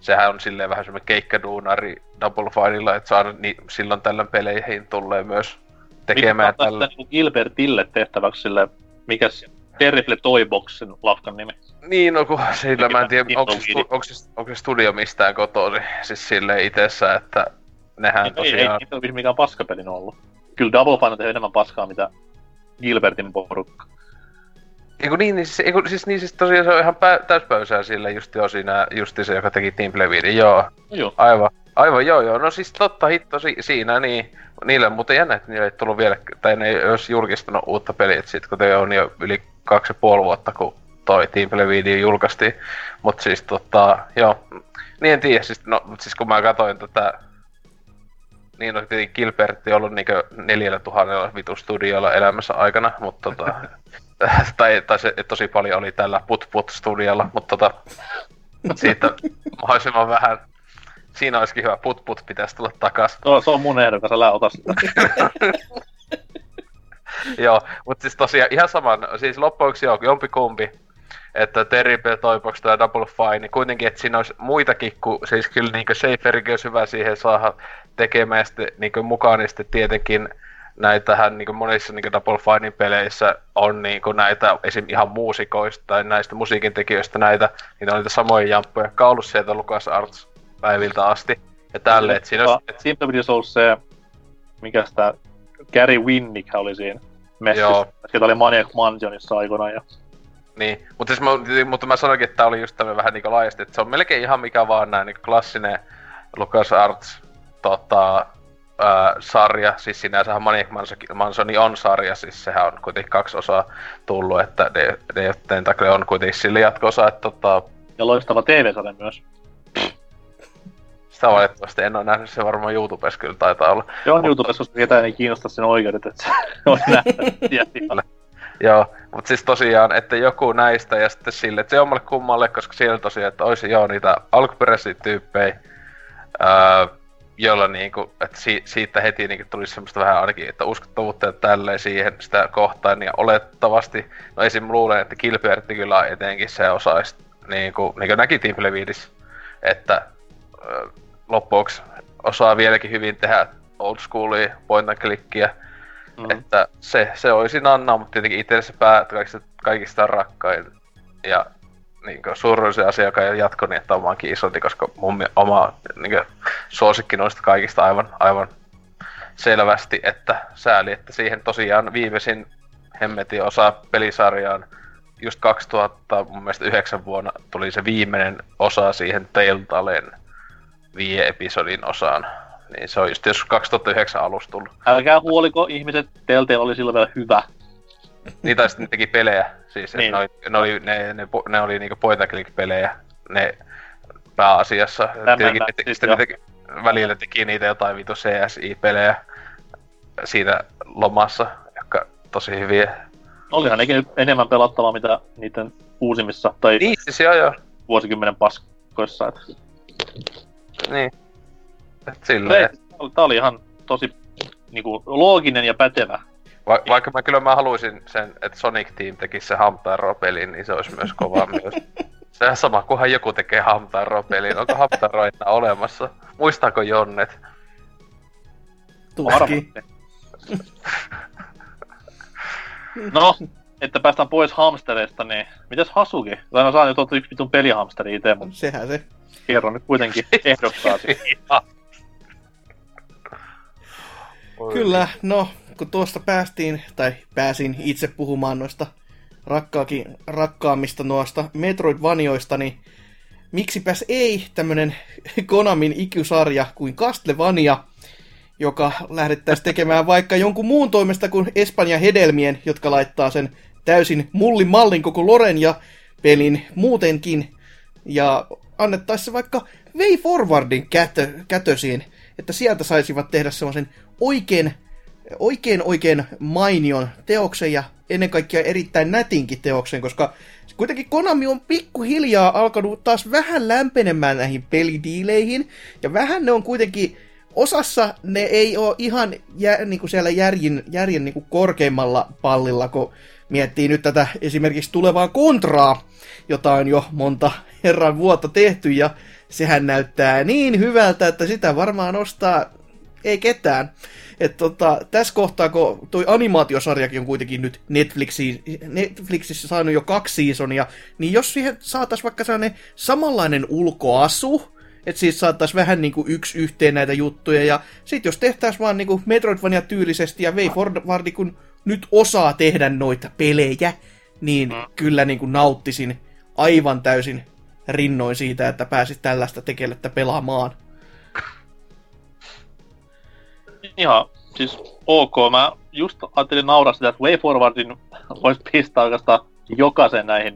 sehän on silleen vähän semmoinen keikkaduunari Double Finella, että saa silloin tällöin peleihin tulee myös tekemään tällä. Mikä on tästä Gilbertille tehtäväksi sille, mikäs Terrible Toyboxin lafkan nimi? Niin, no kun sillä mä en tiedä, onko se studio mistään kotoa, siis silleen itsessään, että nehän ei, tosiaan... Ei mikään paskapelin ollut. Kyllä Double Fine on tehnyt enemmän paskaa, mitä Gilbertin porukka. Eiku niin, siis tosiaan se on ihan täyspäysää sillä justi se, joka teki Team Playbeatin, joo. Aivan, joo. No siis totta hitto siinä, niin niille on muuten jännä, että niille ei tullut vielä, tai ne ei olisi julkistanut uutta peliä, sit kun te on jo yli 2,5 vuotta, kun toi Team Playbeatin julkaistiin. Mut siis joo, niin en tiedä, siis kun mä katsoin tätä, niin on tietenkin Gilbertti ollut niinku 4,000 vitu studioilla elämässä aikana, mut Tai se tosi paljon oli tällä Put-Put-studiolla, mutta siitä mahdollisimman vähän. Siinä olisikin hyvä, Put-Put pitäisi tulla takas. No, se on mun ehdokas, älä ota sitä. Joo, mutta siis tosiaan ihan saman, siis loppuiksi joo, jompikumpi. Että Terrible Toybox tai Double Fine, niin kuitenkin, että siinä olisi muitakin, kun siis kyllä niinku Schaferikin olisi hyvä siihen saada tekemään ja sitten niinku mukaan, niin sitten tietenkin näitähän niinku monissa niinku Double Finein peleissä on niinku näitä esim. Ihan muusikoista tai näistä musiikintekijöistä niitä on niitä samoja jamppuja, jotka on ollut sieltä LucasArts päiviltä asti ja tälleen, et siinä on... Siinä pitäisi ollut se, mikäs tää, Gary Winnick oli siinä messissä, joka oli Maniac Mansionissa aikoinaan ja... Niin, mutta siis mä sanoinkin, että tää oli just tämmönen vähän niinku laajasti, että se on melkein ihan mikä vaan näin niinku klassinen LucasArts sarja, siis sinänsähän Maniac Mansioni on sarja, siis sehän on kuitenkin 2 osaa tullut, että Day of Tentacle on kuitenkin sille jatko-osa, että Ja loistava TV-sarja myös. Sitä valitettavasti en oo nähnyt, se varmaan YouTubessa kyllä taitaa olla. Joo, mutta... YouTubessa, koska ketään ei kiinnosta sen oikeudet, että se on nähnyt. Joo, mut siis tosiaan, että joku näistä ja sitten sille, että se jommalle kummalle, koska siellä tosiaan, että ois joo niitä alkuperäisiä tyyppejä, jolla niinku, että siitä heti niinku tulisi semmoista vähän ainakin, että uskottavuutta ja tälleen siihen sitä kohtaan, ja olettavasti, no esim. Luulen, että Gilbertti kyllä etenkin se osaisi, niinku näki Team Levidissä, että loppuksi osaa vieläkin hyvin tehdä old schoolia, point and clickia, että se olisi Nanna, mutta tietenkin itselle se pää kaikista rakkain ja niinku surullisen asia, joka ei jatko niin, että omaankin isonti, koska mun oma niinku suosikki noista kaikista aivan selvästi, että sääli, että siihen tosiaan viimeisin hemmetin osa pelisarjaan just 2000, mun mielestä 9 vuonna tuli se viimeinen osa siihen Telltalen 5 episodin osaan. Niin se on just joskus 2009 alussa tullut. Älkää huoliko ihmiset, Telltale oli silloin vielä hyvä. Niin tai sitten ne teki pelejä. Siis niin. Ne oli niinku point and click pelejä. Ne pääasiassa. Välillä teki niitä jotain vitu CSI-pelejä siinä lomassa, jotka tosi hyviä. Olihan nekin enemmän pelattavaa mitä niiden uusimmissa tai niin, siis joo. Vuosikymmenen paskoissa. Et. Niin. Tää oli ihan tosi niinku looginen ja pätevä. Vaikka mä haluaisin sen, että Sonic Team tekisi se Hamtaro-pelin, niin se olisi myös kovaa myös. Sehän sama, kunhan joku tekee Hamtaro-pelin. Onko Hamtaro enää olemassa? Muistaako Jonnet? Tuskin. No, että päästään pois hamstereista, niin mitäs Hasuki? Aina saa nyt ottaa yksi vitun pelihamsteri itse, mutta sehän se. Kerro nyt kuitenkin ehdottaa sitä. Kyllä, no, kun tuosta pääsin itse puhumaan noista rakkaammista noista Metroidvanioista, niin miksipäs ei tämmönen Konamin ikusarja kuin Castlevania, joka lähdettäisiin tekemään vaikka jonkun muun toimesta kuin Espanja Hedelmien, jotka laittaa sen täysin mullimallin koko Loren ja pelin muutenkin, ja annettaisiin se vaikka Way Forwardin kätösiin, että sieltä saisivat tehdä semmoisen oikein mainion teoksen ja ennen kaikkea erittäin nätinkin teoksen, koska kuitenkin Konami on pikkuhiljaa alkanut taas vähän lämpenemään näihin pelidiileihin, ja vähän ne on kuitenkin osassa ne ei ole ihan niinku siellä järjen niinku korkeimmalla pallilla, kun miettii nyt tätä esimerkiksi tulevaa Kontraa, jota on jo monta herran vuotta tehty, ja sehän näyttää niin hyvältä, että sitä varmaan ostaa ei ketään. Että tässä kohtaa, kun toi animaatiosarjakin on kuitenkin nyt Netflixissä saanut jo 2 seasonia, niin jos siihen saataisiin vaikka sellainen samanlainen ulkoasu, että siis saataisiin vähän niinku yksi yhteen näitä juttuja, ja sit jos tehtäisiin vaan niinku Metroidvania tyylisesti, ja Way Forward kun nyt osaa tehdä noita pelejä, niin kyllä niinku nauttisin aivan täysin rinnoin siitä, että pääsit tällaista tekelettä pelaamaan. Ihan, siis ok. Mä just ajattelin nauraa sitä, että Way Forwardin vois pistää oikeastaan jokaisen näihin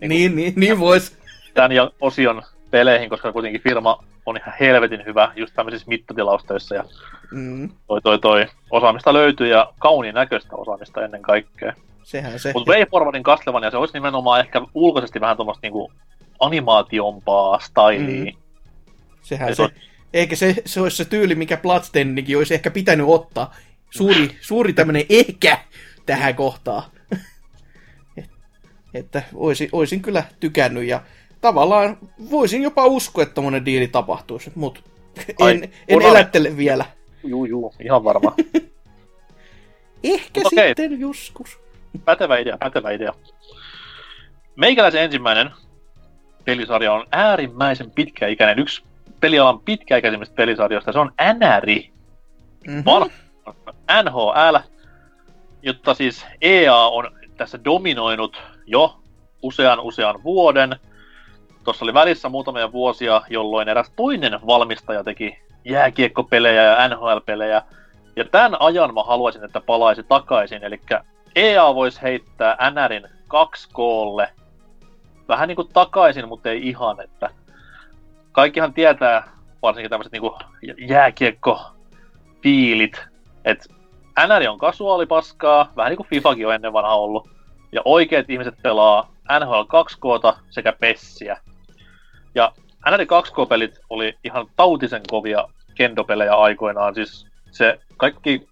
niin vois. Tän ja osion peleihin, koska kuitenkin firma on ihan helvetin hyvä just tämmöisissä mittatilaustoissa ja toi osaamista löytyy ja kauniin näköistä osaamista ennen kaikkea. Sehän se. Mut Way Forwardin Castlevania, se olisi nimenomaan ehkä ulkoisesti vähän tommoista niinku animaatiompaa styliä. Sehän se. Eikä se olisi se tyyli, mikä Bloodstainedkin olisi ehkä pitänyt ottaa. Suuri tämmönen ehkä tähän kohtaan. Että oisin kyllä tykännyt ja tavallaan voisin jopa uskoa, että tommonen diili tapahtuisi, mut en elättele vielä. Juu, ihan varma. Ehkä okay. Sitten joskus. Pätevä idea. Meikäläisen ensimmäinen pelisarja on äärimmäisen pitkäikäinen, yksi pelialan pitkäikäisimmistä pelisarjoista, se on NRI. NHL, jotta siis EA on tässä dominoinut jo usean vuoden. Tuossa oli välissä muutamia vuosia, jolloin eräs toinen valmistaja teki jääkiekkopelejä ja NHL-pelejä. Ja tämän ajan mä haluaisin, että palaisi takaisin. Elikkä EA voisi heittää NRin 2K:lle vähän niinku takaisin, mutta ei ihan, että kaikkihan tietää, varsinkin tämmöiset niinku jääkiekko-fiilit, että NR on kasuaalipaskaa, vähän niinku FIFAkin on ennen vanha ollut, ja oikeat ihmiset pelaa NHL 2K:ta sekä PESiä. Ja NR 2K-pelit oli ihan tautisen kovia kendopelejä aikoinaan, siis se kaikki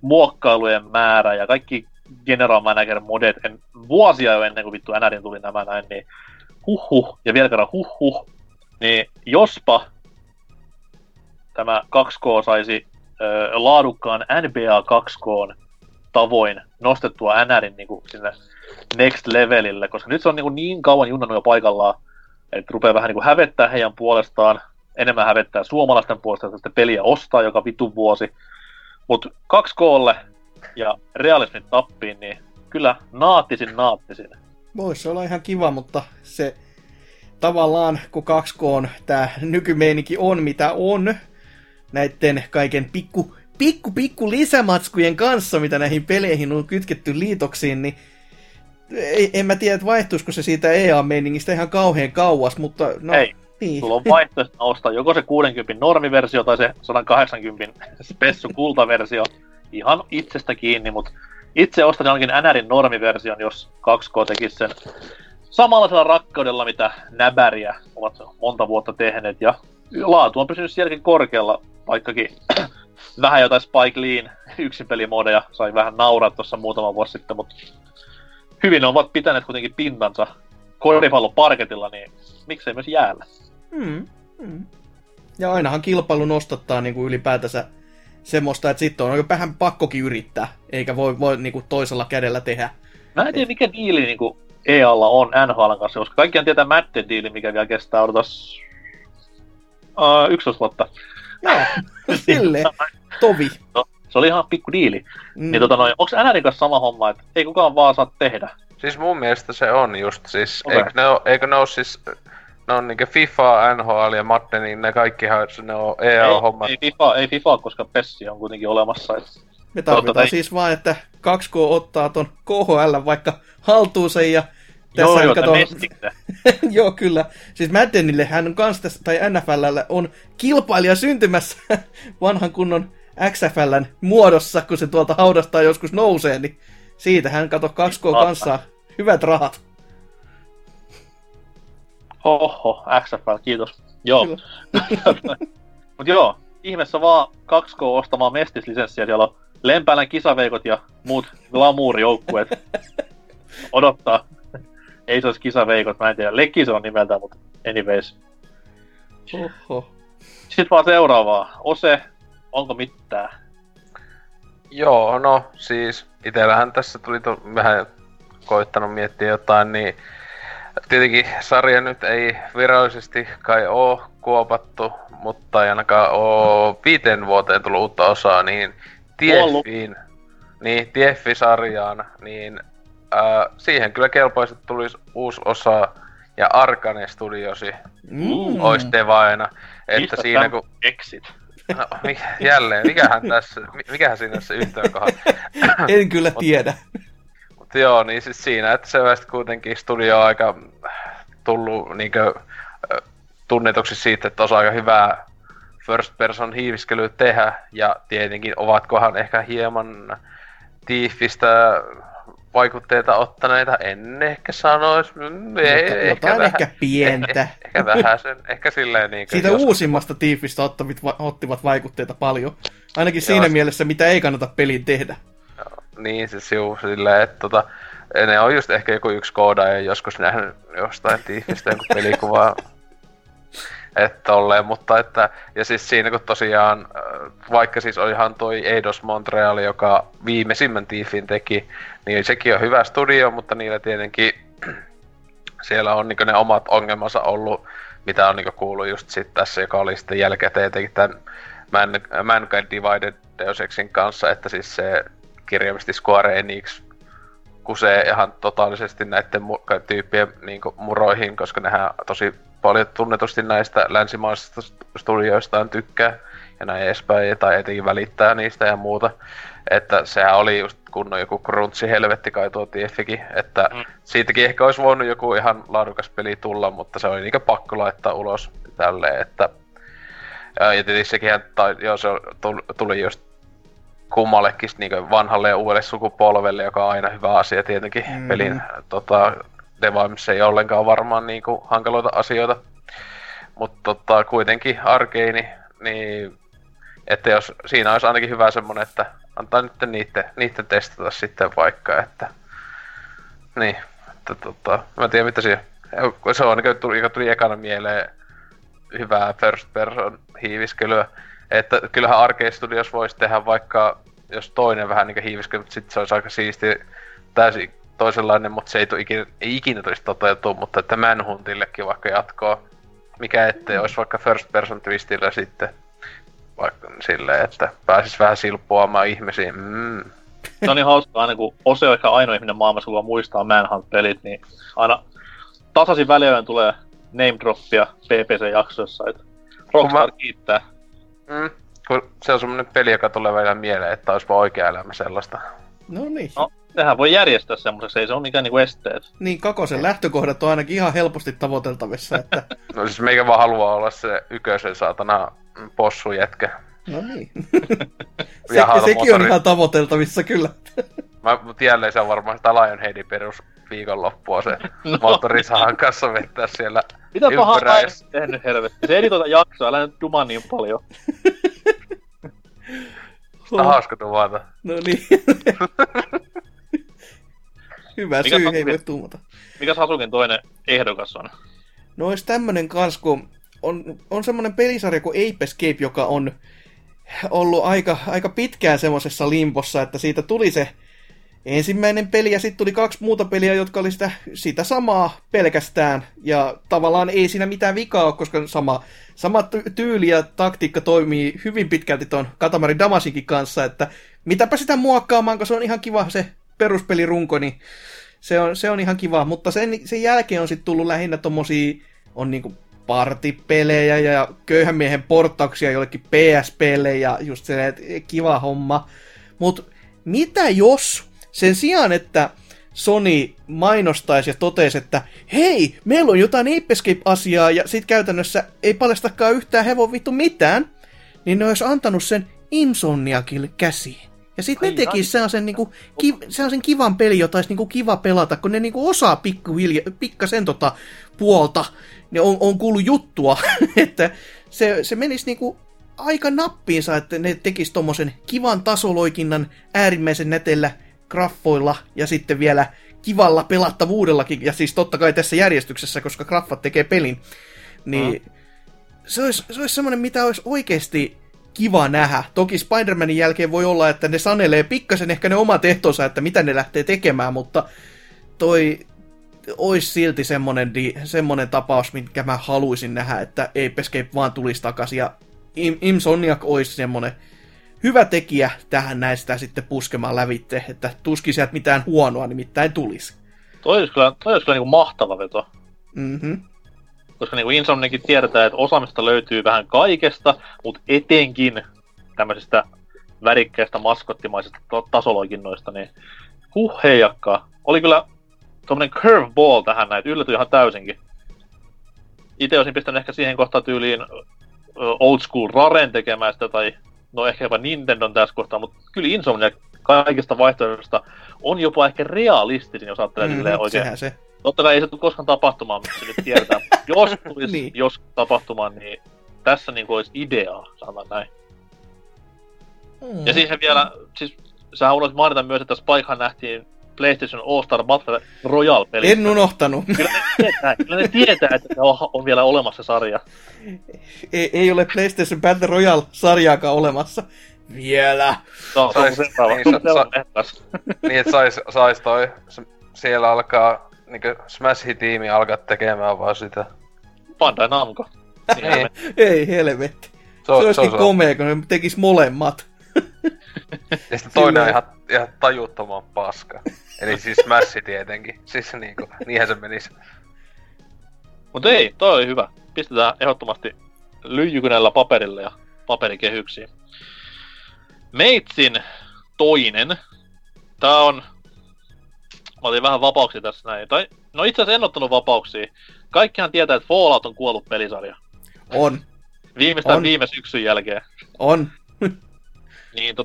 muokkailujen määrä ja kaikki General Manager-modet, vuosia jo ennen kuin vittu NRin tuli nämä näin, niin huhhuh, ja vielä kerran huhhuh, niin jospa tämä 2K saisi laadukkaan NBA 2K:n tavoin nostettua NRin niin kuin sinne next levelille, koska nyt se on niin kauan junnannut jo paikallaan, että rupeaa vähän niin kuin hävettää heidän puolestaan, enemmän hävettää suomalaisten puolestaan, että peliä ostaa joka vitun vuosi, mutta 2K:lle ja realismit tappiin, niin kyllä naattisin. Voisi olla ihan kiva, mutta se tavallaan, kun 2K:n tämä nykymeininki on mitä on, näiden kaiken pikku lisämatskujen kanssa, mitä näihin peleihin on kytketty liitoksiin, niin en mä tiedä, että vaihtuisiko se siitä EA-meiningistä ihan kauhean kauas, mutta no... Ei, niin. Sulla on vaihtoehto ostaa joko se 60 normiversio tai se 180 spessu kultaversio, ihan itsestä kiinni, mutta itse ostan ainakin NRin normiversion, jos 2K tekisi sen samanlaisella rakkaudella, mitä näbäriä ovat monta vuotta tehneet, ja laatu on pysynyt sielläkin korkealla, vaikkakin vähän jotain Spike Leein yksinpelimodeja sai vähän nauraa tuossa muutama vuosi sitten, mutta hyvin ovat pitäneet kuitenkin pintansa koripalloparketilla, niin miksei myös jäällä. Ja ainahan kilpailu nostattaa niin kuin ylipäätänsä semmoista, että sitten on oikein vähän pakkokin yrittää, eikä voi niin kuin toisella kädellä tehdä. Mä en tiedä, mikä diili niin kuin EAlla on NHL:n kanssa, koska kaikkihan tietää Madden diili, mikä vielä kestää odotas 11 vuotta. Joo, silleen, tovi. No, se oli ihan pikku diili. Niin, onks NR:n kanssa sama homma, että ei kukaan vaan saa tehdä? Siis mun mielestä se on just, siis okay. eikö ne oo siis... Ne on niinkö FIFA, NHL ja Madden, niin ne kaikkihan ne on EA-hommat. Ei FIFA, koska PESsi on kuitenkin olemassa. Et... Me tarvitaan siis vaan, että 2K ottaa ton KHL vaikka haltuunsa ja... Joo, kato... Joo, kyllä. Siis Maddenille hän on kans tässä, tai NFL:lle on kilpailija syntymässä vanhan kunnon XFL:n muodossa, kun se tuolta haudastaan joskus nousee, niin siitähän kato 2K kanssa hyvät rahat. Oho, XFL, kiitos. Joo. Mut joo, ihmeessä vaan 2K ostamaan mestislisenssiä. Siellä on Lempäälän kisaveikot ja muut glamuurijoukkueet. Odottaa. Ei se olisi kisaveikot, mä en tiedä. Lekki se on nimeltään, mutta anyways. Oho. Sitten vaan seuraavaa. Ose, onko mitään? Joo, no siis itellähän tässä tuli vähän koittanut miettiä jotain, niin... Tietenkin sarja nyt ei virallisesti kai oo kuopattu, mutta ei ainakaan oo 5 vuoteen tullut uutta osaa, niin Tieffi-sarjaan, niin siihen kyllä kelpaisi, että tulisi uusi osa ja Arkane Studiosi ois tevaina. Mistä siinä kun... Exit? No, jälleen, mikähän siinä se yhtään kohan? En kyllä tiedä. Joo, niin siis siinä, että selvästi kuitenkin studio on aika tullut niinkö tunnetuksi siitä, että osaa aika hyvää first person hiiviskelyä tehdä, ja tietenkin ovatkohan ehkä hieman Tieffistä vaikutteita ottaneita, en ehkä sanois, ehkä silleen niinkö. Siitä joskus. Uusimmasta Tieffistä ottivat vaikutteita paljon, ainakin joo, siinä mielessä, mitä ei kannata pelin tehdä. Niin, siis juu, silleen, että ne on just ehkä joku yksi koodaaja joskus nähnyt jostain Tieffistä jonkun pelikuvaa. Että tolleen, mutta että, ja siis siinä kun tosiaan, vaikka siis on ihan toi Eidos Montreal, joka viimeisimmän Tieffin teki, niin sekin on hyvä studio, mutta niillä tietenkin siellä on niinku ne omat ongelmansa ollut, mitä on niinku kuullut just sit tässä, joka oli sitten jälkikäteen teki tämän Mankind Divided Deus Exin kanssa, että siis se kirjaimisesti Square Enix kusee ihan totaalisesti näiden tyyppien niinku muroihin, koska nehän tosi paljon tunnetusti näistä länsimaisista studioistaan tykkää ja näin edespäin, tai etenkin välittää niistä ja muuta. Että sehän oli just kunnon joku crunchi-helvetti kai tuo Tieffikin, että siitäkin ehkä olisi voinut joku ihan laadukas peli tulla, mutta se oli niinku pakko laittaa ulos tälleen, että... Ja tietysti sekinhän, se tuli just kummallekin niin vanhalle ja uudelle sukupolvelle, joka on aina hyvä asia tietenkin. Pelin devaimissa ei ollenkaan varmaan niin hankaloita asioita. Mutta kuitenkin Arcane Niin, että jos siinä olisi ainakin hyvä semmonen, että antaa nyt niitä testata sitten vaikka, että niin, että mä en tiedä mitä siinä. Se on ainakin tuli ekana mieleen hyvää first person hiiviskelyä, että kyllähän Arcade Studios voisi tehdä vaikka jos toinen vähän niinku hiiviskely, mutta sit se olisi aika siisti täysin toisenlainen, mutta se ei ikinä tulisi toteutua, mutta että Manhuntillekin vaikka jatkoa, mikä ettei olisi vaikka first person twistillä sitten. Vaikka silleen, että pääsis vähän silppuamaan ihmisiä. Se on niin hauskaa, aina kun Ose on ehkä ainoa ihminen maailmassa, kun muistaa Manhunt-pelit, niin aina tasaisin väliöön tulee name droppia PPC-jaksossa, että Rockstar kiittää. Kun se on semmonen peli, joka tulee vielä mieleen, että ois vaan oikea elämä sellaista. No niin. No, sehän voi järjestää semmoiseksi, ei se ole mikään niinku esteet. Niin, kakosen lähtökohdat on ainakin ihan helposti tavoiteltavissa, että... No siis meikä vaan haluaa olla se ykösen saatana possujätkä. No niin. Sekin on ihan tavoiteltavissa kyllä. Mut jälleen se on varmaan sitä Lionheadin perus viikonloppua se no. Moottorisahan kanssa vettää siellä ympyräis. Mitä pahaa aina tehnyt helvetti? Se editoita jaksoa, älä nyt duma niin paljon. Sitä hauska tumata. No niin. Hyvä mikä syy, ei voi tumata. Mikäs Hasukin toinen ehdokas on? No ois tämmönen kans, kun on semmonen pelisarja kuin Ape Escape, joka on ollut aika pitkään semmosessa limpossa, että siitä tuli se ensimmäinen peli ja sitten tuli 2 muuta peliä, jotka oli sitä samaa pelkästään. Ja tavallaan ei siinä mitään vikaa ole, koska sama tyyli ja taktiikka toimii hyvin pitkälti tuon Katamari Damacykin kanssa, että mitäpä sitä muokkaamaan, koska se on ihan kiva se peruspelirunko, niin se on ihan kiva. Mutta sen jälkeen on sitten tullut lähinnä tommosia, on niinku partipelejä ja köyhän miehen porttauksia jollekin PSPlle ja just se, että kiva homma. Mut mitä jos... Sen sijaan, että Sony mainostaisi ja totesi, että hei, meillä on jotain Ape Escape-asiaa ja sit käytännössä ei paljastakaan yhtään hevon vittu mitään, niin ne olisi antanut sen Insomniacille käsiin. Ja sit ne tekis sellaisen, niinku, sellaisen kivan pelin, jota olisi niinku kiva pelata, kun ne niinku osaa pikkasen puolta. Ne on kuullut juttua, että se menisi niinku... aika nappiinsa, että ne tekis tommosen kivan tasoloikinnan äärimmäisen nätellä graffoilla ja sitten vielä kivalla pelattavuudellakin, ja siis totta kai tässä järjestyksessä, koska graffat tekee pelin, niin se olisi semmoinen, mitä olisi oikeasti kiva nähdä. Toki Spider-Manin jälkeen voi olla, että ne sanelee pikkasen ehkä ne omat ehtonsa, että mitä ne lähtee tekemään, mutta toi olisi silti semmoinen tapaus, minkä mä haluaisin nähdä, että Ape Escape vaan tulisi takaisin, ja Insomniac olisi semmoinen hyvä tekijä tähän näistä sitten puskemaan lävitse, että tuskin sieltä mitään huonoa nimittäin tulisi. Toi olisi kyllä niinku mahtava veto. Mm-hmm. Koska niinku Insomniacin tiedetään, että osaamista löytyy vähän kaikesta, mutta etenkin tämmöisistä värikkäistä maskottimaisista tasoloikinnoista, niin heijakkaa. Oli kyllä tommonen curveball tähän näin, yllätyi ihan täysinkin. Itse olisin pistänyt ehkä siihen kohtaan tyyliin Old School Raren tekemään sitä, tai no ehkä jopa Nintendon tässä kohtaa, mutta kyllä Insomniac kaikista vaihtoehdosta on jopa ehkä realistisin, jos ajattelee oikein. Sehän se. Totta kai ei se tule koskaan tapahtumaan, mutta se nyt tiedetään. Jos tulisi niin. Jos tapahtumaan, niin tässä niin olisi ideaa, sanotaan näin. Ja siihen vielä, siis sä haluat mainita myös, että Spikehan nähtiin PlayStation All-Star Battle Royale-peli. En unohtanut. Kyllä ne tietää, että on vielä olemassa sarja. Ei ole PlayStation Battle Royale-sarjaakaan olemassa. Vielä. No, niin, että sais toi. Siellä alkaa, niinku Smash-tiimi alkaa tekemään vaan sitä. Bandai Namco. Niin. Ei helvetti. Se olisikin komea, kun ne tekis molemmat. Ja sitten toinen on ihan tajuttoman paska. Eli siis Smash tietenkin. Siis niinku, niinhän se menisi. Mut ei, toi oli hyvä. Pistetään ehdottomasti lyijykynällä paperille ja paperikehyksiin. Meitsin toinen. Tää on... Mä otin vähän vapauksia tässä näin. Tai, no itse asiassa en ottanut vapauksia. Kaikkihan tietää, että Fallout on kuollut pelisarja. On. Viimeistään viime syksyn jälkeen. On. Niin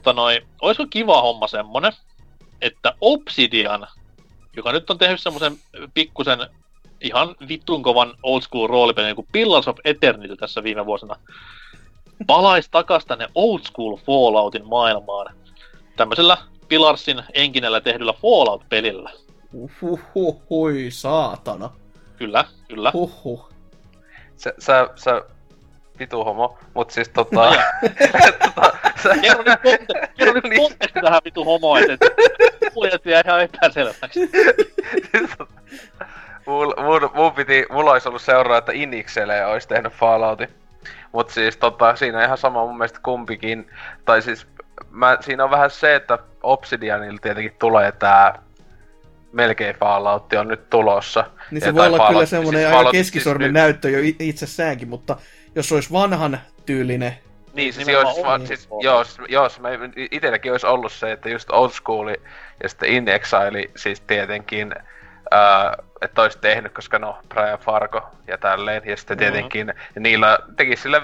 oisko kiva homma semmonen, että Obsidian, joka nyt on tehnyt semmosen pikkusen ihan vittuun kovan old school roolipelin, niin kuin Pillars of Eternity tässä viime vuosina, palaisi takas tänne old school Falloutin maailmaan tämmöisellä Pilarsin enginellä tehdyllä Fallout-pelillä. Uhuhuhui, saatana. Kyllä, kyllä. Huhhuh. Sä vitu homo, mut siis tota... Kerro nyt konteksti tähän vitu homoa, että puljat jää ihan epäselväksi. Mulla ois ollut seuraa, että Inixelle ois tehnyt Falloutin. Mut siis tota, siinä on ihan sama mun mielestä kumpikin. Tai siis, siinä on vähän se, että Obsidianilla tietenkin tulee tää... Melkein Falloutti on nyt tulossa. Niin se voi olla kyllä semmonen siis aika keskisormen siis näyttö jo itsessäänkin, mutta jos olisi vanhan tyylinen... Niin, siis jos itselläkin olisi ollut se, että just Old School ja sitten In Exile siis tietenkin, että olisi tehnyt, koska no, Brian Fargo ja tälleen, ja sitten tietenkin niillä tekisi sillä,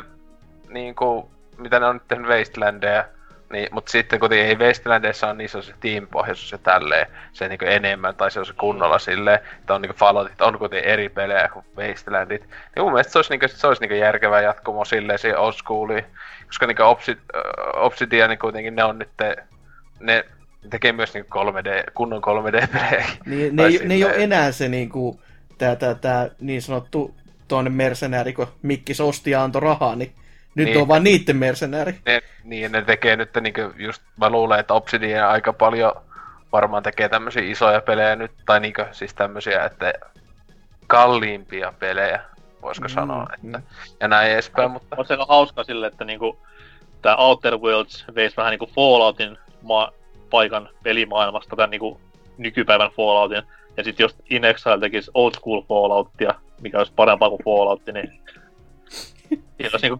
niinku, mitä ne on nyt tehnyt Wastelandeja, niin, mutta sitten kun ei Westlandissa on, niin se on se tiimipohjaisuus ja tälleen, se niinku enemmän, tai se on se kunnolla silleen, että on niinku Falloutit, on kuitenkin eri pelejä kuin Westlandit. Niin mun mielestä se olisi niinku järkevää jatkumoa silleen siihen old schooliin, koska niinku Obsidian niin kuitenkin ne on nyt, ne tekee myös niinku 3D, kunnon 3D-pelejä. Niin, ne ei oo enää se niinku, tää niin sanottu toinen mercenääri, kun Mikkis osti ja antoi rahaa, niin nyt niin, on vaan niitten mercenääri. Niin, ne tekee nyt niinku just, mä luulen, että Obsidian aika paljon varmaan tekee tämmösiä isoja pelejä nyt, tai niinku siis tämmösiä, että kalliimpia pelejä, voisiko sanoa, että, ja näin edespäin, mutta... On se aika hauska sille, että niinku tää Outer Worlds veisi vähän niinku Falloutin paikan pelimaailmasta, tän niinku nykypäivän Falloutin, ja sit jos In Exile tekis Old School Falloutia, mikä olisi parempaa kuin Falloutti, niin... Jos niinku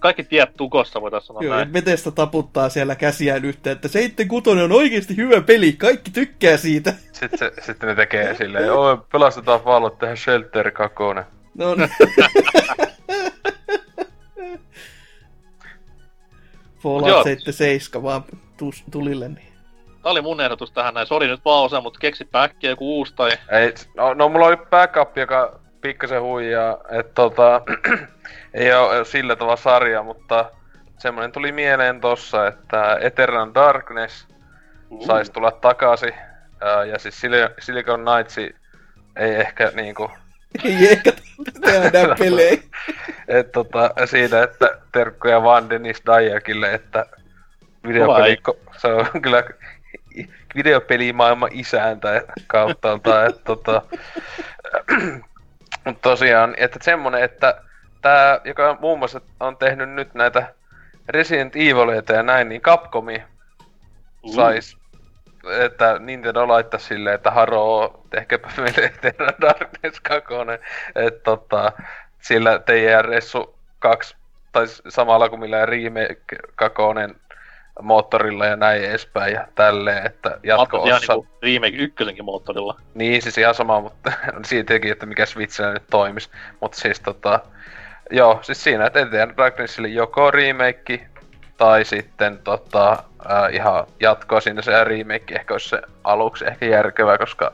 kaikki tiet tukossa, voitaisiin sanoa. Joo, näin. Bethesda taputtaa siellä käsiään yhteen, että 7.6 on oikeesti hyvä peli, kaikki tykkää siitä. Sitten ne tekee silleen, joo, pelastetaan Fallout tähän Shelter 2. No niin. Fallout 77 vaan tulille niin. Tää oli mun ehdotus tähän näin, sori nyt vaan osa, mut keksipä äkkiä joku uusi tai... Ei, no mulla oli backup, joka pikkasen huijaa, että tota... Ei oo sillä tavalla sarja, mutta semmonen tuli mieleen tossa, että Eternal Darkness sais tulla takaisin. Ja siis Silicon Knights ei ehkä niinku... Ei ehkä tehdä pelejä. Et tota, siitä, että terkkoja vaan Dennis Dayakille, että se on kyllä videopelimaailman isäntä kauttaalta, että tota... Mut tosiaan, että semmonen, että... Tää, joka muun muassa on tehnyt nyt näitä Resident Evileitä ja näin, niin Capcomi sais, että Nintendo laittais silleen, että haroo, tehkääpä meille Eternal Darkness 2, että tota, sillä teidän Ressu 2, tai samalla kuin millään Remake 2 moottorilla ja näin edespäin ja tälleen, että jatko-ossa... Ihan niinku Remake 1 moottorilla. Niin, siis ihan sama, mutta siitäkin, että mikä Switchillä nyt toimis, mut siis tota... Joo, siis siinä, että Eternal Darknessille joko remake tai sitten tota, ihan jatkoa siinä se remake ehkä olisi se aluksi ehkä järkevä, koska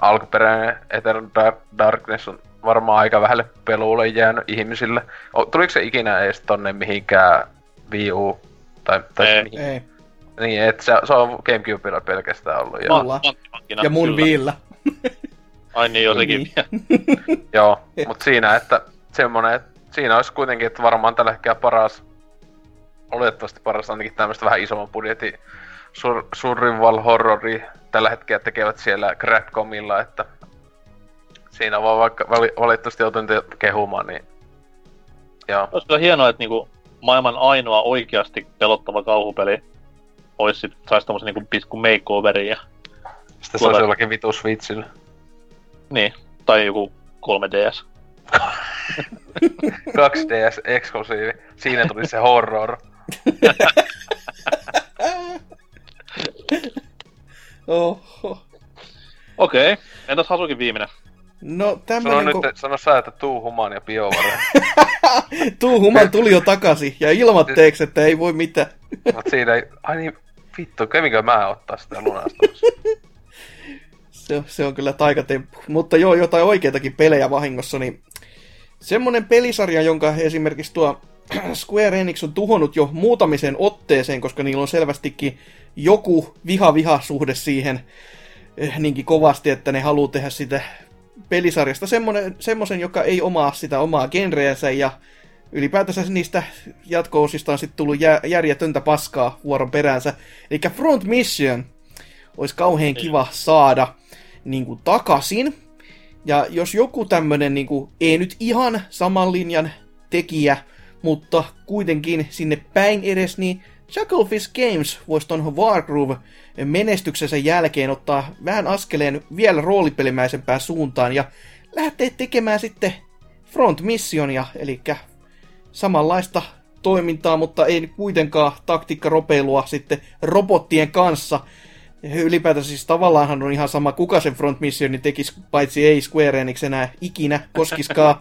alkuperäinen Eternal Darkness on varmaan aika vähälle peluulle jäänyt ihmisille. Tuliko se ikinä edes tonne mihinkään Wii U? Tai mihin? Ei. Niin, että se on Gamecubella pelkästään ollut. Ja mun Wiillä. Ai niin, jotenkin. Joo, mut siinä, että... Semmonen, että siinä olisi kuitenkin, että varmaan tällä hetkellä paras, oletettavasti paras ainakin tämmöstä vähän isomman budjetin survival horrori tällä hetkellä tekevät siellä Crapcomilla, että siinä vaan vaikka valitettavasti joutuu kehumaan, niin joo. Olisi kyllä hienoa, että niinku maailman ainoa oikeasti pelottava kauhupeli olisi sit, saisi tommosen niinku pisku makeoveria. Sitten se olisi jollakin vitu Switchillä. Niin, tai joku 3DS. 2DS eksklusiivi. Siinä tuli se horror. Oho. Okei. Entäs Hasukin viimeinen? No, sano sä, että tuu human ja biovare. Tuu human tuli jo takaisin ja ilmatteeksi, että ei voi mitään. Mut siinä ei... Ai niin, vittu, mikä mä ottaa sitä lunastamassa? Se on kyllä taikatemppu. Mutta joo, jotain oikeitakin pelejä vahingossa, niin... Semmonen pelisarja, jonka esimerkiksi tuo Square Enix on tuhonnut jo muutamiseen otteeseen, koska niillä on selvästikin joku viha-viha-suhde siihen niinkin kovasti, että ne haluaa tehdä sitä pelisarjasta semmoisen, joka ei omaa sitä omaa genreänsä, ja ylipäätänsä niistä jatko-osista on sitten tullut järjetöntä paskaa vuoron peräänsä. Eli Front Mission olisi kauhean kiva saada niin kuin takaisin, ja jos joku tämmöinen niin kuin, ei nyt ihan saman linjan tekijä, mutta kuitenkin sinne päin edes, niin Chucklefish Games voisi tuon Wargroove-menestyksensä jälkeen ottaa vähän askeleen vielä roolipelimäisempään suuntaan ja lähtee tekemään sitten Front Missionia, eli samanlaista toimintaa, mutta ei kuitenkaan taktiikkaropeilua sitten robottien kanssa. Ylipäätään siis tavallaanhan on ihan sama, kuka sen Front Missionin tekisi, paitsi ei Square Enix enää ikinä koskiskaan,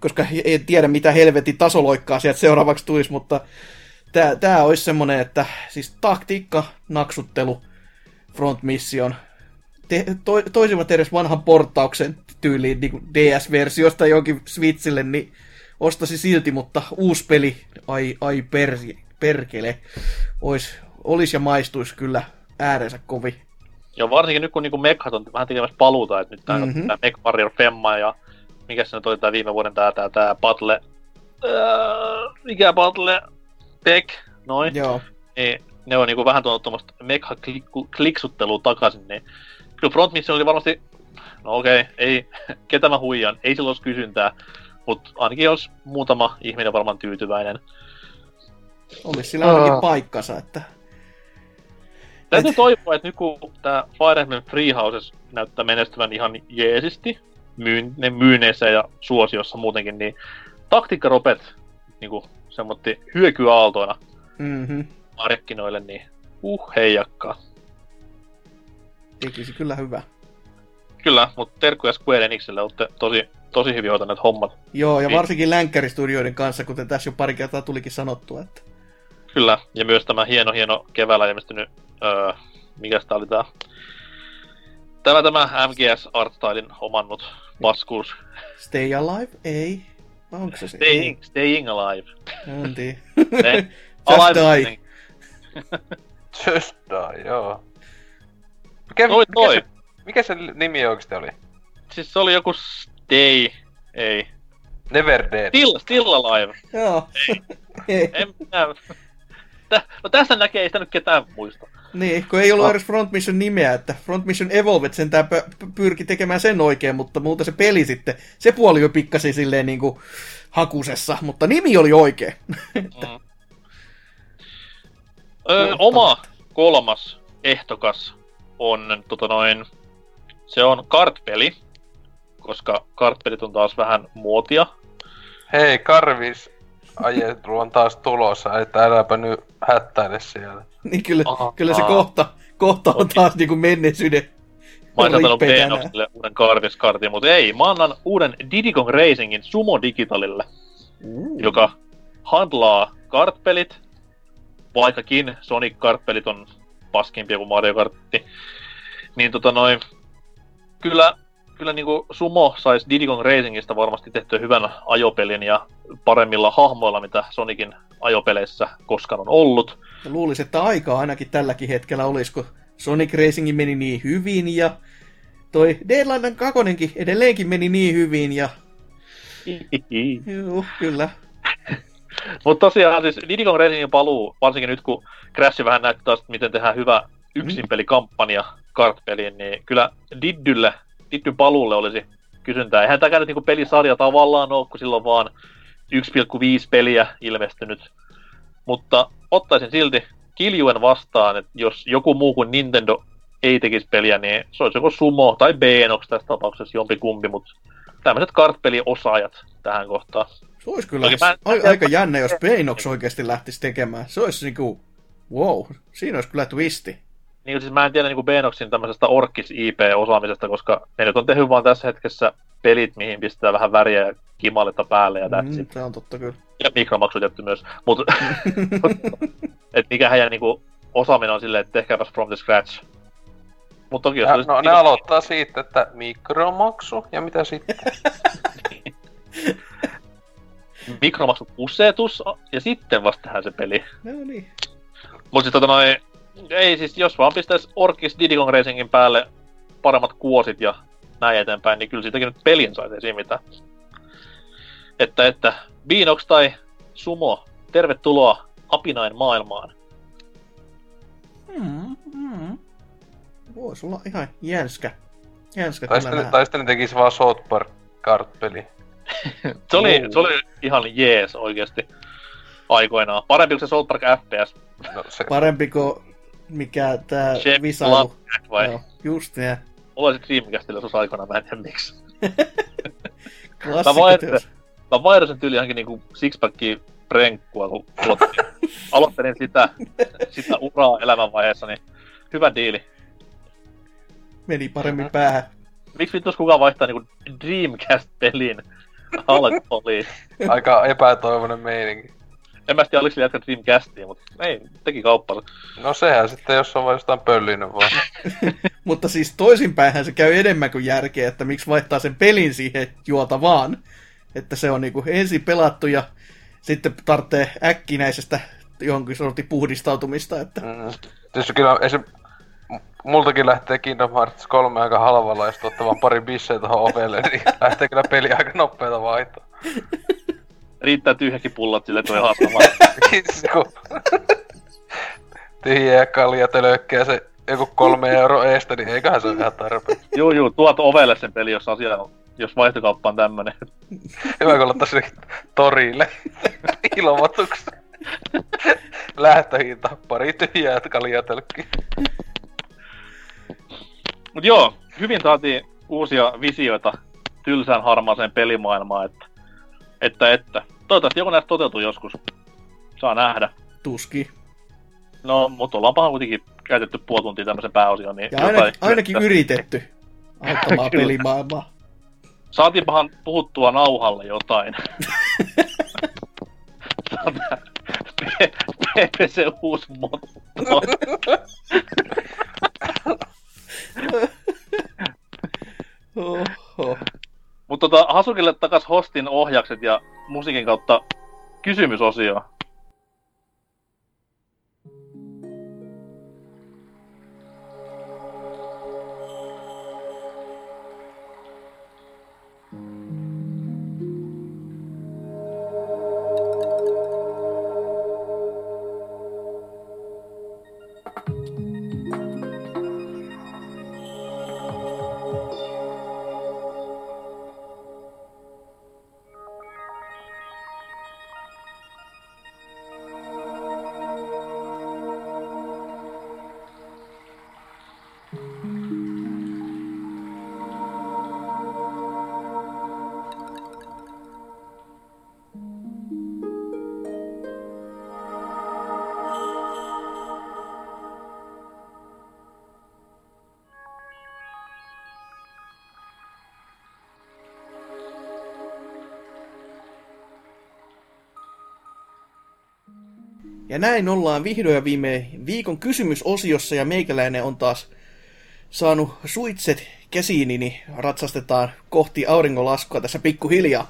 koska ei tiedä mitä helvetin tasoloikkaa sieltä seuraavaksi tulisi, mutta tää olisi semmonen, että siis taktiikka, naksuttelu, Front Mission. Toisivat edes vanhan portauksen tyyliin niin DS-versiosta jonkin Switchille, niin ostasi silti, mutta uusi peli, perkele, olisi ja maistuisi kyllä äärensä kovin. Joo, varsinkin nyt kun niinku mekat on vähän tekemässä paluuta, että nyt tää Mech Warrior Femma ja mikä se nyt oli tää viime vuoden tää Battle, mikä Battle Tech, noin, niin ne on niinku vähän tuonut tuommoista mekha-kliksuttelua takaisin, niin kyllä Front Mission oli varmasti, no okei, ei, ketä mä huijan, ei sillä olisi kysyntää, mutta ainakin olisi muutama ihminen varmaan tyytyväinen. Olisi sillä ainakin paikkansa, että täytyy toivoa, että nyt kun tää Fire Emblem Three Houses näyttää menestyvän ihan jeesisti, ne myyneissä ja suosiossa muutenkin, niin taktiikkaropet niinku semmoitti hyökyaaltoina markkinoille, niin heijakkaa. Tekisi kyllä hyvä. Kyllä, mutta terkku ja Square Enixille olette tosi hyvin hoitaneet hommat. Joo, ja varsinkin länkkäristudioiden kanssa, kuten tässä jo pari kertaa tulikin sanottua, että kyllä, ja myös tämä hieno keväällä ilmestynyt, mikäs tää oli tää? Tämä MGS Artstylin omannut paskuus. Stay Alive? Ei. Onko se Staying Alive. Antti. Just die. Just die, joo. Mikä se nimi oikeesti oli? Siis se oli joku Stay, ei. Never Dead. Still Alive. Joo. Ei. En minä. No tästä näkee, ei sitä nyt ketään muista. Niin, kun ei ollut edes Front Mission nimeä, että Front Mission Evolved sentään pyrki tekemään sen oikein, mutta muuta se peli sitten, se puoli jo pikkasi silleen niinku hakusessa, mutta nimi oli oikein. Oma kolmas ehdokas on, se on kartpeli, koska kartpelit on taas vähän muotia. Hei, Karvis! Ajetru on taas tulossa, että äläpä nyt hättäile siellä. Niin kyllä se kohta on taas niinku menneisyyden. Mä oon satanut Benokselle uuden karviskartin, mutta ei, mä annan uuden Diddy Kong Racingin Sumo Digitalille, joka handlaa kartpelit, vaikkakin Sonic-kartpelit on paskimpia kuin Mario Kartti. Niin Kyllä niinku Sumo saisi Diddy Kong Racingista varmasti tehtyä hyvän ajopelin ja paremmilla hahmoilla, mitä Sonicin ajopeleissä koskaan on ollut. Luulisin, että aikaa ainakin tälläkin hetkellä olisi, kun Sonic Racing meni niin hyvin ja toi Deadland 2 edelleenkin meni niin hyvin ja juu, kyllä. Mutta tosiaan siis Diddy Kong Racingin paluu, varsinkin nyt kun Crash vähän näyttää, miten tehdään hyvä yksinpelikampanja kartpeliin, niin kyllä Diddyn paluulle olisi kysyntää. Eihän tämäkään nyt niinku pelisarja tavallaan ole, kun silloin vaan 1,5 peliä ilmestynyt. Mutta ottaisin silti kiljuen vastaan, että jos joku muu kuin Nintendo ei tekisi peliä, niin se olisi joko Sumo tai Beenox tässä tapauksessa jompikumpi, mutta tämmöiset kartpeliosaajat tähän kohtaan. Se olisi kyllä aika jännä, jos Beenox oikeasti lähtisi tekemään. Se olisi niinku, wow, siinä olisi kyllä twisti. Niin siis mä en tiedä niinku Beenoxin tämmöisestä Orkis-IP-osaamisesta, koska ne nyt on tehnyt vaan tässä hetkessä pelit, mihin pistää vähän väriä ja kimaletta päälle ja tätsi. Tää on totta kyllä. Ja mikromaksut jätty myös, mut et mikä heidän niinku osaaminen on silleen, että tehkääpäs from the scratch. Mut toki jos ja, ne aloittaa siitä, että mikromaksu ja mitä sitten? mikromaksut usetus, ja sitten vasta tähän se peli. No niin. Mut sit ei siis, jos vaan pistäis Orkis Diddy Kong Racingin päälle paremmat kuosit ja näin eteenpäin, niin kyllä siitäkin nyt pelin saisi esiin mitään. Että Beanox tai Sumo, tervetuloa apinain maailmaan. Vois olla ihan jänskä tällä. Taistelin tekis vaan South Park -kart-peli. Se oli ihan jees oikeesti aikoinaan. Parempi kuin se South Park FPS. No, se... Parempi kuin mikä tää visailu. Vai? No, just ne. Mulla sit Dreamcastilla sos aikoinaan, mä en tiedä miksi. Mä vaihdosin tyyli johonkin niinku sixpackia prenkkua, kun aloittelin sitä uraa elämänvaiheessa, niin hyvä diili. Meni paremmin päähän. Miksi vittuis kukaan vaihtaa niinku Dreamcast-pelin alkoholiin? Aika epätoivoinen meininki. En mä tiedä, oliko sillä jätkä Dreamcastia, mutta ei, teki kauppaa. No sehän sitten, jos on vain jostain pöllinyt vaan. Mutta siis toisinpäinhän se käy enemmän kuin järkeä, että miksi vaihtaa sen pelin siihen juota vaan. Että se on niinku ensin pelattu ja sitten tarvitsee äkkinäisestä jonkin sortin puhdistautumista. Että... Tietysti kyllä multakin lähtee Kingdom Hearts 3 aika halvalla, jos tuottaa vaan pari bissejä tuohon ovelle, niin lähtee kyllä peli aika nopeata vaihtaa. Riittää tyhjäkin pullot sille, että on haastamaan. Tyhjiä kalja tölökkää se joku 3 € eestä, niin eiköhän se ole ihan tarpeen. Juu, tuot ovelle sen peli, jos asia on. Jos vaihtokauppa on tämmönen. Hyvä, kun ottaa sinne torille ilmoituksen. Lähtöhinta, pari tyhjää kaljatelkkiä. Mut joo, hyvin saatiin uusia visioita tylsään harmaaseen pelimaailmaan, että. Toivottavasti joku näistä toteutuu joskus. Saa nähdä. Tuski. No, mut ollaanpahan kuitenkin käytetty puoli tuntia tämmösen pääosioon. Niin ja ainakin yritetty auttamaan pelimaailmaa. Saatiinpahan puhuttua nauhalle jotain. Se uusi motto. Mutta Hasukille takas hostin ohjakset ja musiikin kautta kysymysosioon. Ja näin ollaan vihdoin ja viimein viikon kysymysosiossa, ja meikäläinen on taas saanut suitset käsiini, niin ratsastetaan kohti auringonlaskua tässä pikkuhiljaa.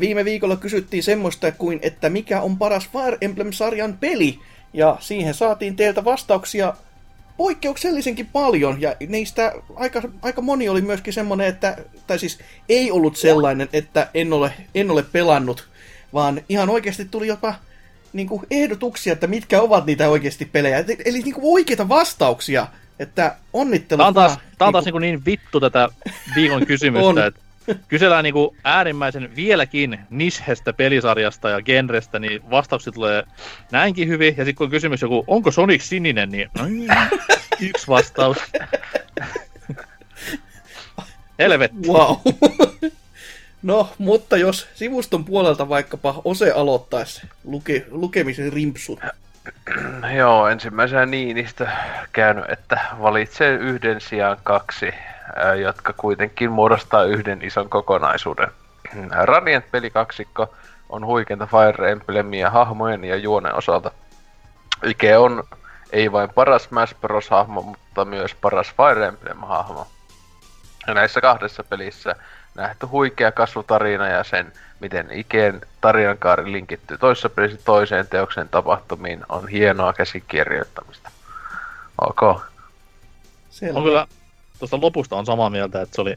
Viime viikolla kysyttiin semmoista kuin, että mikä on paras Fire Emblem-sarjan peli, ja siihen saatiin teiltä vastauksia poikkeuksellisenkin paljon, ja niistä aika moni oli myöskin semmoinen, että, tai siis ei ollut sellainen, että en ole pelannut, vaan ihan oikeasti tuli jopa niinku ehdotuksia, että mitkä ovat niitä oikeasti pelejä. Eli niinku oikeita vastauksia, että onnittelut. Tää on taas niinku niin vittu tätä viikon kysymystä, että kysellään niinku äärimmäisen vieläkin nishestä pelisarjasta ja genrestä, niin vastaukset tulee näinkin hyvin. Ja sitten kun on kysymys joku, onko Sonic sininen, niin yksi vastaus. Helvetti. Wow. No, mutta jos sivuston puolelta vaikkapa Ose aloittaisi lukemisen rimpsun. Joo, ensimmäisenä Niinistö käynyt, että valitsee yhden sijaan 2, jotka kuitenkin muodostaa yhden ison kokonaisuuden. Radiant pelikaksikko on huikenta Fire Emblemia hahmojen ja juonen osalta. Ike on ei vain paras Smash Bros-hahmo, mutta myös paras Fire Emblem-hahmo. Ja näissä kahdessa pelissä nähty huikea kasvutarina ja sen, miten Ikeen tarinankaari linkittyy toisessa pelissä toiseen teoksen tapahtumiin, on hienoa käsikirjoittamista. Ok. On kyllä, tuosta lopusta on samaa mieltä, että se oli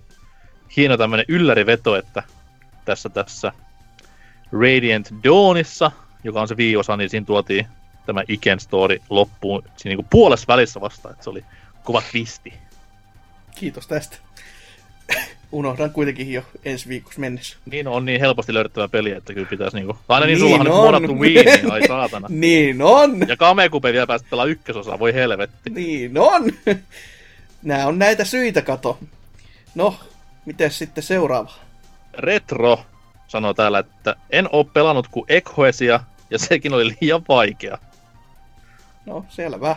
hieno tämmönen ylläriveto, että tässä Radiant Dawnissa, joka on se viiosa, niin siinä tuotiin tämä Iken story loppuun siinä niin puolessa välissä vasta, että se oli kova twisti. Kiitos tästä. Unohdan kuitenkin jo ensi viikossa mennessä. Niin on niin helposti löydettävä peli, että kyllä pitäisi niinku... Aina niin sullahan on muodattu viini, ai saatana. Niin on! Ja Kamekupe vielä päästä pelaa ykkösosaa, voi helvetti. Niin on! Nää on näitä syitä, kato. No, mites sitten seuraava? Retro sanoo täällä, että en oo pelannut kuin Ekhoesia, ja sekin oli liian vaikea. No, selvä.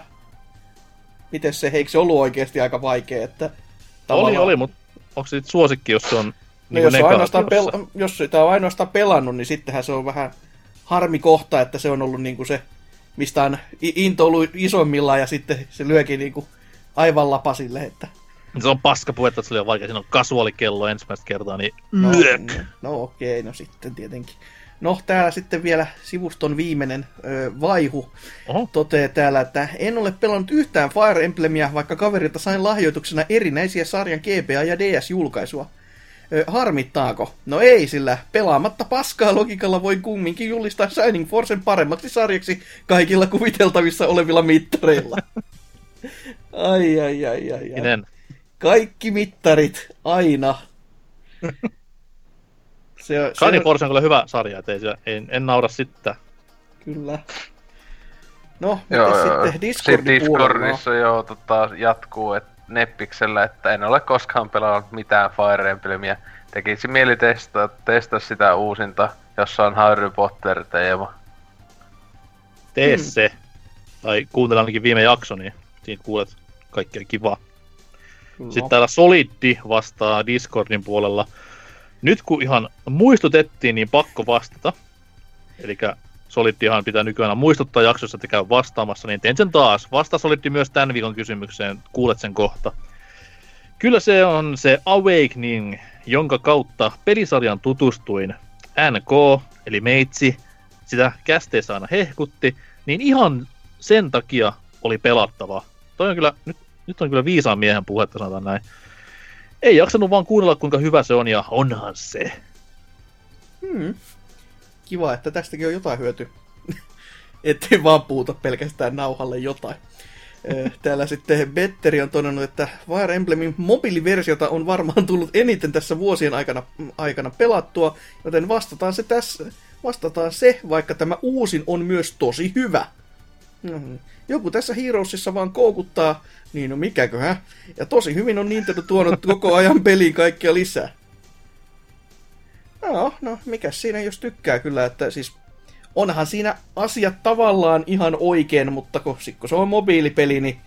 Mites se, eikö se ollut oikeesti aika vaikea, että... Tavallaan... Oli, mutta... Onko se suosikki, jos se on niin jos ainoastaan jos sitä on ainoastaan pelannut, niin sittenhän se on vähän harmi kohta, että se on ollut niinku se, mistä on into ollut isommillaan ja sitten se lyökin niinku aivan lapasille. Että... Se on paskapuhetta, että se on vaikea. Siinä on kasuaalikello ensimmäistä kertaa, niin yök! No okei, no sitten tietenkin. No täällä sitten vielä sivuston viimeinen vaihu toteaa täällä, että en ole pelannut yhtään Fire Emblemiä, vaikka kaverilta sain lahjoituksena erinäisiä sarjan GBA ja DS-julkaisua. Harmittaako? No ei, sillä pelaamatta paskaa logiikalla voi kumminkin julistaa Shining Forcen paremmaksi sarjaksi kaikilla kuviteltavissa olevilla mittareilla. Ai. Kaikki mittarit, aina. Shining Force on kyllä hyvä sarja, ettei en naura sitä. Kyllä. No, sitten Discordissa joo, jatkuu et Neppiksellä, että en ole koskaan pelannut mitään Fire Emblemiä. Tekisi mieli testaa sitä uusinta, jossa on Harry Potter-teema. Tee se. Tai kuuntele ainakin viime jakso, niin siinä kuulet kaikkea kivaa. No. Sitten täällä Soliddi vastaa Discordin puolella. Nyt kun ihan muistutettiin, niin pakko vastata. Elikkä Soliddihan pitää nykyään muistuttaa jaksossa, että käy vastaamassa, niin teen sen taas. Vastaa Soliddi myös tämän viikon kysymykseen, kuulet sen kohta. Kyllä se on se Awakening, jonka kautta pelisarjan tutustuin. NK, eli Meitsi, sitä kästeessä aina hehkutti, niin ihan sen takia oli pelattava. Toi on kyllä, nyt on kyllä viisaan miehen puhetta, sanotaan näin. Ei jaksanut vaan kuunnella, kuinka hyvä se on, ja onhan se. Kiva, että tästäkin on jotain hyöty. Ettei vaan puuta pelkästään nauhalle jotain. Täällä sitten Betteri on todennut, että Fire Emblemin mobiiliversiota on varmaan tullut eniten tässä vuosien aikana pelattua, joten vastataan se tässä. Vastataan se, vaikka tämä uusin on myös tosi hyvä. Joku tässä Heroesissa vaan koukuttaa, niin no mikäköhän, ja tosi hyvin on Nintendo tuonut koko ajan peliin kaikkea lisää. No, mikäs siinä jos tykkää kyllä, että siis onhan siinä asiat tavallaan ihan oikein, mutta kun se on mobiilipeli, niin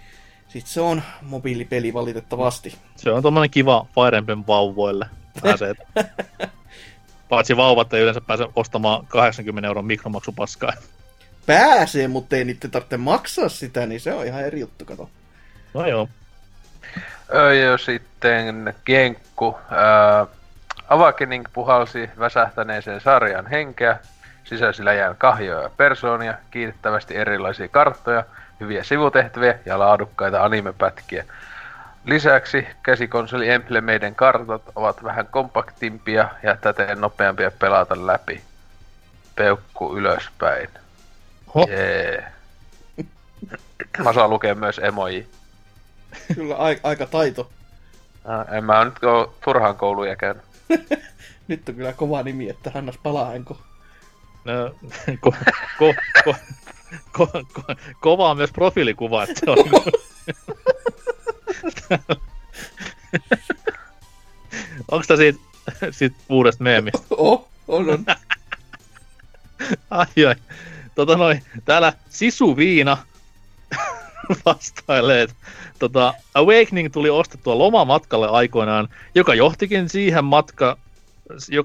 sit se on mobiilipeli valitettavasti. Se on tommonen kiva Fire Emblem vauvoille. Paitsi vauvat ei yleensä pääse ostamaan 80 € mikromaksupaskaa. Pääsee, mutta ei niiden tarvitse maksaa sitä, niin se on ihan eri juttu, kato. No joo. Ja sitten Genkku. Awakening puhalsi väsähtäneeseen sarjan henkeä, sisäisillä jään kahjoja ja persoonia, kiitettävästi erilaisia karttoja, hyviä sivutehtäviä ja laadukkaita animepätkiä. Lisäksi käsikonsoli emblemeiden kartat ovat vähän kompaktimpia ja täten nopeampia pelata läpi. Peukku ylöspäin. Jee. Mä saan lukea myös emoji. Kyllä aika taito. En mä oon nyt turhaan kouluja käynyt. Nyt on kyllä kova nimi, että Hannas palaanko. Kova on myös profiilikuva, että se on. Onks tää siitä uudesta meemistä? On. Ai. Täällä Sisuviina vastailee, että Awakening tuli ostettua lomamatkalle aikoinaan, joka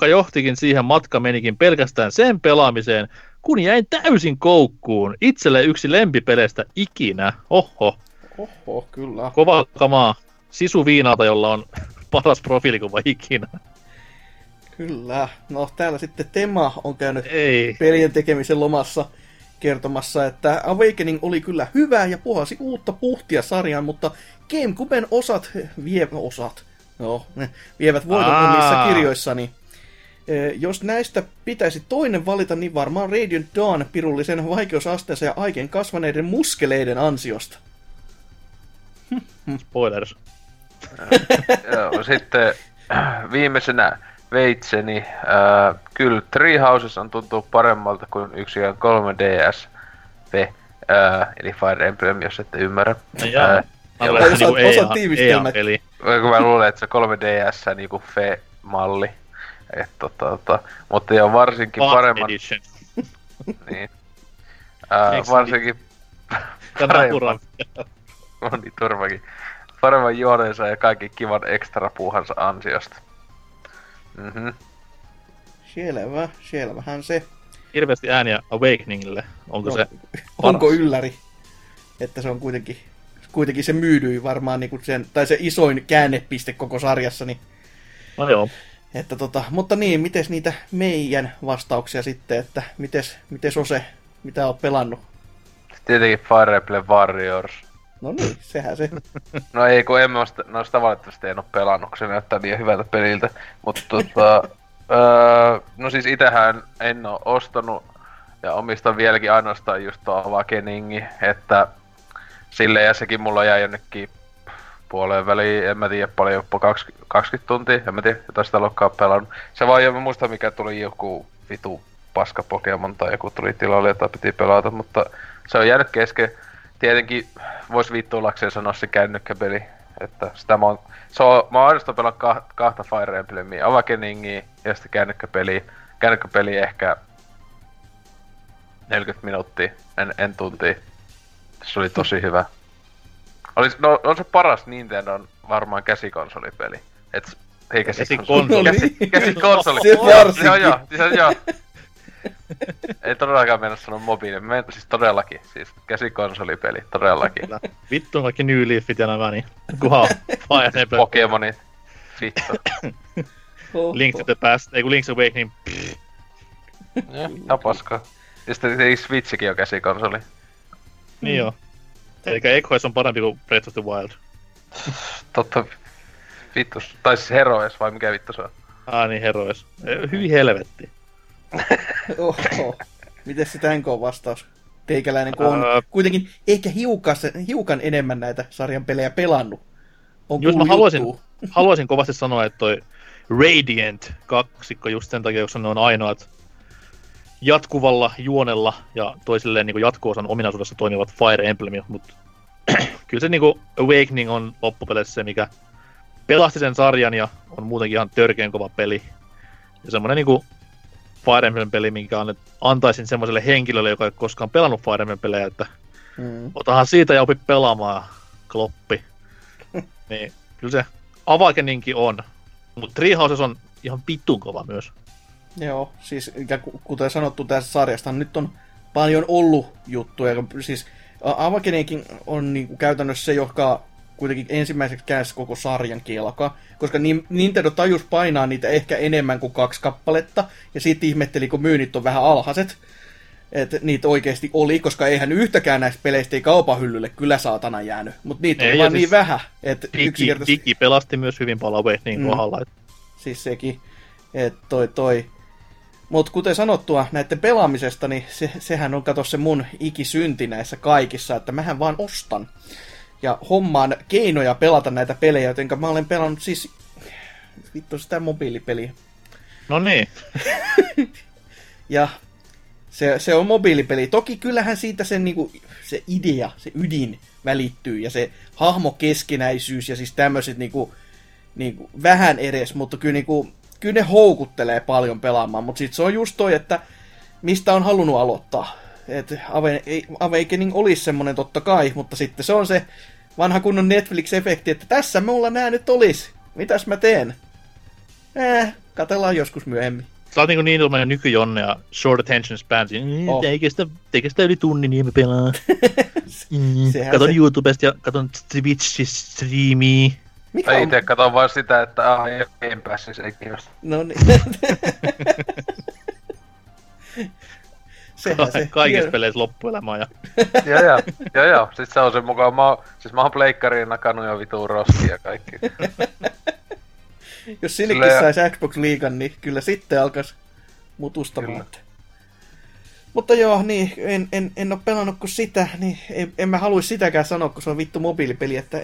johtikin siihen matka menikin pelkästään sen pelaamiseen, kun jäin täysin koukkuun. Itselle yksi lempipeleistä ikinä. Oho, kyllä. Kova kamaa Sisuviinalta, jolla on paras profiilikuva ikinä. Kyllä. No täällä sitten Tema on käynyt pelien tekemisen lomassa kertomassa, että Awakening oli kyllä hyvä ja puhasi uutta puhtia sarjaan, mutta GameCuben osat vievät voiton niissä kirjoissani. Jos näistä pitäisi toinen valita, niin varmaan Radiant Dawn pirullisen vaikeusasteensa ja aikeen kasvaneiden muskeleiden ansiosta. Spoilers. Sitten viimeisenä veitseni. Kyllä Treehouses on tuntuu paremmalta kuin yksikään 3DS-V, eli Fire Emblem, jos ette ymmärrä. Mä luulen, että EA-peli. Mä luulen, että se 3DS niin kuin V-malli. Mutta joo, varsinkin paremman... niin. Varsinkin... paremman... no niin, turvakin. Paremman juonensa ja kaikki kivan ekstrapuuhansa ansiosta. Mhm. Selvähän se. Hirveästi ääniä Awakeningille. Onko ylläri? Että se on kuitenkin se myydyi varmaan niin kuin sen, tai se isoin käännepiste koko sarjassa. Niin... No joo. Että mutta niin, mites niitä meidän vastauksia sitten, että mites on se, mitä oot pelannut? Tietenkin Fire Emblem Warriors. No niin, sehän se. No ei, kun en mä tavallisesti en oo pelannut, kun se näyttää niin hyvältä peliltä. Mutta no siis itähän en oo ostanut ja omistan vieläkin ainoastaan just tuo Awakeningi, että silleen ja sekin mulla jäi jonnekin puoleen väliin, en mä tiedä paljon, 20 tuntia, en mä tiedä, jotain sitä lokkaa pelannut. Se vaan ei muista mikä tuli joku vitu paska Pokemon tai joku tuli tilalle, jota piti pelata, mutta se on jäänyt kesken. Tietenkin vois vittuillakseen sanoa se kännykkäpeli, että sitä mä oon ainoastaan pelannut kahta Fire Emblemia, Awakeningia ja sitten kännykkäpeliä. Kännykkäpeli ehkä 40 minuuttia, en tuntia. Se oli tosi hyvä. No, on se paras Nintendon varmaan käsikonsolipeli. Et hei käsikonsoli. Joo. Ei todellakaan mennä sanoa mobiilinen. Mä siis todellakin. Siis käsikonsolipeli, todellakin. Vittu on kaikki New Leafit ja nämä niin. Kuhaa. Pokemonit. Vittu. Link to the Past. Ei kun Link's Awakening. Ja paskaa. Ja sitten Switchikin on käsikonsoli. Niin joo. Elikkä EQS on parempi kuin Breath of the Wild. Totta vittus. Tai siis Heroes vai mikä vittu se on? Niin Heroes. Hyi helvetti. Oho. Mites se tänko on vastaus? Teikäläinen kun on kuitenkin ehkä hiukan enemmän näitä sarjan pelejä pelannut. On just mä haluaisin kovasti sanoa, että toi Radiant kaksikko just sen takia, jos ne on ainoat jatkuvalla juonella ja toisilleen niinku jatko-osan ominaisuudessa toimivat Fire Emblemit, mutta kyllä se niinku Awakening on loppupeleissä se, mikä pelasti sen sarjan ja on muutenkin ihan törkeen kova peli. Ja semmonen niinku Fire Emblem-peli, minkä antaisin semmoiselle henkilölle, joka ei koskaan pelannut Fire Emblem-pelejä, että otahan siitä ja opi pelaamaan, kloppi. Niin, kyllä se Awakeningkin on, mutta Treehouses on ihan vitun kova myös. Joo, siis kuten sanottu tässä sarjasta, nyt on paljon ollut juttuja. Siis Awakeningkin on niinku käytännössä se, joka kuitenkin ensimmäiseksi käänsi koko sarjan kelkaa, koska Nintendo tajus painaa niitä ehkä enemmän kuin 2 kappaletta, ja siitä ihmetteli, kun myynnit on vähän alhaiset, että niitä oikeasti oli, koska eihän yhtäkään näistä peleistä ei kaupan hyllylle kyllä saatana jäänyt, mutta niitä ei, oli vaan siis niin vähän. Digi pelasti myös hyvin palveet niin kohdalla. Siis sekin. Mut kuten sanottua näiden pelaamisesta, niin sehän on kato se mun ikisynti näissä kaikissa, että mähän vaan ostan ja hommaan keinoja pelata näitä pelejä, jotenka mä olen pelannut siis vittu sitä mobiilipeliä. No niin. Ja se on mobiilipeli. Toki kyllähän siitä sen niinku, se idea, se ydin välittyy ja se hahmokeskinäisyys ja siis tämmöiset niinku vähän edes, mutta kyllä niinku kyllä ne houkuttelee paljon pelaamaan, mutta sitten se on just toi, että mistä on halunnut aloittaa. Et Awakening olisi semmoinen totta kai, mutta sitten se on se vanha kunnon Netflix-efekti, että tässä mulla nää nyt olis. Mitäs mä teen? Katsellaan joskus myöhemmin. Sä oot niinku niin ilmainen nykyjonne ja short attention span. Teikä sitä yli tunnin, niin mä pelaan. Katon YouTubesta ja katon Twitch-striimiä. Mikä on? Itse katon vaan sitä, että en päässyt sen kiinnostaa. No niin. Kaikissa peleissä loppuelämä ja... joo. Siis se on sen mukaan. Mä oon pleikkariin nakannut jo vituun roskia kaikki. Jos sinnekin saisi Xbox Liigan, niin kyllä sitten alkaisi mutustamaan. Mutta joo, niin en ole pelannut kuin sitä, niin en mä haluisi sitäkään sanoa, kun se on vittu mobiilipeli, että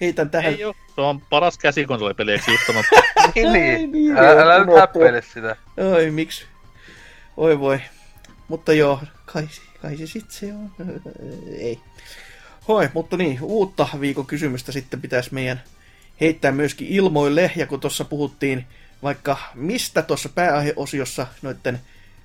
heitän tähän. Ei oo, se on paras käsikonsolipeli, eikö just sanottu? niin, älä nyt häppeile sitä. Oi, miksi? Oi voi. Mutta joo, kai se sit se on. Ei. Hoi, mutta niin, uutta viikon kysymystä sitten pitäisi meidän heittää myöskin ilmoille, ja kun tuossa puhuttiin vaikka mistä tuossa pääaiheosiossa noitten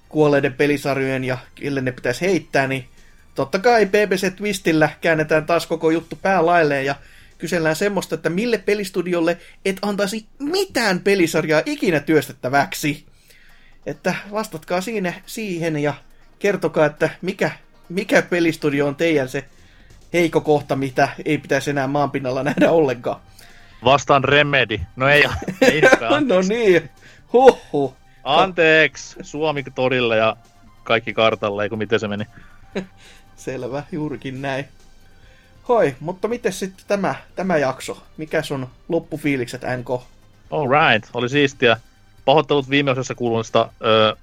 kuolleiden pelisarjojen ja kelle ne pitäisi heittää, niin totta kai BBC Twistillä käännetään taas koko juttu päälailleen ja kysellään semmoista, että mille pelistudiolle et antaisi mitään pelisarjaa ikinä työstettäväksi. Että vastatkaa siihen ja kertokaa, että mikä pelistudio on teidän se heikko kohta, mitä ei pitäisi enää maanpinnalla nähdä ollenkaan. Vastaan Remedy. No ei no niin. Huhhuh. Anteeksi, Suomi torilla ja kaikki kartalla, eikö miten se meni? Selvä, juurikin näin. Hoi, mutta miten sitten tämä jakso? Mikä sun loppufiilikset, NK? Alright, oli siistiä. Pahoittelut viime osassa kuuluneesta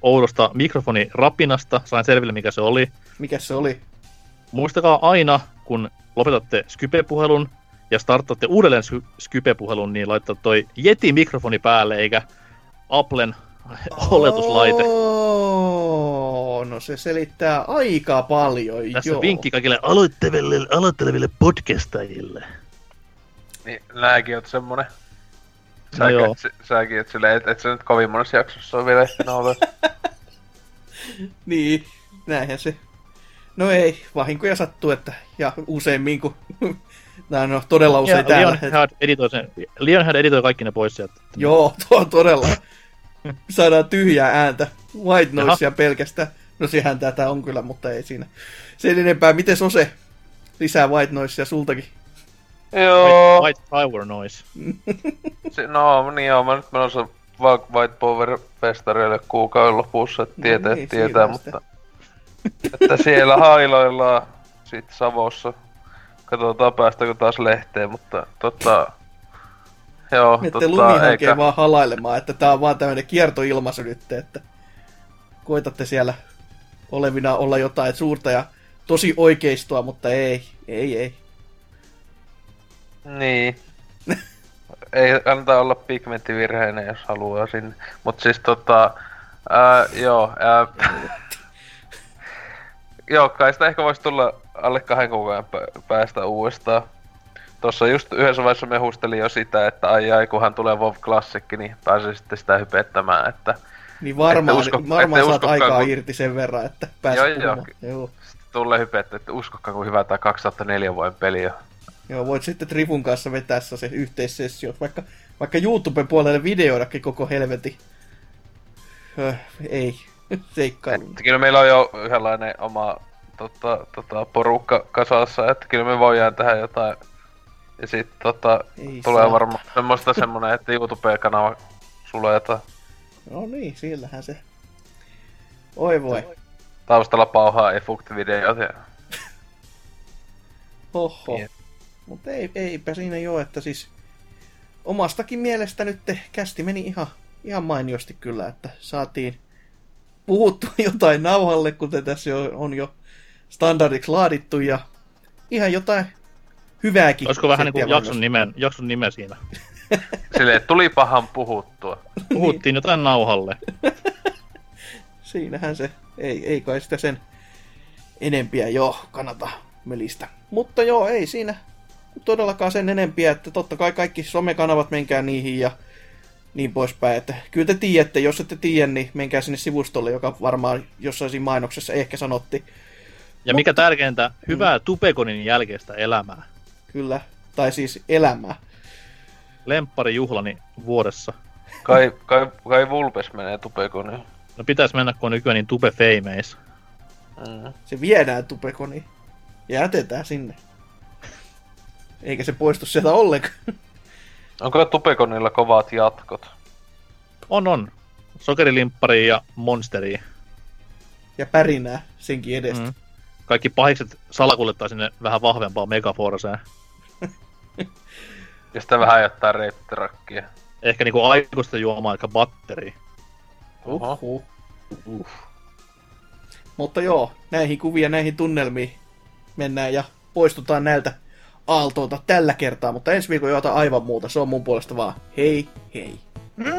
oudosta mikrofonirapinasta. Sain selville, mikä se oli. Mikä se oli? Muistakaa aina, kun lopetatte Skype-puhelun ja startatte uudelleen Skype-puhelun, niin laittaa toi Yeti-mikrofoni päälle, eikä Applen oletuslaite. No se selittää aika paljon. Tässä vinkki kaikille aloitteleville podcastajille. Niin, nääkin oot semmonen. Säkin oot silleen, et sä nyt kovin monessa jaksossa on vielä ehtinä ollut. Niin, näinhän se. No ei, vahinkoja sattuu, että ja useimmin kuin... No, todella usein täällä. Leonhard editoi kaikki ne pois sieltä. Joo, todella. Saadaan tyhjää ääntä. White noisea pelkästään. No sehän tätä on kyllä, mutta ei siinä. Sen enempää, mites on se? Lisää white noisea sultakin. Joo. White power noise. No niin joo, mä nyt menossa White Power -festareille kuukauden lopussa, että tietää, mutta... Että siellä hailoillaan sit Savossa. Katsotaan päästäkö taas lehteen, mutta joo, ette lumihankkeen eikä... vaan halailemaan, että tää on vaan tämmönen kiertoilmaisu nyt, että koitatte siellä olevina olla jotain suurta ja tosi oikeistoa, mutta ei. Niin. Ei kannata olla pigmenttivirheinen, jos haluaa sinne, mut siis joo, kai sitä ehkä voisi tulla alle 2 kuukauden päästä uudestaan. Tossa just yhdessä vaiheessa mehustelin jo sitä, että ai kunhan tulee WoW Classic, niin pääsee sitten sitä hypettämään, että... Niin varmaan saat aikaa kun... irti sen verran, että pääset joo. Sitten tulee hypettä, että uskokkaan kun hyvä tää 2004 vuoden peli on. Joo, voit sitten Trifun kanssa vetää se yhteissessio, vaikka YouTuben puolelle videoidakin koko helvetin. Ei. Seikkailu. Kyllä meillä on jo yhdenlainen oma porukka kasassa, että kyllä me voidaan tehdä jotain. Ja sit tulee varmaan semmonen, että YouTube-kanava suletaan. No niin, siellähän se. Oi voi. Taustalla pauhaa effect-videot ja... Hoho. Yeah. Mut eipä siinä joo, että siis... Omastakin mielestä nyt kästi meni ihan mainiosti kyllä, että saatiin... puhuttu jotain nauhalle, kuten tässä on jo standardiksi laadittu, ja ihan jotain hyvääkin. Olisiko vähän niinku jakson nimen siinä? Silleen, tuli pahan puhuttua. Puhuttiin niin. Jotain nauhalle. Siinähän se, ei kai sitä sen enempiä jo kannata melistä. Mutta joo, ei siinä todellakaan sen enempiä, että totta kai kaikki somekanavat menkää niihin ja niin poispäin, että kyllä te tiedätte, jos ette tiedä, niin menkää sinne sivustolle, joka varmaan jossain siinä mainoksessa ehkä sanotti. Ja mikä tärkeintä, hyvää Tupekonin jälkeistä elämää. Kyllä, tai siis elämää. Lempparijuhlani vuodessa. Kai Vulpes menee Tupekoniin. No pitäis mennä, kun on nykyään niin Tupefeimeis. Se viedään Tupekoniin ja jätetään sinne. Eikä se poistu sieltä ollenkaan. Onko Tupekonilla kovat jatkot? On. Sokerilimppari ja monsteri. Ja pärinää senkin edestä. Mm. Kaikki pahikset salakuljettaa sinne vähän vahvempaa Megaforceen. Ja sitä vähän ajattaa reittirakkia. Ehkä niinku aikuista juomaa, eli batteria. Mutta joo, näihin kuvia, näihin tunnelmiin mennään ja poistutaan näiltä aaltoilta tällä kertaa. Mutta ensi viikolla jotain aivan muuta, se on mun puolesta vaan hei hei. Mm.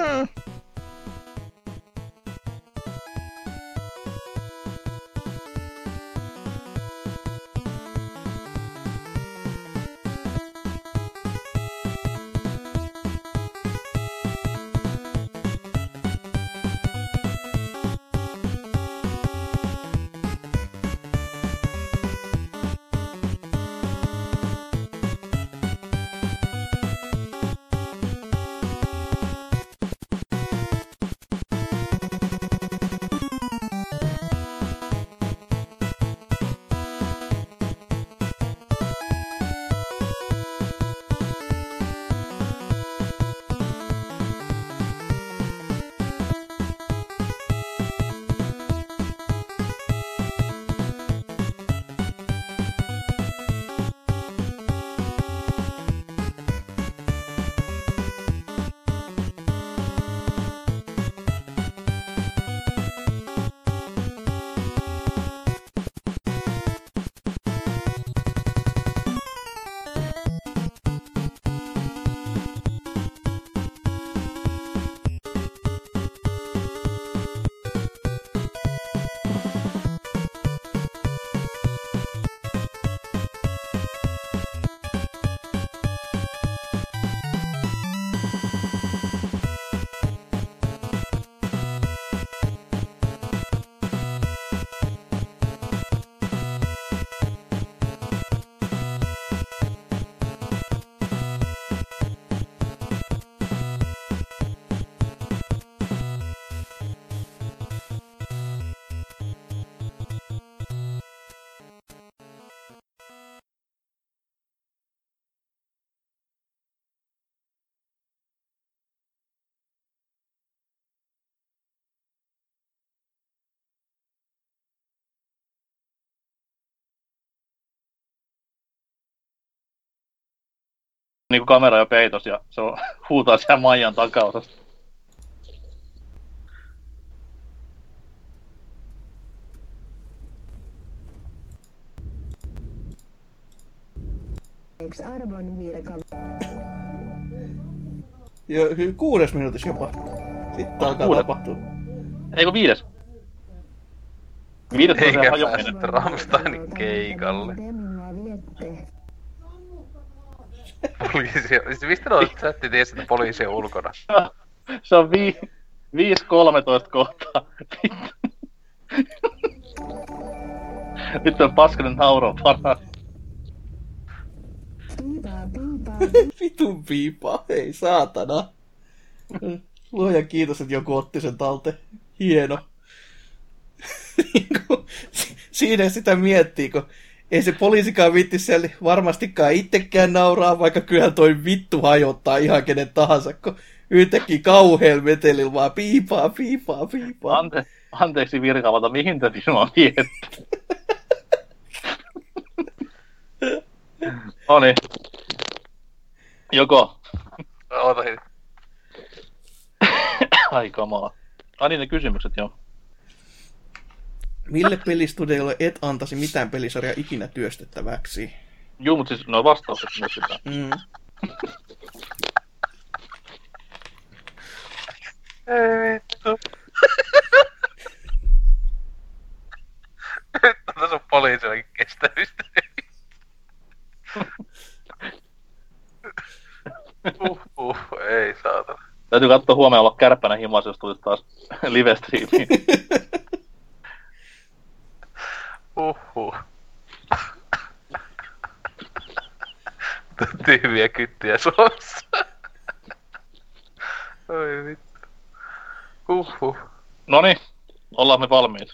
Niinku kamera jo peitos ja se on, huutaa siellä Maijan takaosasta. Jo 6 minuutis jopa. Sitten alkaa tapahtua. Eikö 5? 5 on se hajominen Rammsteinin keikalle. Poliisi on... Mistä noin chatti tiesi, että poliisi on ulkona? Se on 5.13 kohtaa. Nyt on paskanen hauro paras. Vitun piipaa, hei saatana. Luoja kiitos, että joku otti sen talteen. Hieno. Siinä sitä miettii, kun... Ei se poliisikaan viitti siellä varmastikaan itsekään nauraa, vaikka kyllähän toi vittu hajottaa ihan kenen tahansa, kun yhtäkkiä kauhean metelillä vaan piipaa. Anteeksi virkavalta, mihin täti sinua viettää? Noniin. Joko? Oota heti. Ai kamala. Ai niin ne kysymykset, joo. Mille pelistudiolle et antaisi mitään pelisarjaa ikinä työstettäväksi? Juu, mutta siis nuo vastaukset myös sitä. Mm. Ei vittu. Nyt on tässä poliisillakin kestävistä. Ei saatana. Täytyy katsoa huomenna olla kärppänä himassa, jos tulisi taas livestriimiin. Tyhmiä kyttiä suossa. Oi vittu. Noniin, ollaan me valmiit.